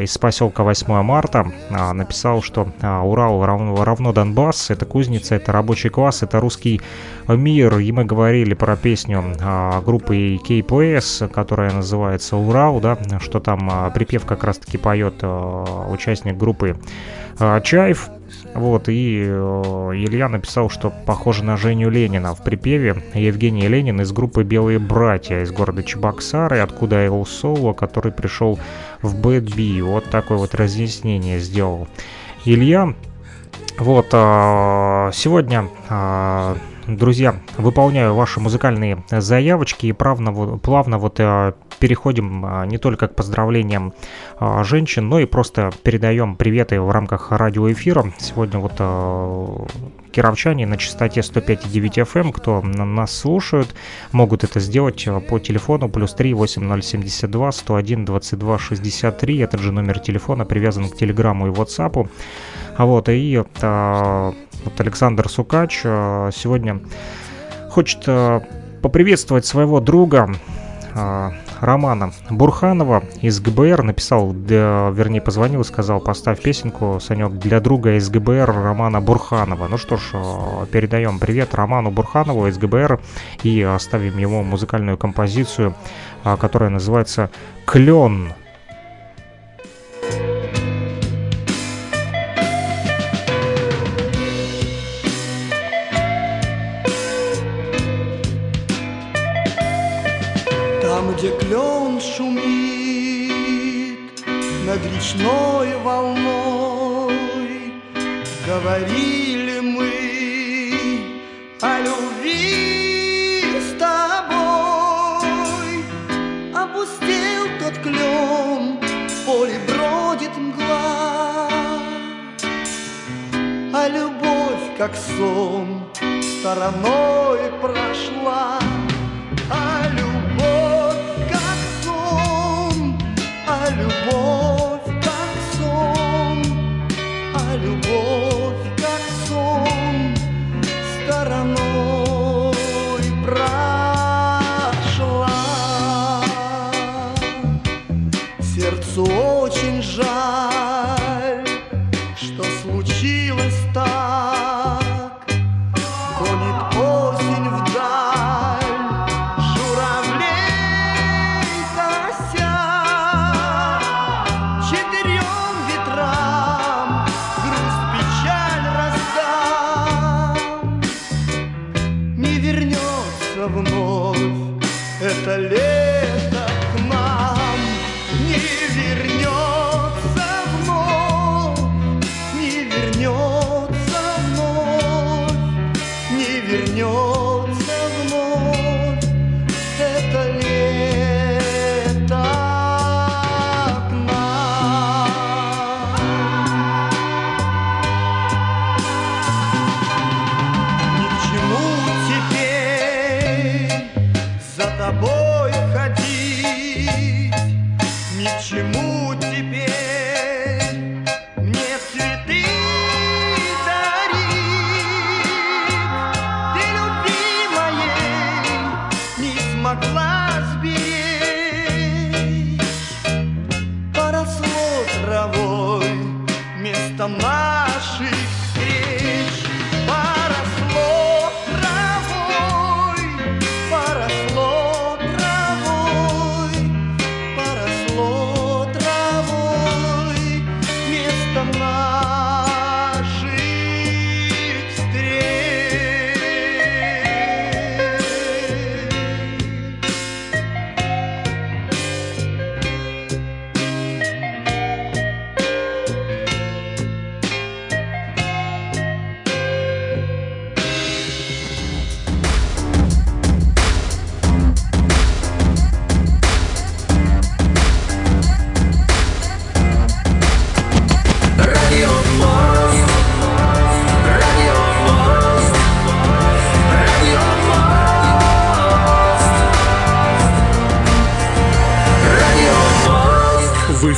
из поселка 8 марта. Написал, что Урал равно Донбасс, это кузница, это рабочий класс, это русский мир. И мы говорили про песню группы IKPS, которая называется «Урал», да, что там припев как раз-таки поет участник группы Чайф. Вот, и Илья написал, что похоже на Женю Ленина в припеве. Евгений Ленин из группы «Белые братья» из города Чебоксары, откуда Эл Соло, который пришел в Бэтби. Вот такое вот разъяснение сделал Илья. Вот, сегодня, друзья, выполняю ваши музыкальные заявочки и плавно вот переходим не только к поздравлениям женщин, но и просто передаем приветы в рамках радиоэфира. Сегодня вот кировчане на частоте 105,9 FM, кто нас слушают, могут это сделать по телефону +3 8072 101 22 63. Этот же номер телефона привязан к телеграмму и ватсапу. Вот, и вот Александр Сукач сегодня хочет поприветствовать своего друга Романа Бурханова из ГБР. Написал, вернее, позвонил и сказал: поставь песенку, Санек, для друга из ГБР Романа Бурханова. Ну что ж, передаем привет Роману Бурханову из ГБР и оставим ему музыкальную композицию, которая называется «Клен». Где клен шумит над речной волной, говорили мы о любви с тобой. Опустел тот клен, в поле бродит мгла, а любовь, как сон, стороной прошла.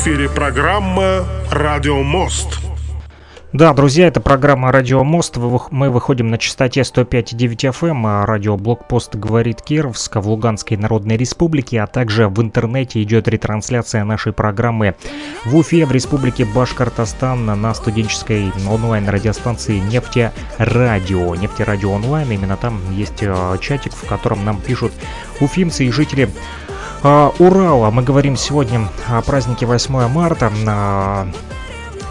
эфире программа «Радиомост». Да, друзья, это программа «Радиомост». Мы выходим на частоте 105,9 FM. Радиоблокпост говорит Кировск в Луганской Народной Республике, а также в интернете идет ретрансляция нашей программы в Уфе, в Республике Башкортостан, на студенческой онлайн-радиостанции Нефтерадио. Нефтерадио онлайн, именно там есть чатик, в котором нам пишут уфимцы и жители Урала. Мы говорим сегодня о празднике 8 марта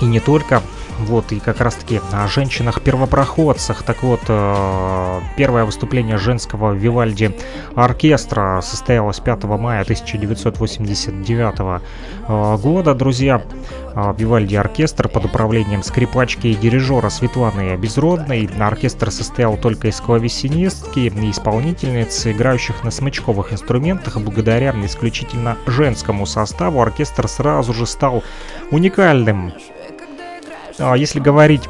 и не только. Вот, и как раз-таки о женщинах-первопроходцах. Так вот, первое выступление женского Вивальди-оркестра состоялось 5 мая 1989 года, друзья. Вивальди-оркестр под управлением скрипачки и дирижера Светланы Безродной. Оркестр состоял только из клавесинистки и исполнительниц, играющих на смычковых инструментах. Благодаря исключительно женскому составу оркестр сразу же стал уникальным. Если говорить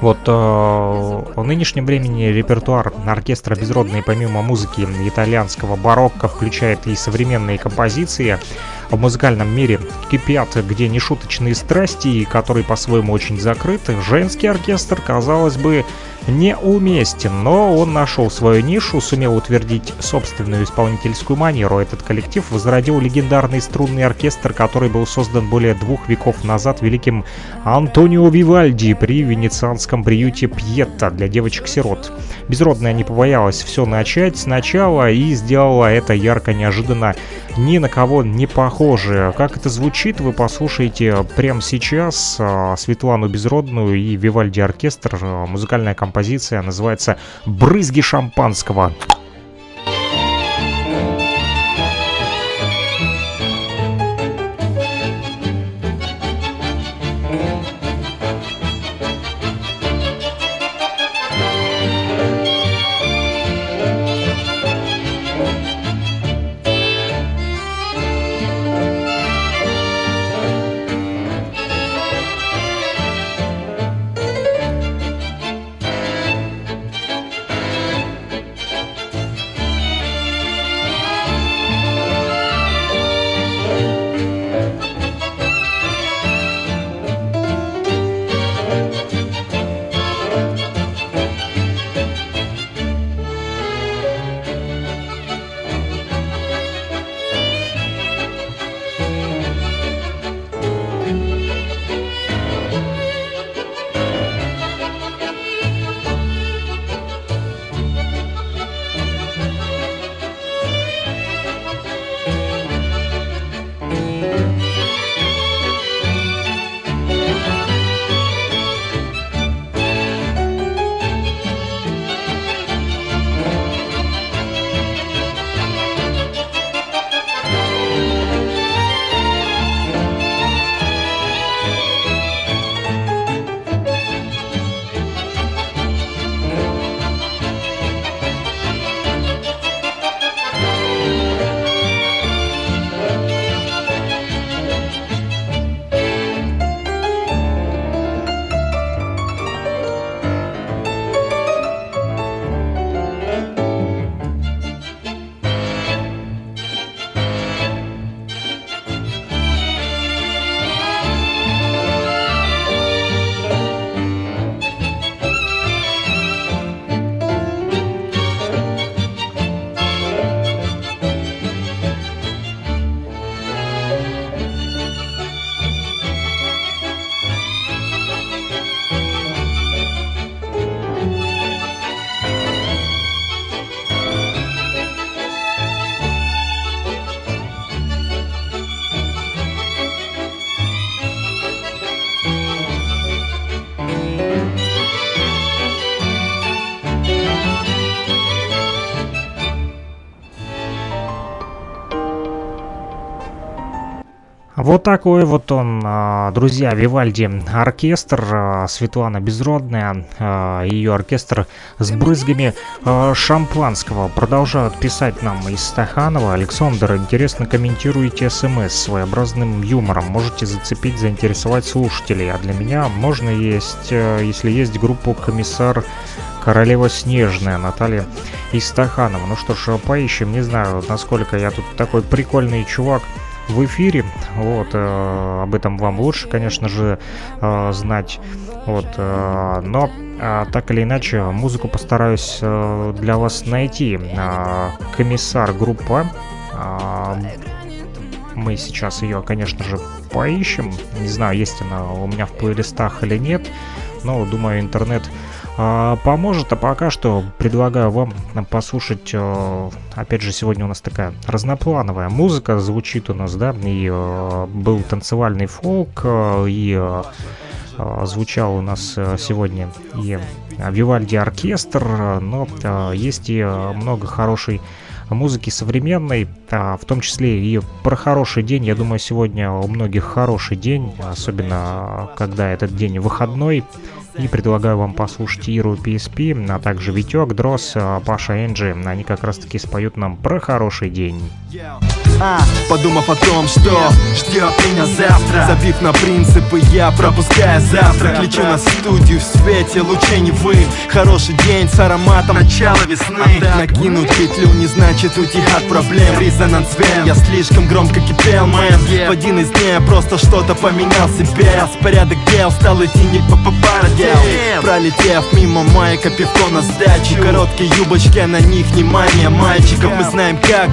в нынешнем времени, репертуар оркестра Безродной помимо музыки итальянского барокко включает и современные композиции. В музыкальном мире кипят где нешуточные страсти, которые по-своему очень закрыты. Женский оркестр, казалось бы, неуместен, но он нашел свою нишу, сумел утвердить собственную исполнительскую манеру. Этот коллектив возродил легендарный струнный оркестр, который был создан более 2 веков назад великим Антонио Вивальди при венецианском приюте Пьетта для девочек-сирот. Безродная не побоялась все начать сначала и сделала это ярко, неожиданно, ни на кого не похоже. Как это звучит, вы послушаете прямо сейчас. Светлану Безродную и Вивальди-оркестр. Музыкальная композиция называется «Брызги шампанского». Вот такой вот он, друзья, Вивальди оркестр, Светлана Безродная, ее оркестр с брызгами шампанского. Продолжают писать нам из Стаханова. Александр, интересно комментируете СМС своеобразным юмором. Можете зацепить, заинтересовать слушателей. А для меня можно есть, если есть группу «Комиссар Королева Снежная», Наталья Стаханова. Ну что ж, поищем. Не знаю, насколько я тут такой прикольный чувак. в эфире. Вот, об этом вам лучше, конечно же, знать. Вот, но так или иначе, музыку постараюсь для вас найти. Комиссар группа. Мы сейчас ее, конечно же, поищем. Не знаю, есть она у меня в плейлистах или нет, но думаю, интернет поможет. А пока что предлагаю вам послушать, опять же, сегодня у нас такая разноплановая музыка звучит у нас, да, и был танцевальный фолк, и звучал у нас сегодня и Вивальди-оркестр, но есть и много хорошей музыки современной, в том числе и про хороший день. Я думаю, сегодня у многих хороший день, особенно когда этот день выходной. И предлагаю вам послушать Иру PSP, а также Витек, Дрос, Паша, Энджи. Они как раз таки споют нам про хороший день. Подумав о том, что ждет меня завтра, забив на принципы, я пропускаю завтрак. Лечу на студию в свете лучей Невы. Хороший день с ароматом начала весны. Накинуть петлю не значит уйти от проблем. Резонанс вен, я слишком громко кипел, мэн. В один из дней просто что-то поменял себе. Распорядок дел стал идти не по параде. Пролетев мимо маяка, пивко на сдачу. Короткие юбочки, а на них внимание мальчиков. Мы знаем, как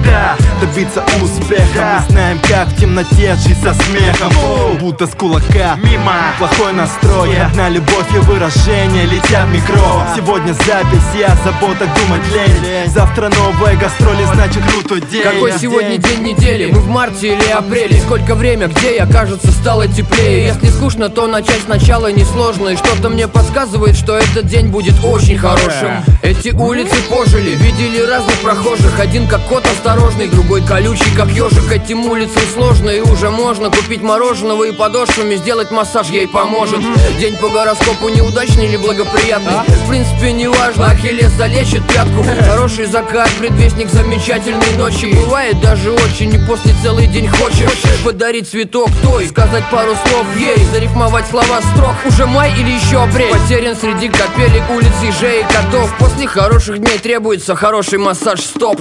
добиться успеха. Мы знаем, как в темноте жить со смехом. Будто с кулака мимо плохой настрой. Одна любовь и выражение летят в микро. Сегодня запись, я забота, думать лень. Завтра новая гастроли, значит крутой день. Какой сегодня день недели? Мы в марте или апреле? Сколько время, где я, кажется, стало теплее. Если скучно, то начать сначала несложно. И что-то мне подсказывает, что этот день будет очень хорошим. Эти улицы пожили, видели разных прохожих. Один как кот осторожный, другой колючий как ежик. Этим улицам сложно и уже можно купить мороженого и подошвами сделать массаж ей поможет. День по гороскопу неудачный или благоприятный, в принципе не важно, ахиллес залечит пятку. Хороший закат, предвестник замечательной ночи. Бывает даже очень, и после целый день хочешь подарить цветок той, сказать пару слов ей, зарифмовать слова строк. Уже май или еще апрель, потерян среди капелек, улиц, ежей и котов. После хороших дней требуется хороший массаж, стоп.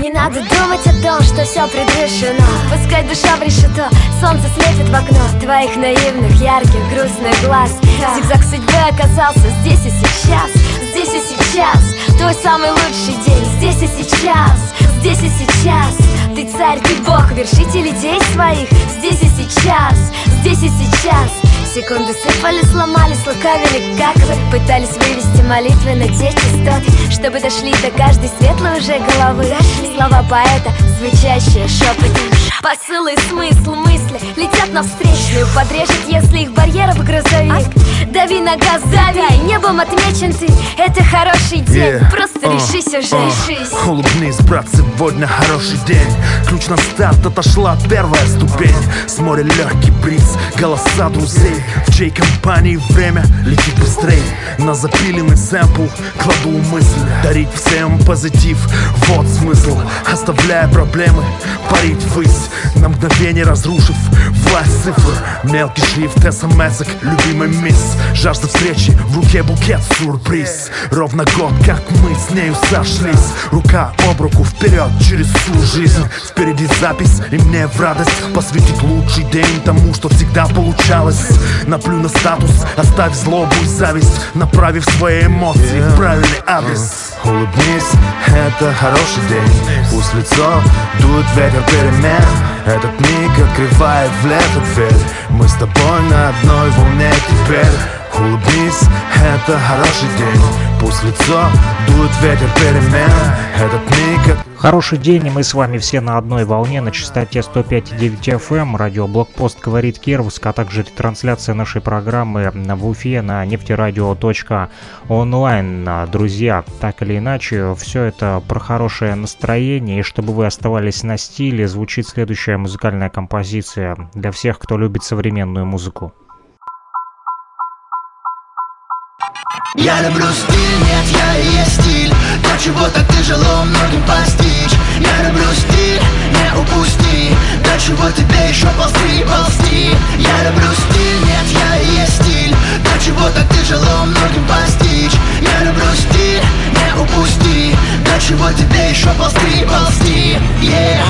Не надо думать о том, что все предрешено. Пускай душа в решето, солнце светит в окно. Твоих наивных, ярких, грустных глаз. Зигзаг судьбы оказался здесь и сейчас. Здесь и сейчас. Твой самый лучший день. Здесь и сейчас. Здесь и сейчас. Ты царь, ты бог, вершитель идей своих. Здесь и сейчас. Здесь и сейчас. Секунды сыпали, сломались, лукавили, как вы. Пытались вывести молитвы на те частоты, чтобы дошли до каждой светлой уже головы. Слова поэта, звучащие шепотом. Посылы, смысл, мысли летят навстречу. Подрежет, если их барьеров грузовик. Дави на газ, дави, небом отмечен ты. Это хороший день, просто решись уже, решись. Улыбнись, брат, сегодня хороший день. Ключ на старт, отошла первая ступень. С моря легкий бриз, голоса друзей. В чьей компании время летит быстрее. На запиленный сэмпл кладу мысль. Дарить всем позитив, вот смысл. Оставляя проблемы, парить ввысь. На мгновение разрушив власть цифр. Мелкий шрифт, смс-ок, любимый мисс. Жажда встречи, в руке букет, сюрприз. Ровно год, как мы с нею сошлись. Рука об руку, вперед, через всю жизнь. Впереди запись, и мне в радость посвятить лучший день тому, что всегда получалось. Наплю на статус, оставь злобу и зависть. Направив свои эмоции в правильный адрес. Улыбнись, это хороший день. Пусть лицо дует ветер перемен. Этот миг открывает в лето дверь. Мы с тобой на одной волне теперь. Улыбнись, это хороший день. Пусть лицо дует ветер перемен. Этот миг... Хороший день, и мы с вами все на одной волне на частоте 105.9 FM. Радиоблокпост говорит Кировск, а также ретрансляция нашей программы в Уфе на нефтерадио.онлайн. Друзья, так или иначе, все это про хорошее настроение. И чтобы вы оставались на стиле, звучит следующая музыкальная композиция для всех, кто любит современную музыку. Я люблю стиль, нет, я и есть стиль. То, чего так тяжело многим постичь. Я люблю стиль, не упусти. До чего тебе еще ползти и ползти. Я люблю стиль, нет, я и есть стиль. То, чего так тяжело многим постичь. Я люблю стиль, не упусти. До чего тебе еще ползти и ползти. Yeah.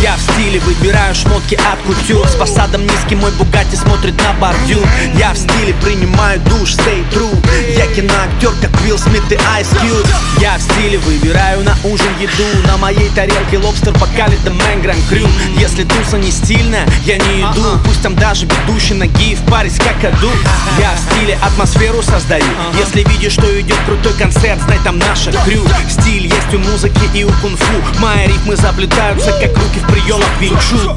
Я в стиле стиле выбираю шмотки от кутюр. С фасадом низким мой Бугатти смотрит на бордюр. Я в стиле принимаю душ, stay true. Я киноактер, как Уилл Смит и Ice Cube. Я в стиле выбираю на ужин еду. На моей тарелке лобстер, пока летом мэнгран крю. Если туса не стильная, я не иду. Пусть там даже ведущий ноги в паре с какаду. Я в стиле атмосферу создаю. Если видишь, что идет крутой концерт, знай, там наша крю. Стиль есть у музыки и у кунг-фу. Мои ритмы заплетаются, как руки в приемах винчу.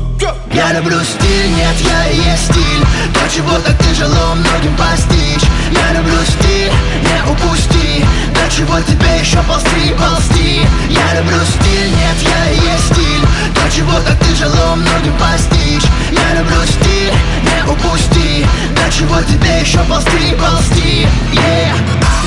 Я люблю стиль, нет, я и есть стиль. То, чего так тяжело многим постичь. Я люблю стиль, не упусти. До чего тебе еще ползти, ползти. Я люблю стиль, нет, я и есть стиль. То, чего так тяжело многим постичь. Я люблю стиль, не упусти. До чего тебе еще ползти, ползти.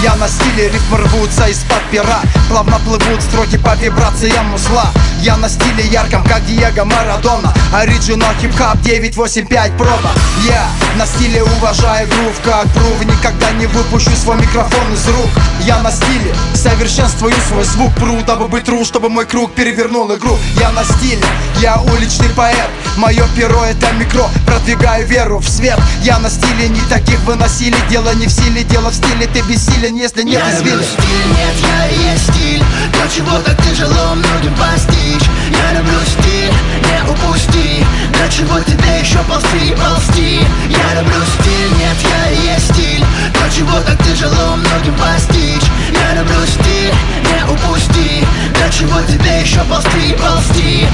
Я на стиле, ритмы рвутся из-под пера. Плавно плывут строки по вибрациям мусла. Я на стиле ярком, как Диего Марадона. Оригинал хип-хап 985 проба. Я на стиле уважаю грув, как грув. Никогда не выпущу свой микрофон из рук. Я на стиле совершенствую свой звук. Пру, дабы быть тру, чтобы мой круг перевернул игру. Я на стиле, я уличный поэт. Мое перо это микро, продвигаю веру в свет. Я на стиле, не таких выносили. Дело не в силе, дело в стиле. Ты бессилен, если нет извилин. Я люблю стиль, нет, я и есть стиль. То, чего так тяжело многим постичь. Я люблю стиль, не упусти. До чего тебе еще ползти, ползти. Я люблю стиль, нет, я и есть стиль. То, чего так тяжело многим постичь. Я люблю стиль, не упусти. До чего тебе еще ползти, ползти.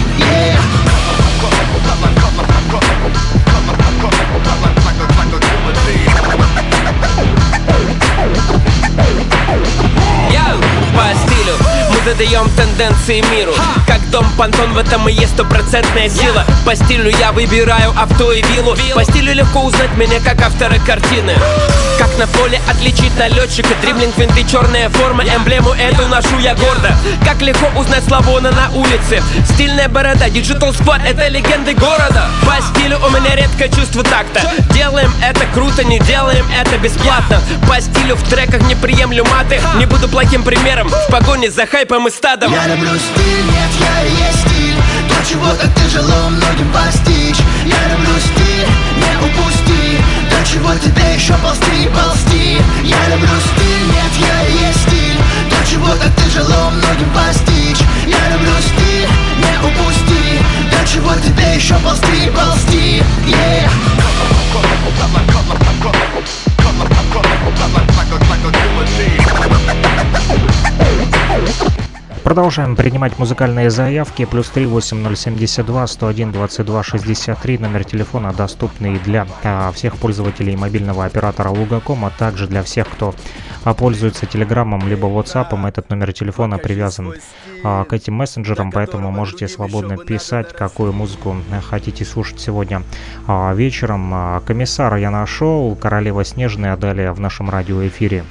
По стилю мы задаем тенденции миру. Как дом понтон, в этом и есть стопроцентная сила. По стилю я выбираю авто и виллу. По стилю легко узнать меня как автора картины. Как на поле отличить налетчика. Дриблинг, винты, черная форма. Эмблему эту ношу я гордо. Как легко узнать Славона на улице. Стильная борода, диджитал сквад. Это легенды города. По стилю у меня редкое чувство такта. Делаем это круто, не делаем это бесплатно. По стилю в треках не приемлю маты. Не буду плохим примером в погоне за хайпом и стадом. Я люблю стиль, нет, я и есть стиль. То, чего так тяжело многим постичь. Я люблю стиль, не упусти. До чего тебе еще ползти, ползти. Я люблю стиль, нет, я и есть стиль. То, чего так тяжело многим постичь. Я люблю стиль, не упусти. До чего тебе еще ползти, ползти. Продолжаем принимать музыкальные заявки. Плюс 3 8072 101 22 63. Номер телефона, доступный для всех пользователей мобильного оператора Лугаком, а также для всех, кто пользуется Телеграмом либо WhatsApp. Этот номер телефона привязан к этим мессенджерам, поэтому можете свободно писать, какую музыку хотите слушать сегодня вечером. Комиссара я нашел, Королева снежная далее в нашем радиоэфире.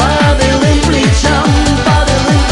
Подел им плечом, подел им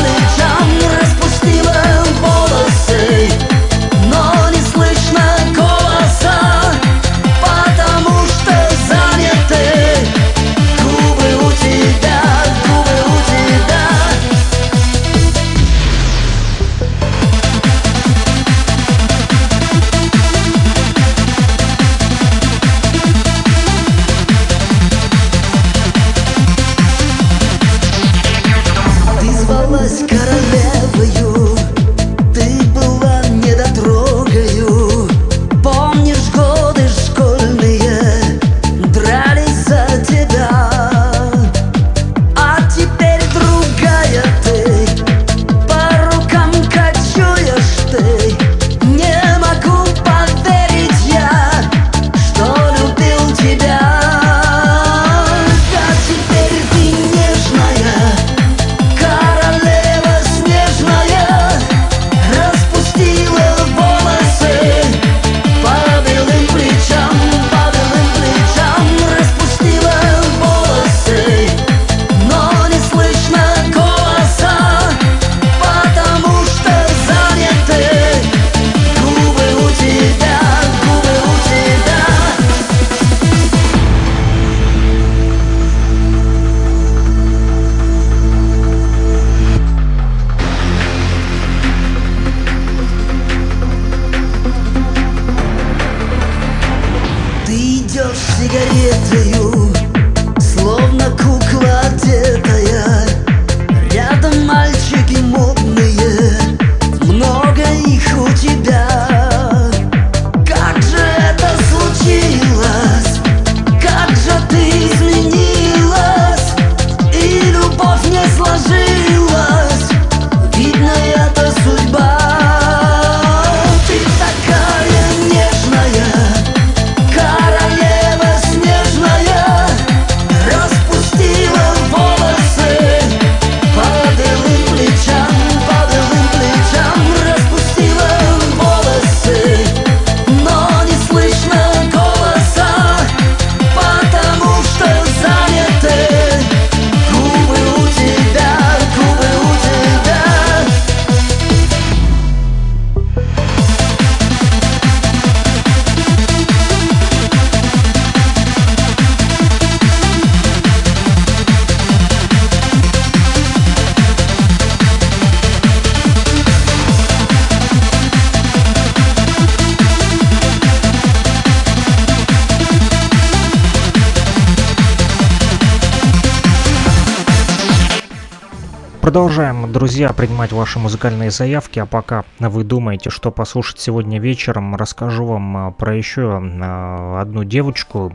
Продолжаем, друзья, принимать ваши музыкальные заявки, а пока вы думаете, что послушать сегодня вечером, расскажу вам про еще одну девочку,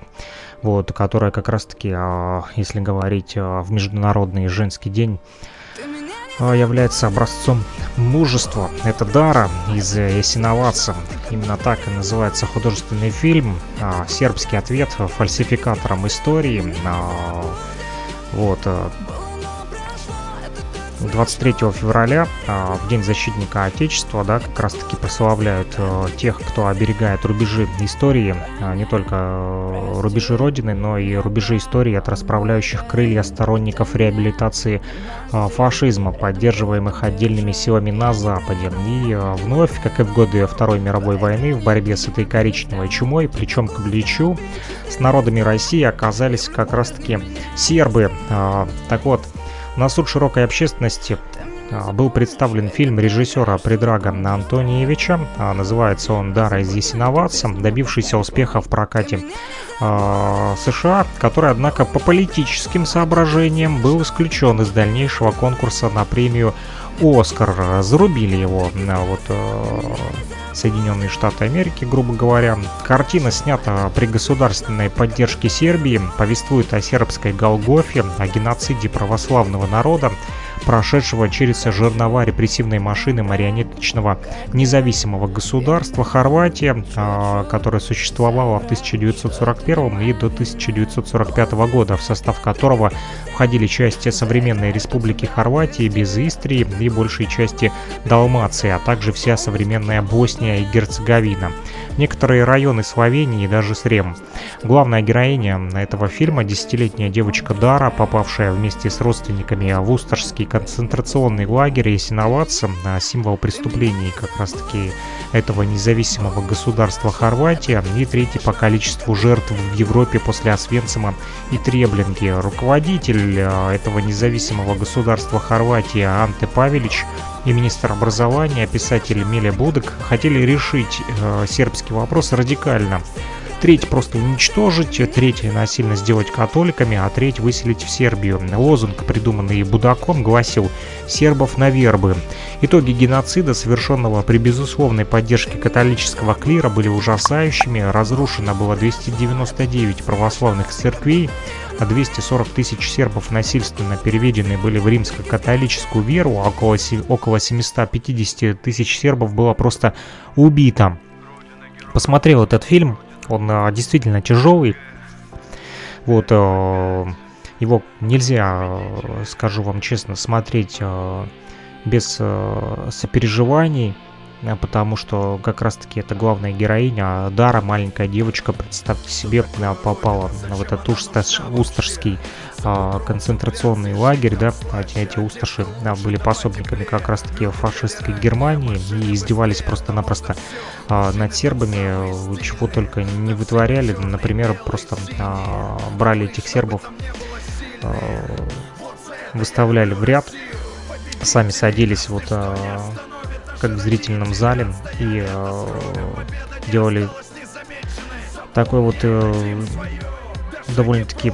вот, которая как раз-таки, если говорить в Международный женский день, является образцом мужества. Это Дара из Ясиноваца. Именно так и называется художественный фильм. Сербский ответ фальсификаторам истории. Вот. 23 февраля, в День защитника Отечества, да, как раз таки прославляют тех, кто оберегает рубежи истории, не только рубежи Родины, но и рубежи истории от расправляющих крылья сторонников реабилитации фашизма, поддерживаемых отдельными силами на Западе. И вновь, как и в годы Второй мировой войны, в борьбе с этой коричневой чумой, плечом к плечу с народами России оказались как раз таки сербы. Так вот, на суд широкой общественности был представлен фильм режиссера Предрага Антониевича. Называется он «Дара из Ясиноваца», добившийся успеха в прокате США, который, однако, по политическим соображениям был исключен из дальнейшего конкурса на премию «Оскар». Зарубили его вот Соединенные Штаты Америки, грубо говоря. Картина снята при государственной поддержке Сербии, повествует о сербской Голгофе, о геноциде православного народа, прошедшего через жернова репрессивной машины марионеточного независимого государства Хорватия, которое существовало в 1941 и до 1945 года, в состав которого входили части современной Республики Хорватии без Истрии и большей части Далмации, а также вся современная Босния и Герцеговина, некоторые районы Словении и даже Срем. Главная героиня этого фильма — десятилетняя девочка Дара, попавшая вместе с родственниками в Устерский концентрационный лагерь Ясиноваца, символ преступлений как раз таки этого независимого государства Хорватия и третий по количеству жертв в Европе после Освенцима и Треблинки. Руководитель этого независимого государства Хорватии Анте Павелич и министр образования, писатель Миле Будек хотели решить сербский вопрос радикально. Треть просто уничтожить, треть насильно сделать католиками, а треть выселить в Сербию. Лозунг, придуманный Будаком, гласил «Сербов на вербы». Итоги геноцида, совершенного при безусловной поддержке католического клира, были ужасающими. Разрушено было 299 православных церквей, 240 тысяч сербов насильственно переведены были в римско-католическую веру, а около 750 тысяч сербов было просто убито. Посмотрел этот фильм. Он действительно тяжелый, вот, его нельзя, скажу вам честно, смотреть без сопереживаний, потому что как раз-таки это главная героиня Дара, маленькая девочка, представьте себе, попала в этот устерский концентрационный лагерь, да, эти усташи были пособниками как раз-таки фашистской Германии и издевались просто-напросто над сербами, чего только не вытворяли, например, просто брали этих сербов, выставляли в ряд, сами садились вот как в зрительном зале и делали такой вот довольно-таки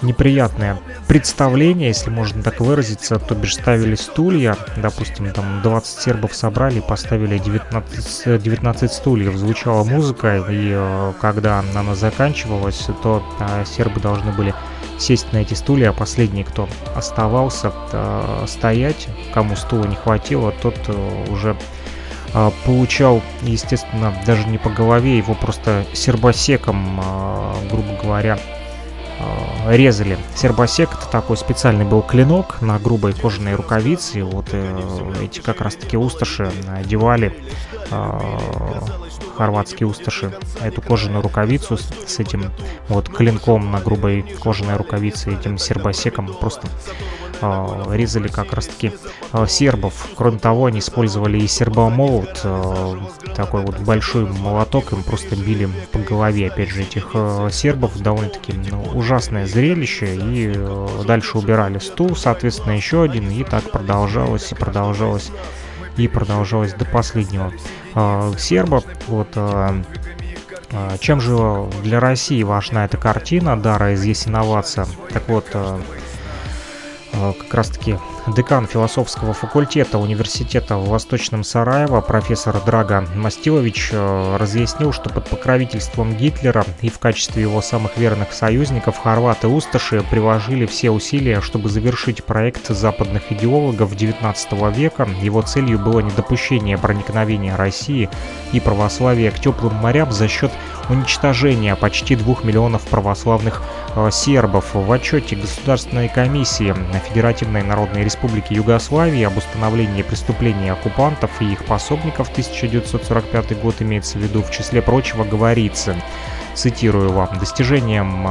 неприятное представление, если можно так выразиться, то бишь ставили стулья, допустим, там 20 сербов собрали, поставили 19 стульев, звучала музыка, и когда она заканчивалась, то сербы должны были сесть на эти стулья, а последний, кто оставался стоять, кому стула не хватило, тот уже получал, естественно, даже не по голове, его просто сербосеком, грубо говоря, резали. Сербосек — это такой специальный был клинок на грубой кожаной рукавице, и вот эти как раз таки усташи одевали, хорватские усташи, эту кожаную рукавицу с этим вот клинком на грубой кожаной рукавице, этим сербосеком просто резали как раз таки сербов. Кроме того, они использовали и сербомолот, такой вот большой молоток, им просто били по голове, опять же, этих сербов. Довольно-таки ужасное зрелище, и дальше убирали стул, соответственно, еще один, и так продолжалось, и продолжалось, и продолжалось до последнего серба. Вот чем же для России важна эта картина «Дара из Ясиноваца»? Так вот, как раз таки декан философского факультета университета в Восточном Сараево профессор Драга Мастилович разъяснил, что под покровительством Гитлера и в качестве его самых верных союзников хорваты Усташи приложили все усилия, чтобы завершить проект западных идеологов XIX века. Его целью было недопущение проникновения России и православия к теплым морям за счет уничтожения почти 2 миллионов православных сербов. В отчете Государственной комиссии Федеративной Народной Республики Югославии об установлении преступлений оккупантов и их пособников 1945 год имеется в виду, в числе прочего говорится, цитирую вам, достижением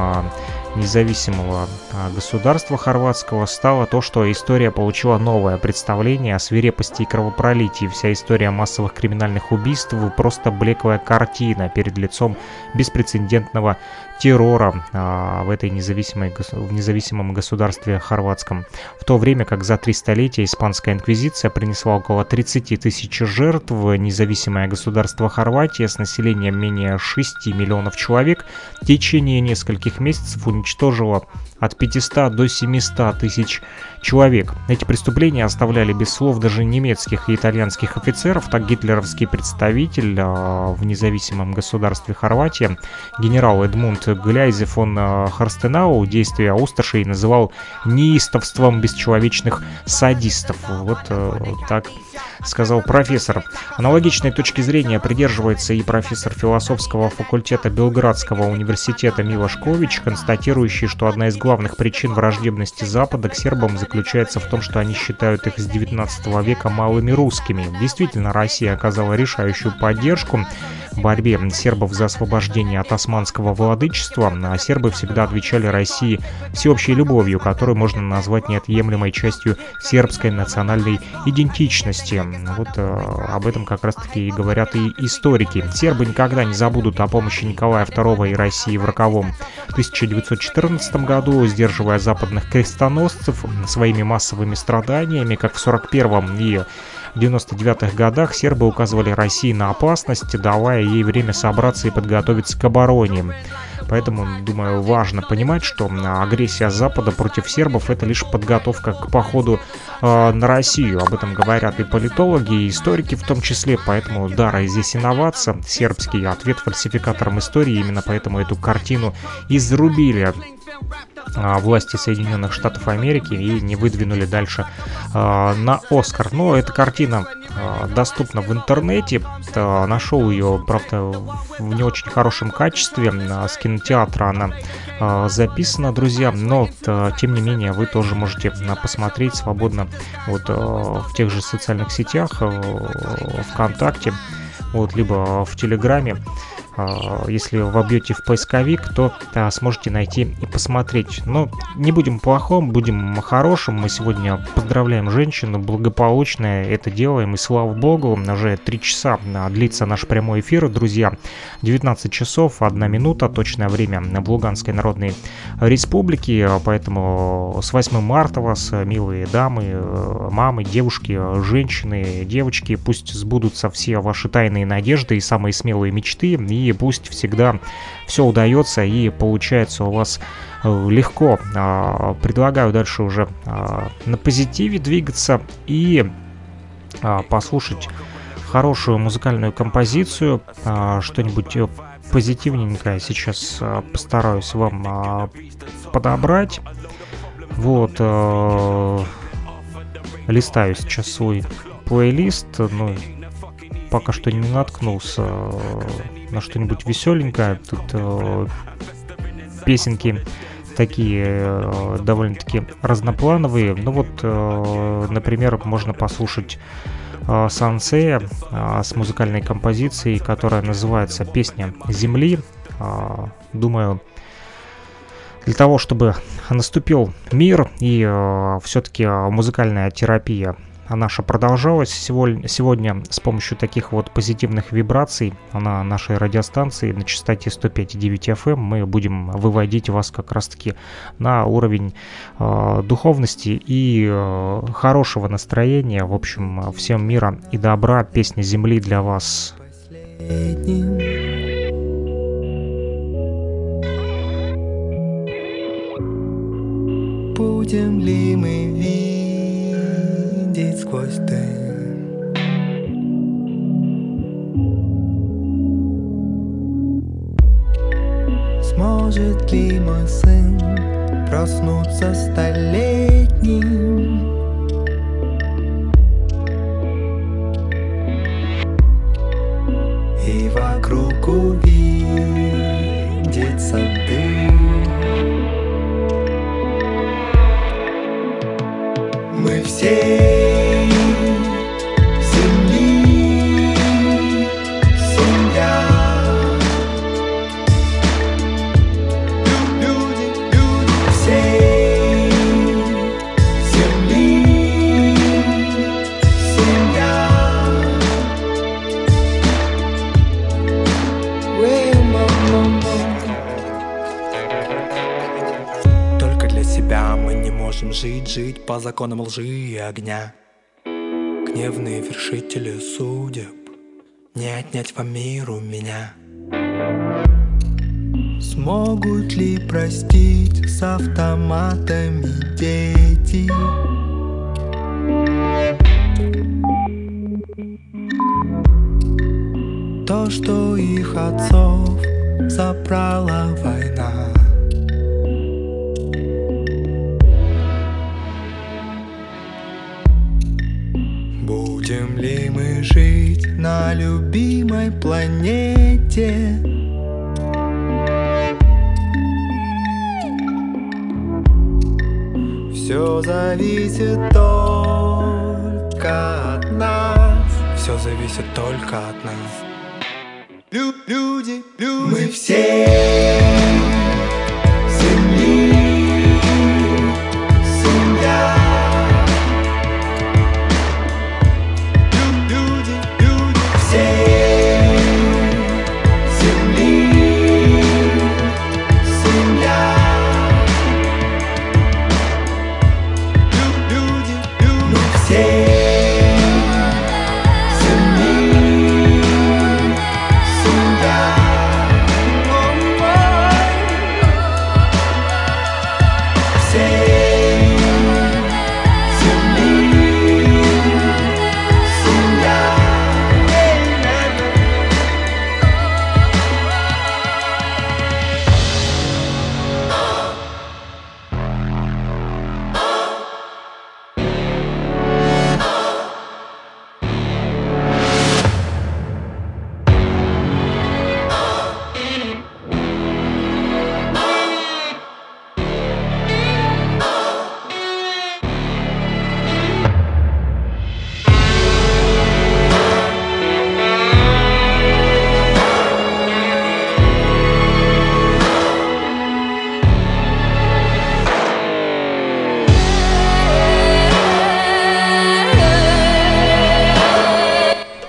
независимого государства хорватского стало то, что история получила новое представление о свирепости и кровопролитии. Вся история массовых криминальных убийств – просто блеклая картина перед лицом беспрецедентного террора в этой независимом государстве хорватском. В то время как за 3 столетия испанская инквизиция принесла около 30 тысяч жертв, независимое государство Хорватия с населением менее 6 миллионов человек в течение нескольких месяцев уничтожила от 500 до 700 тысяч человек. Эти преступления оставляли без слов даже немецких и итальянских офицеров. Так, гитлеровский представитель в независимом государстве Хорватия генерал Эдмунд Гляйзе фон Хорстенау действия Усташей называл неистовством бесчеловечных садистов. Вот так сказал профессор. Аналогичной точки зрения придерживается и профессор философского факультета Белградского университета Милошкович, констатирующий, что одна из главных причин враждебности Запада к сербам заключается в том, что они считают их с 19 века малыми русскими. Действительно, Россия оказала решающую поддержку в борьбе сербов за освобождение от османского владычества, а сербы всегда отвечали России всеобщей любовью, которую можно назвать неотъемлемой частью сербской национальной идентичности. Вот об этом как раз-таки и говорят и историки. Сербы никогда не забудут о помощи Николая II и России в роковом 1914 году, сдерживая западных крестоносцев своими массовыми страданиями, как в 1941 и 1999 годах сербы указывали России на опасность, давая ей время собраться и подготовиться к обороне. Поэтому, думаю, важно понимать, что агрессия Запада против сербов — это лишь подготовка к походу на Россию. Об этом говорят и политологи, и историки в том числе. Поэтому дара здесь инноваться. Сербский ответ фальсификаторам истории. Именно поэтому эту картину изрубили власти Соединенных Штатов Америки и не выдвинули дальше на Оскар. Но эта картина доступна в интернете. Нашел ее, правда, в не очень хорошем качестве. С кинотеатра она записана, друзья. Но, тем не менее, вы тоже можете посмотреть свободно вот в тех же социальных сетях, ВКонтакте, вот, либо в Телеграме. Если вобьете в поисковик, то сможете найти и посмотреть. Но не будем плохом, будем хорошим. Мы сегодня поздравляем женщину, благополучно это делаем. И слава богу, уже 3 часа длится наш прямой эфир, друзья. 19 часов, 1 минута, точное время в Луганской Народной Республике. Поэтому с 8 марта вас, милые дамы, мамы, девушки, женщины, девочки. Пусть сбудутся все ваши тайные надежды и самые смелые мечты. И пусть всегда все удается и получается у вас легко. Предлагаю дальше уже на позитиве двигаться и послушать хорошую музыкальную композицию. Что-нибудь позитивненькое сейчас постараюсь вам подобрать. Вот, листаю сейчас свой плейлист, ну, пока что не наткнулся на что-нибудь веселенькое. Тут песенки такие довольно-таки разноплановые. Ну вот, например, можно послушать Сансея с музыкальной композицией, которая называется «Песня Земли». Думаю, для того, чтобы наступил мир и все-таки музыкальная терапия наша продолжалась сегодня с помощью таких вот позитивных вибраций на нашей радиостанции на частоте 105.9 FM. Мы будем выводить вас как раз-таки на уровень духовности и хорошего настроения. В общем, всем мира и добра. Песня Земли для вас. Будем ли мы сквозь дым. Сможет ли мой сын проснуться столетним? И вокруг увидится дым. Мы все семьи, семья. Люди, все семьи, семья. Только для себя мы не можем жить по законам лжи и огня. Гневные вершители судеб, не отнять по миру меня. Смогут ли простить с автоматами дети? То, что их отцов забрала война. Будем ли мы жить на любимой планете? Все зависит только от нас. Все зависит только от нас. Люди, люди, мы все.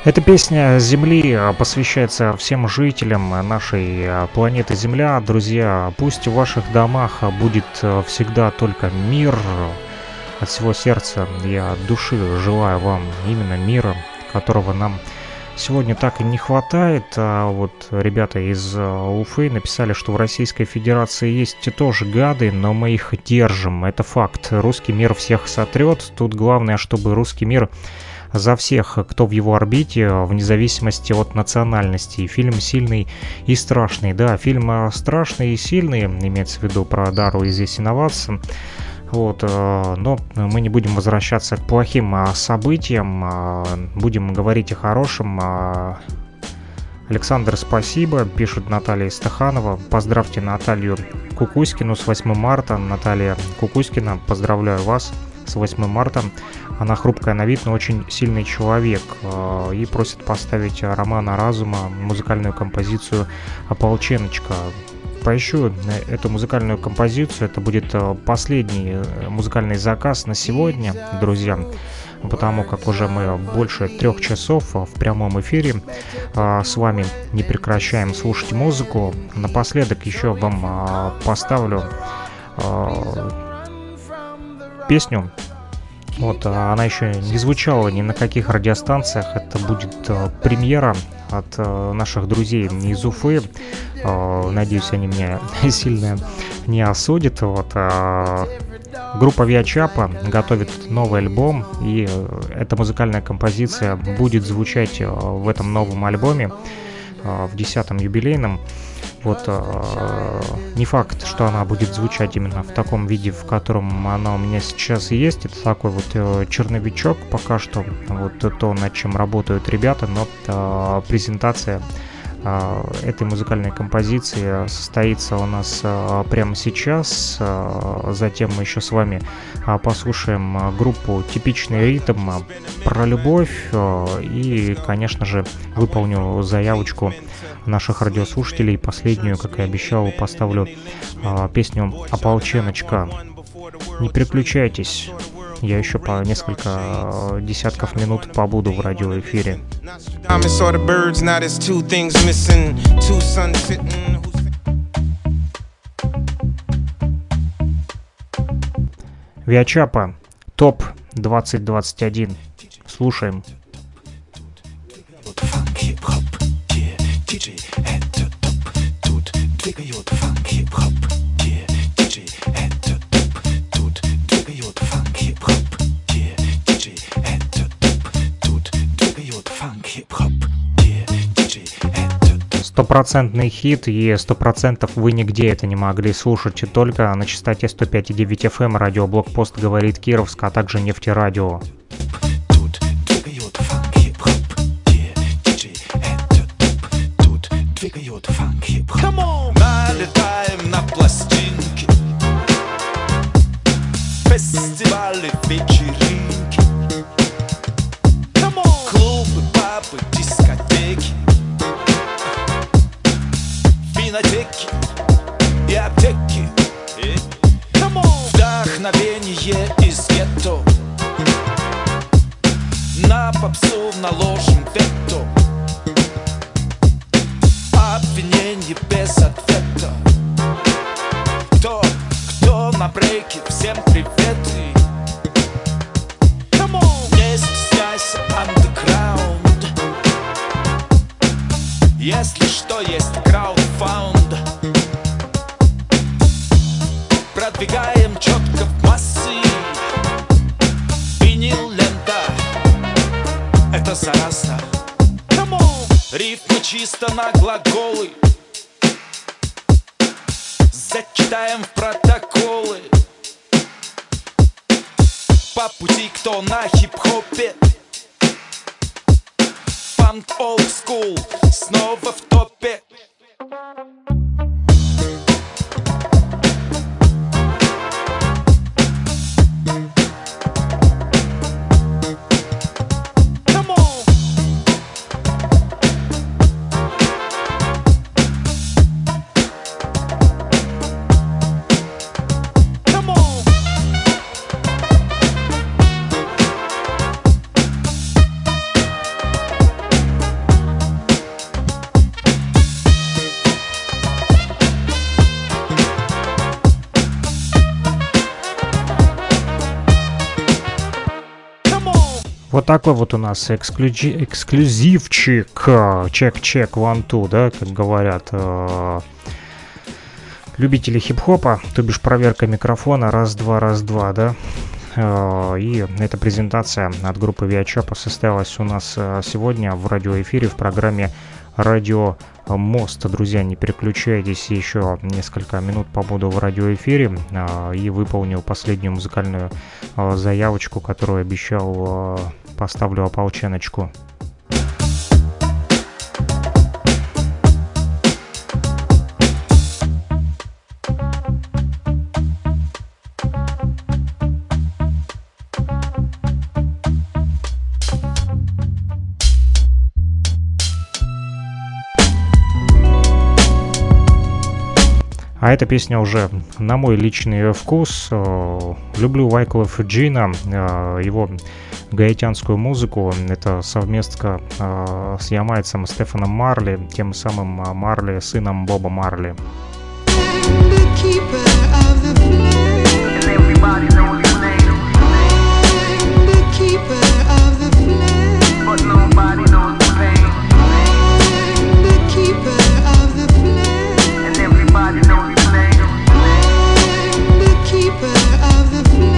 Эта песня Земли посвящается всем жителям нашей планеты Земля. Друзья, пусть в ваших домах будет всегда только мир. От всего сердца и от души желаю вам именно мира, которого нам сегодня так и не хватает. А вот ребята из Уфы написали, что в Российской Федерации есть тоже гады, но мы их держим. Это факт. Русский мир всех сотрет. Тут главное, чтобы русский мир... за всех, кто в его орбите, вне зависимости от национальности. Фильм сильный и страшный. Да, фильм страшный и сильный, имеется в виду про Дару и здесь инновацию. Вот, но мы не будем возвращаться к плохим событиям, будем говорить о хорошем. Александр, спасибо, пишет Наталья Стаханова. Поздравьте Наталью Кукуськину с 8 марта. Наталья Кукуськина, поздравляю вас с 8 марта. Она хрупкая на вид, но очень сильный человек. И просит поставить Романа Разума музыкальную композицию «Ополченочка». Поищу эту музыкальную композицию. Это будет последний музыкальный заказ на сегодня, друзья, потому как уже мы больше 3 часов в прямом эфире с вами, не прекращаем слушать музыку. Напоследок еще вам поставлю песню. Вот, она еще не звучала ни на каких радиостанциях. Это будет премьера от наших друзей из Уфы. Надеюсь, они меня сильно не осудят. Вот, Группа Via Typhoon готовит новый альбом, и эта музыкальная композиция будет звучать в этом новом альбоме, в 10-м юбилейном. Вот не факт, что она будет звучать именно в таком виде, в котором она у меня сейчас есть. Это такой вот черновичок пока что, вот то, над чем работают ребята, но презентация этой музыкальной композиции состоится у нас прямо сейчас. Затем мы еще с вами послушаем группу «Типичный ритм», про любовь, и, конечно же, выполню заявочку наших радиослушателей. Последнюю, как и обещал, поставлю песню «Ополченочка». Не переключайтесь, я еще по несколько десятков минут побуду в радиоэфире. Via Typhoon, ТОП 2021. Слушаем. Стопроцентный хит, и 100% вы нигде это не могли слушать, только на частоте 105.9 FM радиоблокпост говорит Кировск, а также Нефтерадио. Налетаем на пластинки, фестивали, вечеринки, клубы, пабы, дискотеки, финотеки и аптеки. Вдохновение из гетто, на попсу наложим вето, обвинение без ответа. Кто на брейке, всем привет. Не стесняйся, андеграунд. Если что, есть краудфаунд. Продвигаем четко в массы. Винил, лента, это зараза. Рифмы чисто на глаголы, зачитаем в протоколы. По пути кто на хип-хопе, фанк old school снова в топе. Вот такой вот у нас эксклюзивчик, чек-чек, one-two, да, как говорят любители хип-хопа, то бишь проверка микрофона, раз-два, раз-два, да. И эта презентация от группы Via Typhoon состоялась у нас сегодня в радиоэфире в программе «Радиомост». Друзья, не переключайтесь, еще несколько минут побуду в радиоэфире и выполню последнюю музыкальную заявочку, которую обещал. Поставлю «Ополченочку». А эта песня уже на мой личный вкус. Люблю Вайкла Фуджина, его гаитянскую музыку. Это совместка с ямайцем Стефаном Марли, тем самым Марли, сыном Боба Марли. Keeper of the flame.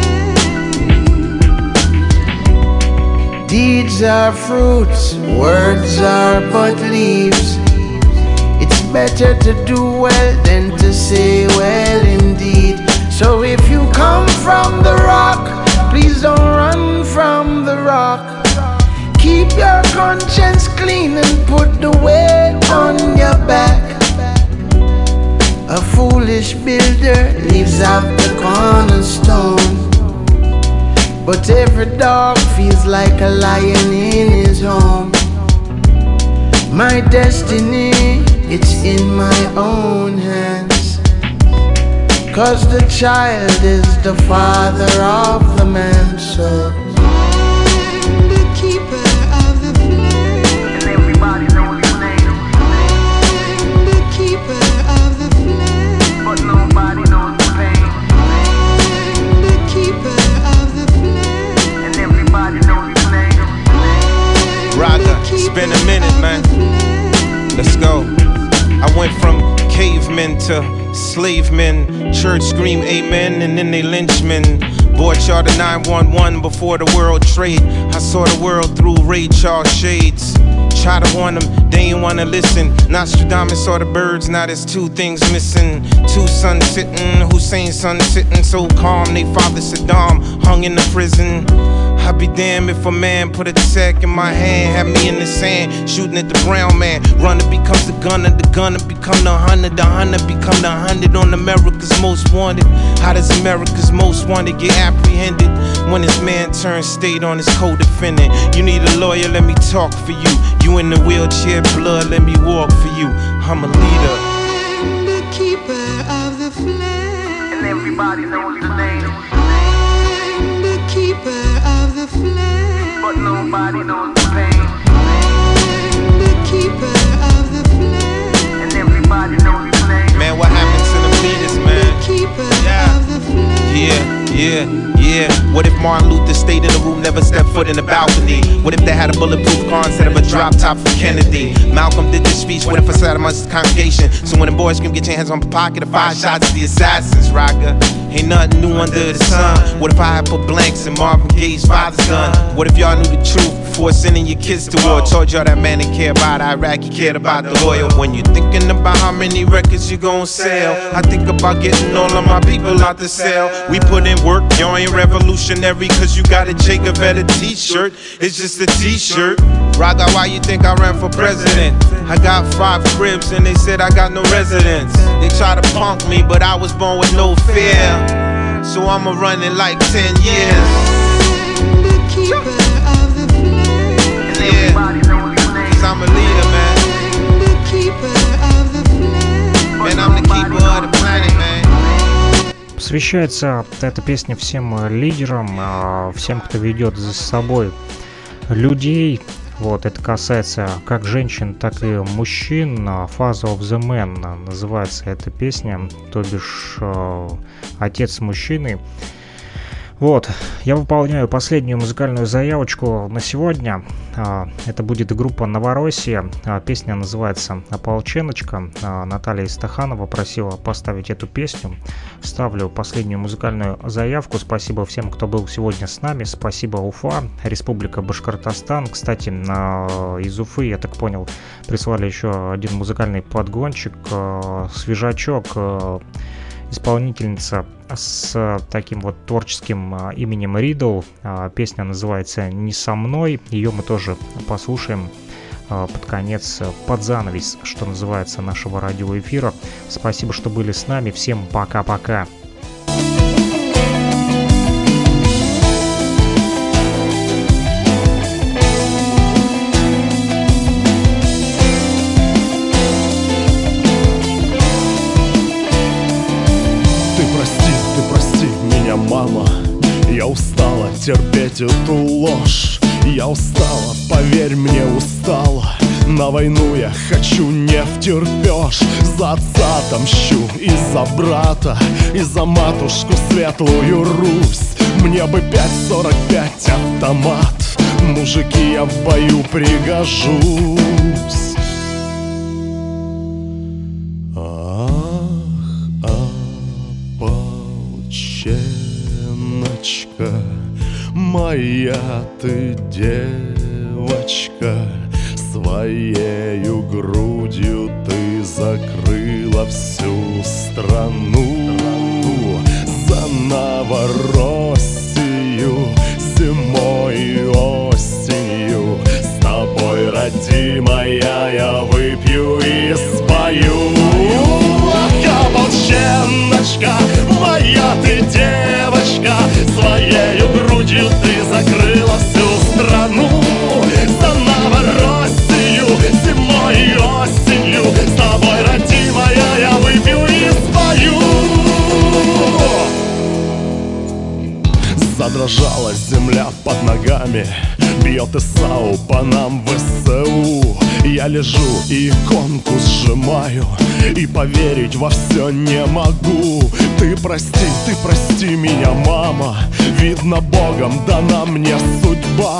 Deeds are fruits, words are but leaves. It's better to do well than to say well indeed. So if you come from the rock, please don't run from the rock. Keep your conscience clean and put the weight on your back. A foolish builder leaves out the cornerstone, but every dog feels like a lion in his home. My destiny, it's in my own hands, 'cause the child is the father of the man, so I'm the keeper of the flame. And everybody knows his name. I'm the keeper of the flame, but nobody knows the pain. I'm the keeper of the flame. And everybody knows his name. Roger, it's been a minute, man. Let's go. I went from cavemen to slave men. Church scream amen and then they lynch men. Boy charter 911 before the world trade. I saw the world through Ray Charles shades. Try to warn them, they ain't wanna listen. Nostradamus saw the birds, now there's two things missing. Two sons sitting, Hussein's son sitting so calm. They father Saddam hung in the prison. I'd be damned if a man put a sack in my hand, had me in the sand, shooting at the brown man. Runner becomes the gunner become the hunter become the hundred on America's most wanted. How does America's most wanted get apprehended when his man turns state on his co-defendant? You need a lawyer, let me talk for you. You in the wheelchair, blood, let me walk for you. I'm a leader. I'm the keeper of the flame. And everybody knows the name. Keeper of the flame, but nobody knows the pain. I'm the keeper of the flame, and everybody knows the name. Man, what happened to the leaders, man? The keeper of the flame. Yeah. What if Martin Luther stayed in the room, never stepped foot in the balcony? What if they had a bulletproof car instead of a drop top for Kennedy? Malcolm did this speech, what if I sat amongst his congregation? So when the boys scream, get your hands on the pocket, the five shots of the assassins, Rocker. Ain't nothing new under the sun. What if I had put blanks in Marvin Gaye's father's gun? What if y'all knew the truth before sending your kids to war? Told y'all that man didn't care about Iraq, he cared about the oil. When you're thinking about how many records you gon' sell, I think about getting all of my people out the cell. We put in work, y'all ain't revolutionary, 'cause you got a Jacob at a t-shirt. It's just a t-shirt. Raga, why you think I ran for president? I got 5 cribs and they said I got no residence. They tried to punk me, but I was born with no fear. So I'ma run it like 10 years. I'm the keeper of the flame. And everybody knows his name. 'Cause I'm a leader, man. I'm the keeper of the flame. Man, I'm the keeper of the planet, man. Посвящается эта песня всем лидерам, всем, кто ведет за собой людей. Вот, это касается как женщин, так и мужчин. Father of the Man называется эта песня, то бишь отец мужчины. Вот, я выполняю последнюю музыкальную заявочку на сегодня. Это будет группа «Новороссия». Песня называется «Ополченочка». Наталья Стаханова просила поставить эту песню. Ставлю последнюю музыкальную заявку. Спасибо всем, кто был сегодня с нами. Спасибо, Уфа, Республика Башкортостан. Кстати, из Уфы, я так понял, прислали еще один музыкальный подгончик. Свежачок. Исполнительница с таким вот творческим именем Ридл. Песня называется «Не со мной». Ее мы тоже послушаем под конец, под занавес, что называется, нашего радиоэфира. Спасибо, что были с нами. Всем пока-пока. Мама, я устала терпеть эту ложь. Я устала, поверь мне, устала. На войну я хочу, не втерпёшь. За отца отомщу и за брата, и за матушку светлую Русь. Мне бы 5.45 автомат. Мужики, я в бою пригожусь. Ах, ополченочка. моя ты девочка, своею грудью ты закрыла всю страну. За Новороссию зимой и осенью с тобой, родимая, я выпью и спою. Ополченночка, моя ты девочка, своею грудью ты закрыла всю страну. За Новороссию зимой и осенью с тобой, родимая, я выпью и спою. Задрожала земля под ногами, бьет ИСАУ по нам ВСУ. Я лежу и иконку сжимаю, и поверить во все не могу. Ты прости меня, мама, видно, Богом дана мне судьба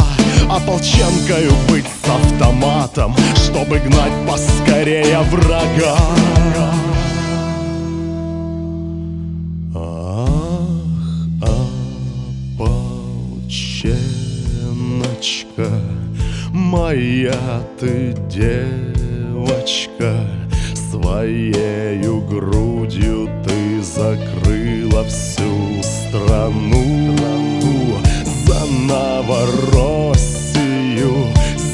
ополченкою быть с автоматом, чтобы гнать поскорее врага. Ах, ополченочка, моя ты девочка, своею грудью ты закрыла всю страну. За Новороссию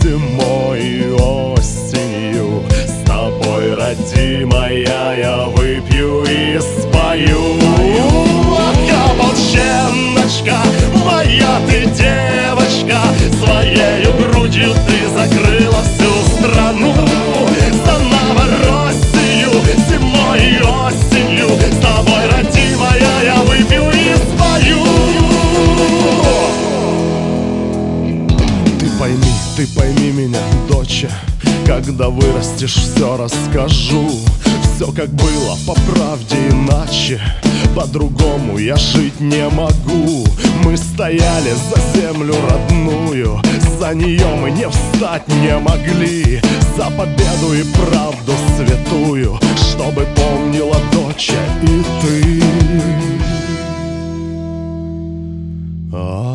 зимой и осенью с тобой, родимая, я выпью и спою. Ах, ополченночка, моя ты девочка, своею грудью ты закрыла всю страну. За Новороссию зимой и осенью с тобой, родимая, я выпью и спою. Ты пойми меня, доча, когда вырастешь, все расскажу. Все как было, по правде иначе, по-другому я жить не могу. Мы стояли за землю родную, за нее мы не встать не могли. За победу и правду святую, чтобы помнила доча и ты. Ах,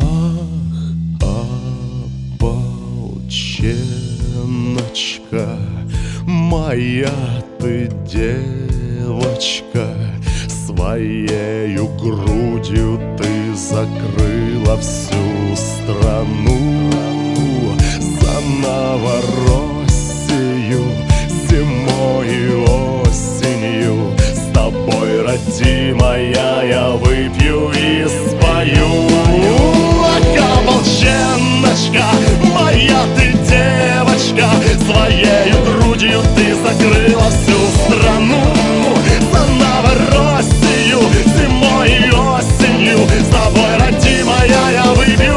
ополченочка, моя ты девочка, своею грудью ты закрыла всю страну. За Новороссию зимой и осенью с тобой, родимая, я выпью и спою. Ах, ополченночка, моя ты девочка, своею грудью ты закрыла всю страну. За Новороссию зимой и осенью с тобой, родимая, я выпью и спою.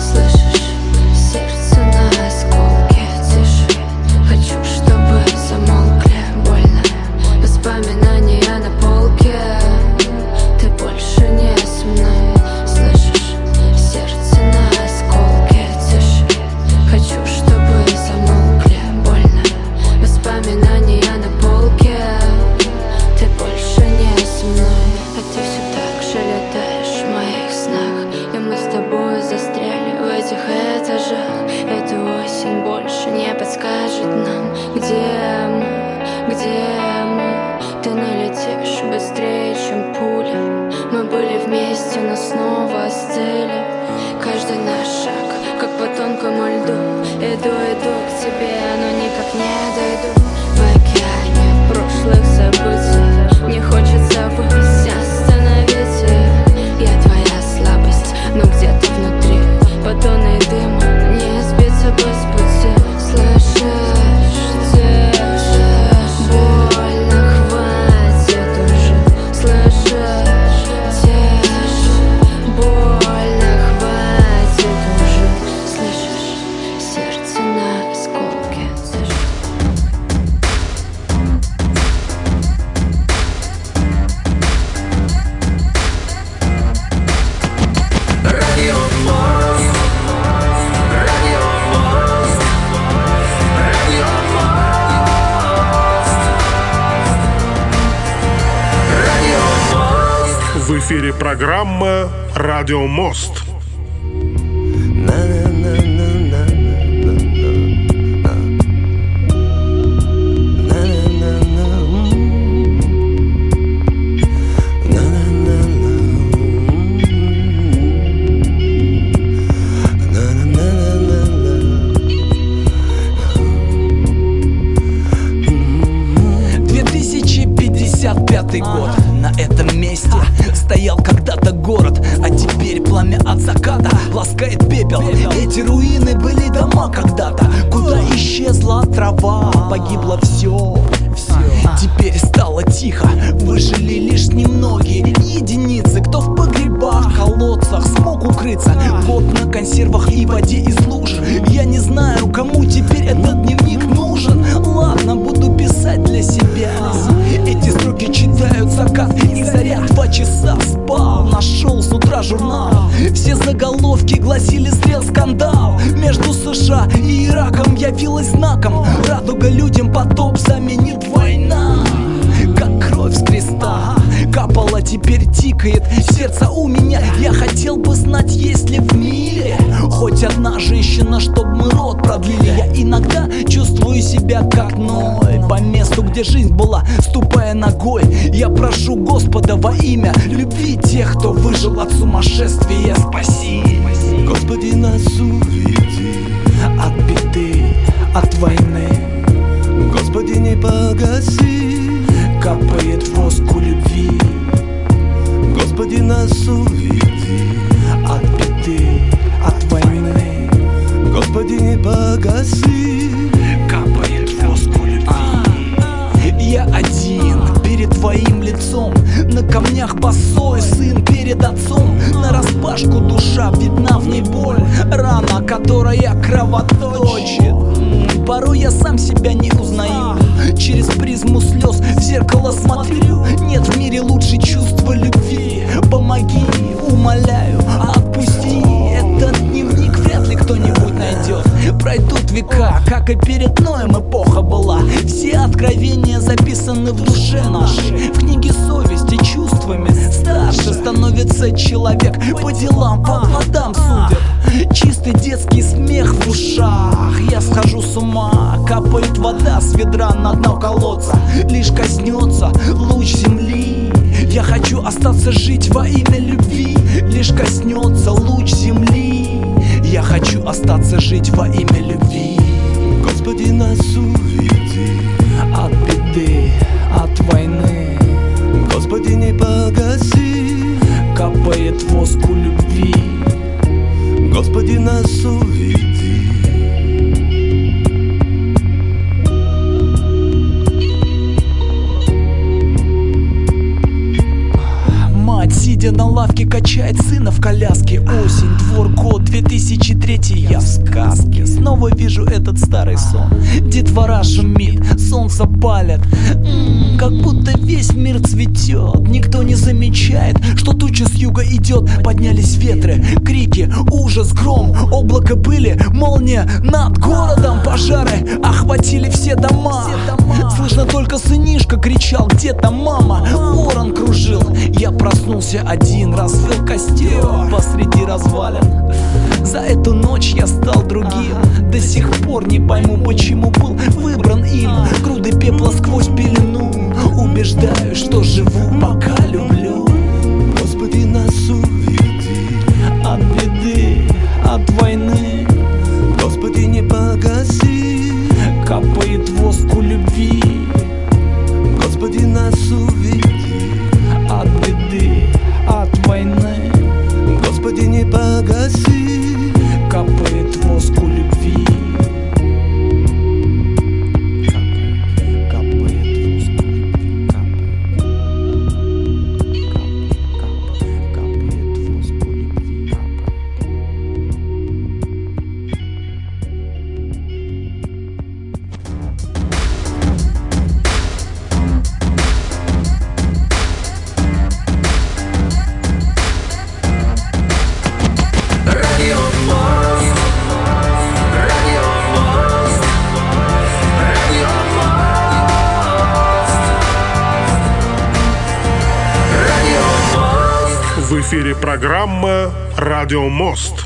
Слышишь, сердце на осколке, тиши, хочу, чтобы иду, иду к тебе, но никак не дойду. В океане прошлых событий не хочется выйти, остановить их. Я твоя слабость, но где-то внутри батоны дыма, не сбиться бы с пути. Слышишь, держишь, больно, хватит уже. Слышишь, держишь, больно, хватит уже. Слышишь, сердце на осколке. В эфире программа «Радиомост». Эти руины были дома когда-то. Куда исчезла трава, погибло все. Теперь стало тихо, выжили лишь немногие единицы, кто в погребах, колодцах смог укрыться. Вот на консервах и воде из луж. Я не знаю, кому теперь этот дневник нужен. Ладно, буду писать для себя. Эти строки читают закат и заря. 2 часа спал, нашел с утра журнал. Все заголовки гласили: зрел скандал. Между США и Ираком явилась знаком. Радуга людям потоп заменит война. Как кровь с креста капала, теперь тикает сердце у меня. Я хотел бы знать, есть ли в мире хоть одна женщина, чтоб мы род продлили. Я иногда чувствую себя как Ной, по месту, где жизнь была, ступая ногой. Я прошу Господа во имя любви тех, кто выжил от сумасшествия. Спаси, Господи, нас уведи от беды, от войны. Господи, не погаси. Капает воску любви. Господи, нас уведи от беды, от войны. Господи, не погаси. Капает воску любви. Я один перед твоим лицом, на камнях босой, сын перед отцом. Нараспашку душа видна в ней боль, рана, которая кровоточит. Порой я сам себя не узнаю, через призму слез в зеркало смотрю. Нет в мире лучше чувства любви. Помоги, умоляю, отпусти. Этот дневник вряд ли кто-нибудь найдет. Пройдут века, как и перед Ноем эпоха была. Все откровения записаны в душе нашей, в книге совести, чувствами. Старше становится человек, по делам, по плодам судят. Чистый детский смех в ушах, я схожу с ума. Капает вода с ведра на дно колодца, лишь коснется луч земли. Я хочу остаться жить во имя любви, лишь коснется луч земли. Я хочу остаться жить во имя любви. Господи, нас уведи от беды, от войны. Господи, не погаси. Капает воску любви. Господи, нас уведи. Сидя на лавке, качает сына в коляске. Осень, двор, год 2003, я в сказке. Снова вижу этот старый сон. Детвора шумит, солнце палит. Как будто весь мир цветет. Никто не замечает, что туча с юга идет. Поднялись ветры, крики, ужас, гром, облако пыли, молния над городом. Пожары охватили все дома. Слышно только сынишка кричал, где-то мама. Ворон кружил, я проснулся один, развел костер посреди развалин. За эту ночь я стал другим. До сих пор не пойму, почему был выбран им. Груды пепла сквозь пелену. Убеждаю, что живу, пока люблю. Господи, нас уведи от беды, от войны. Господи, не погаси. эфире программа «Радиомост».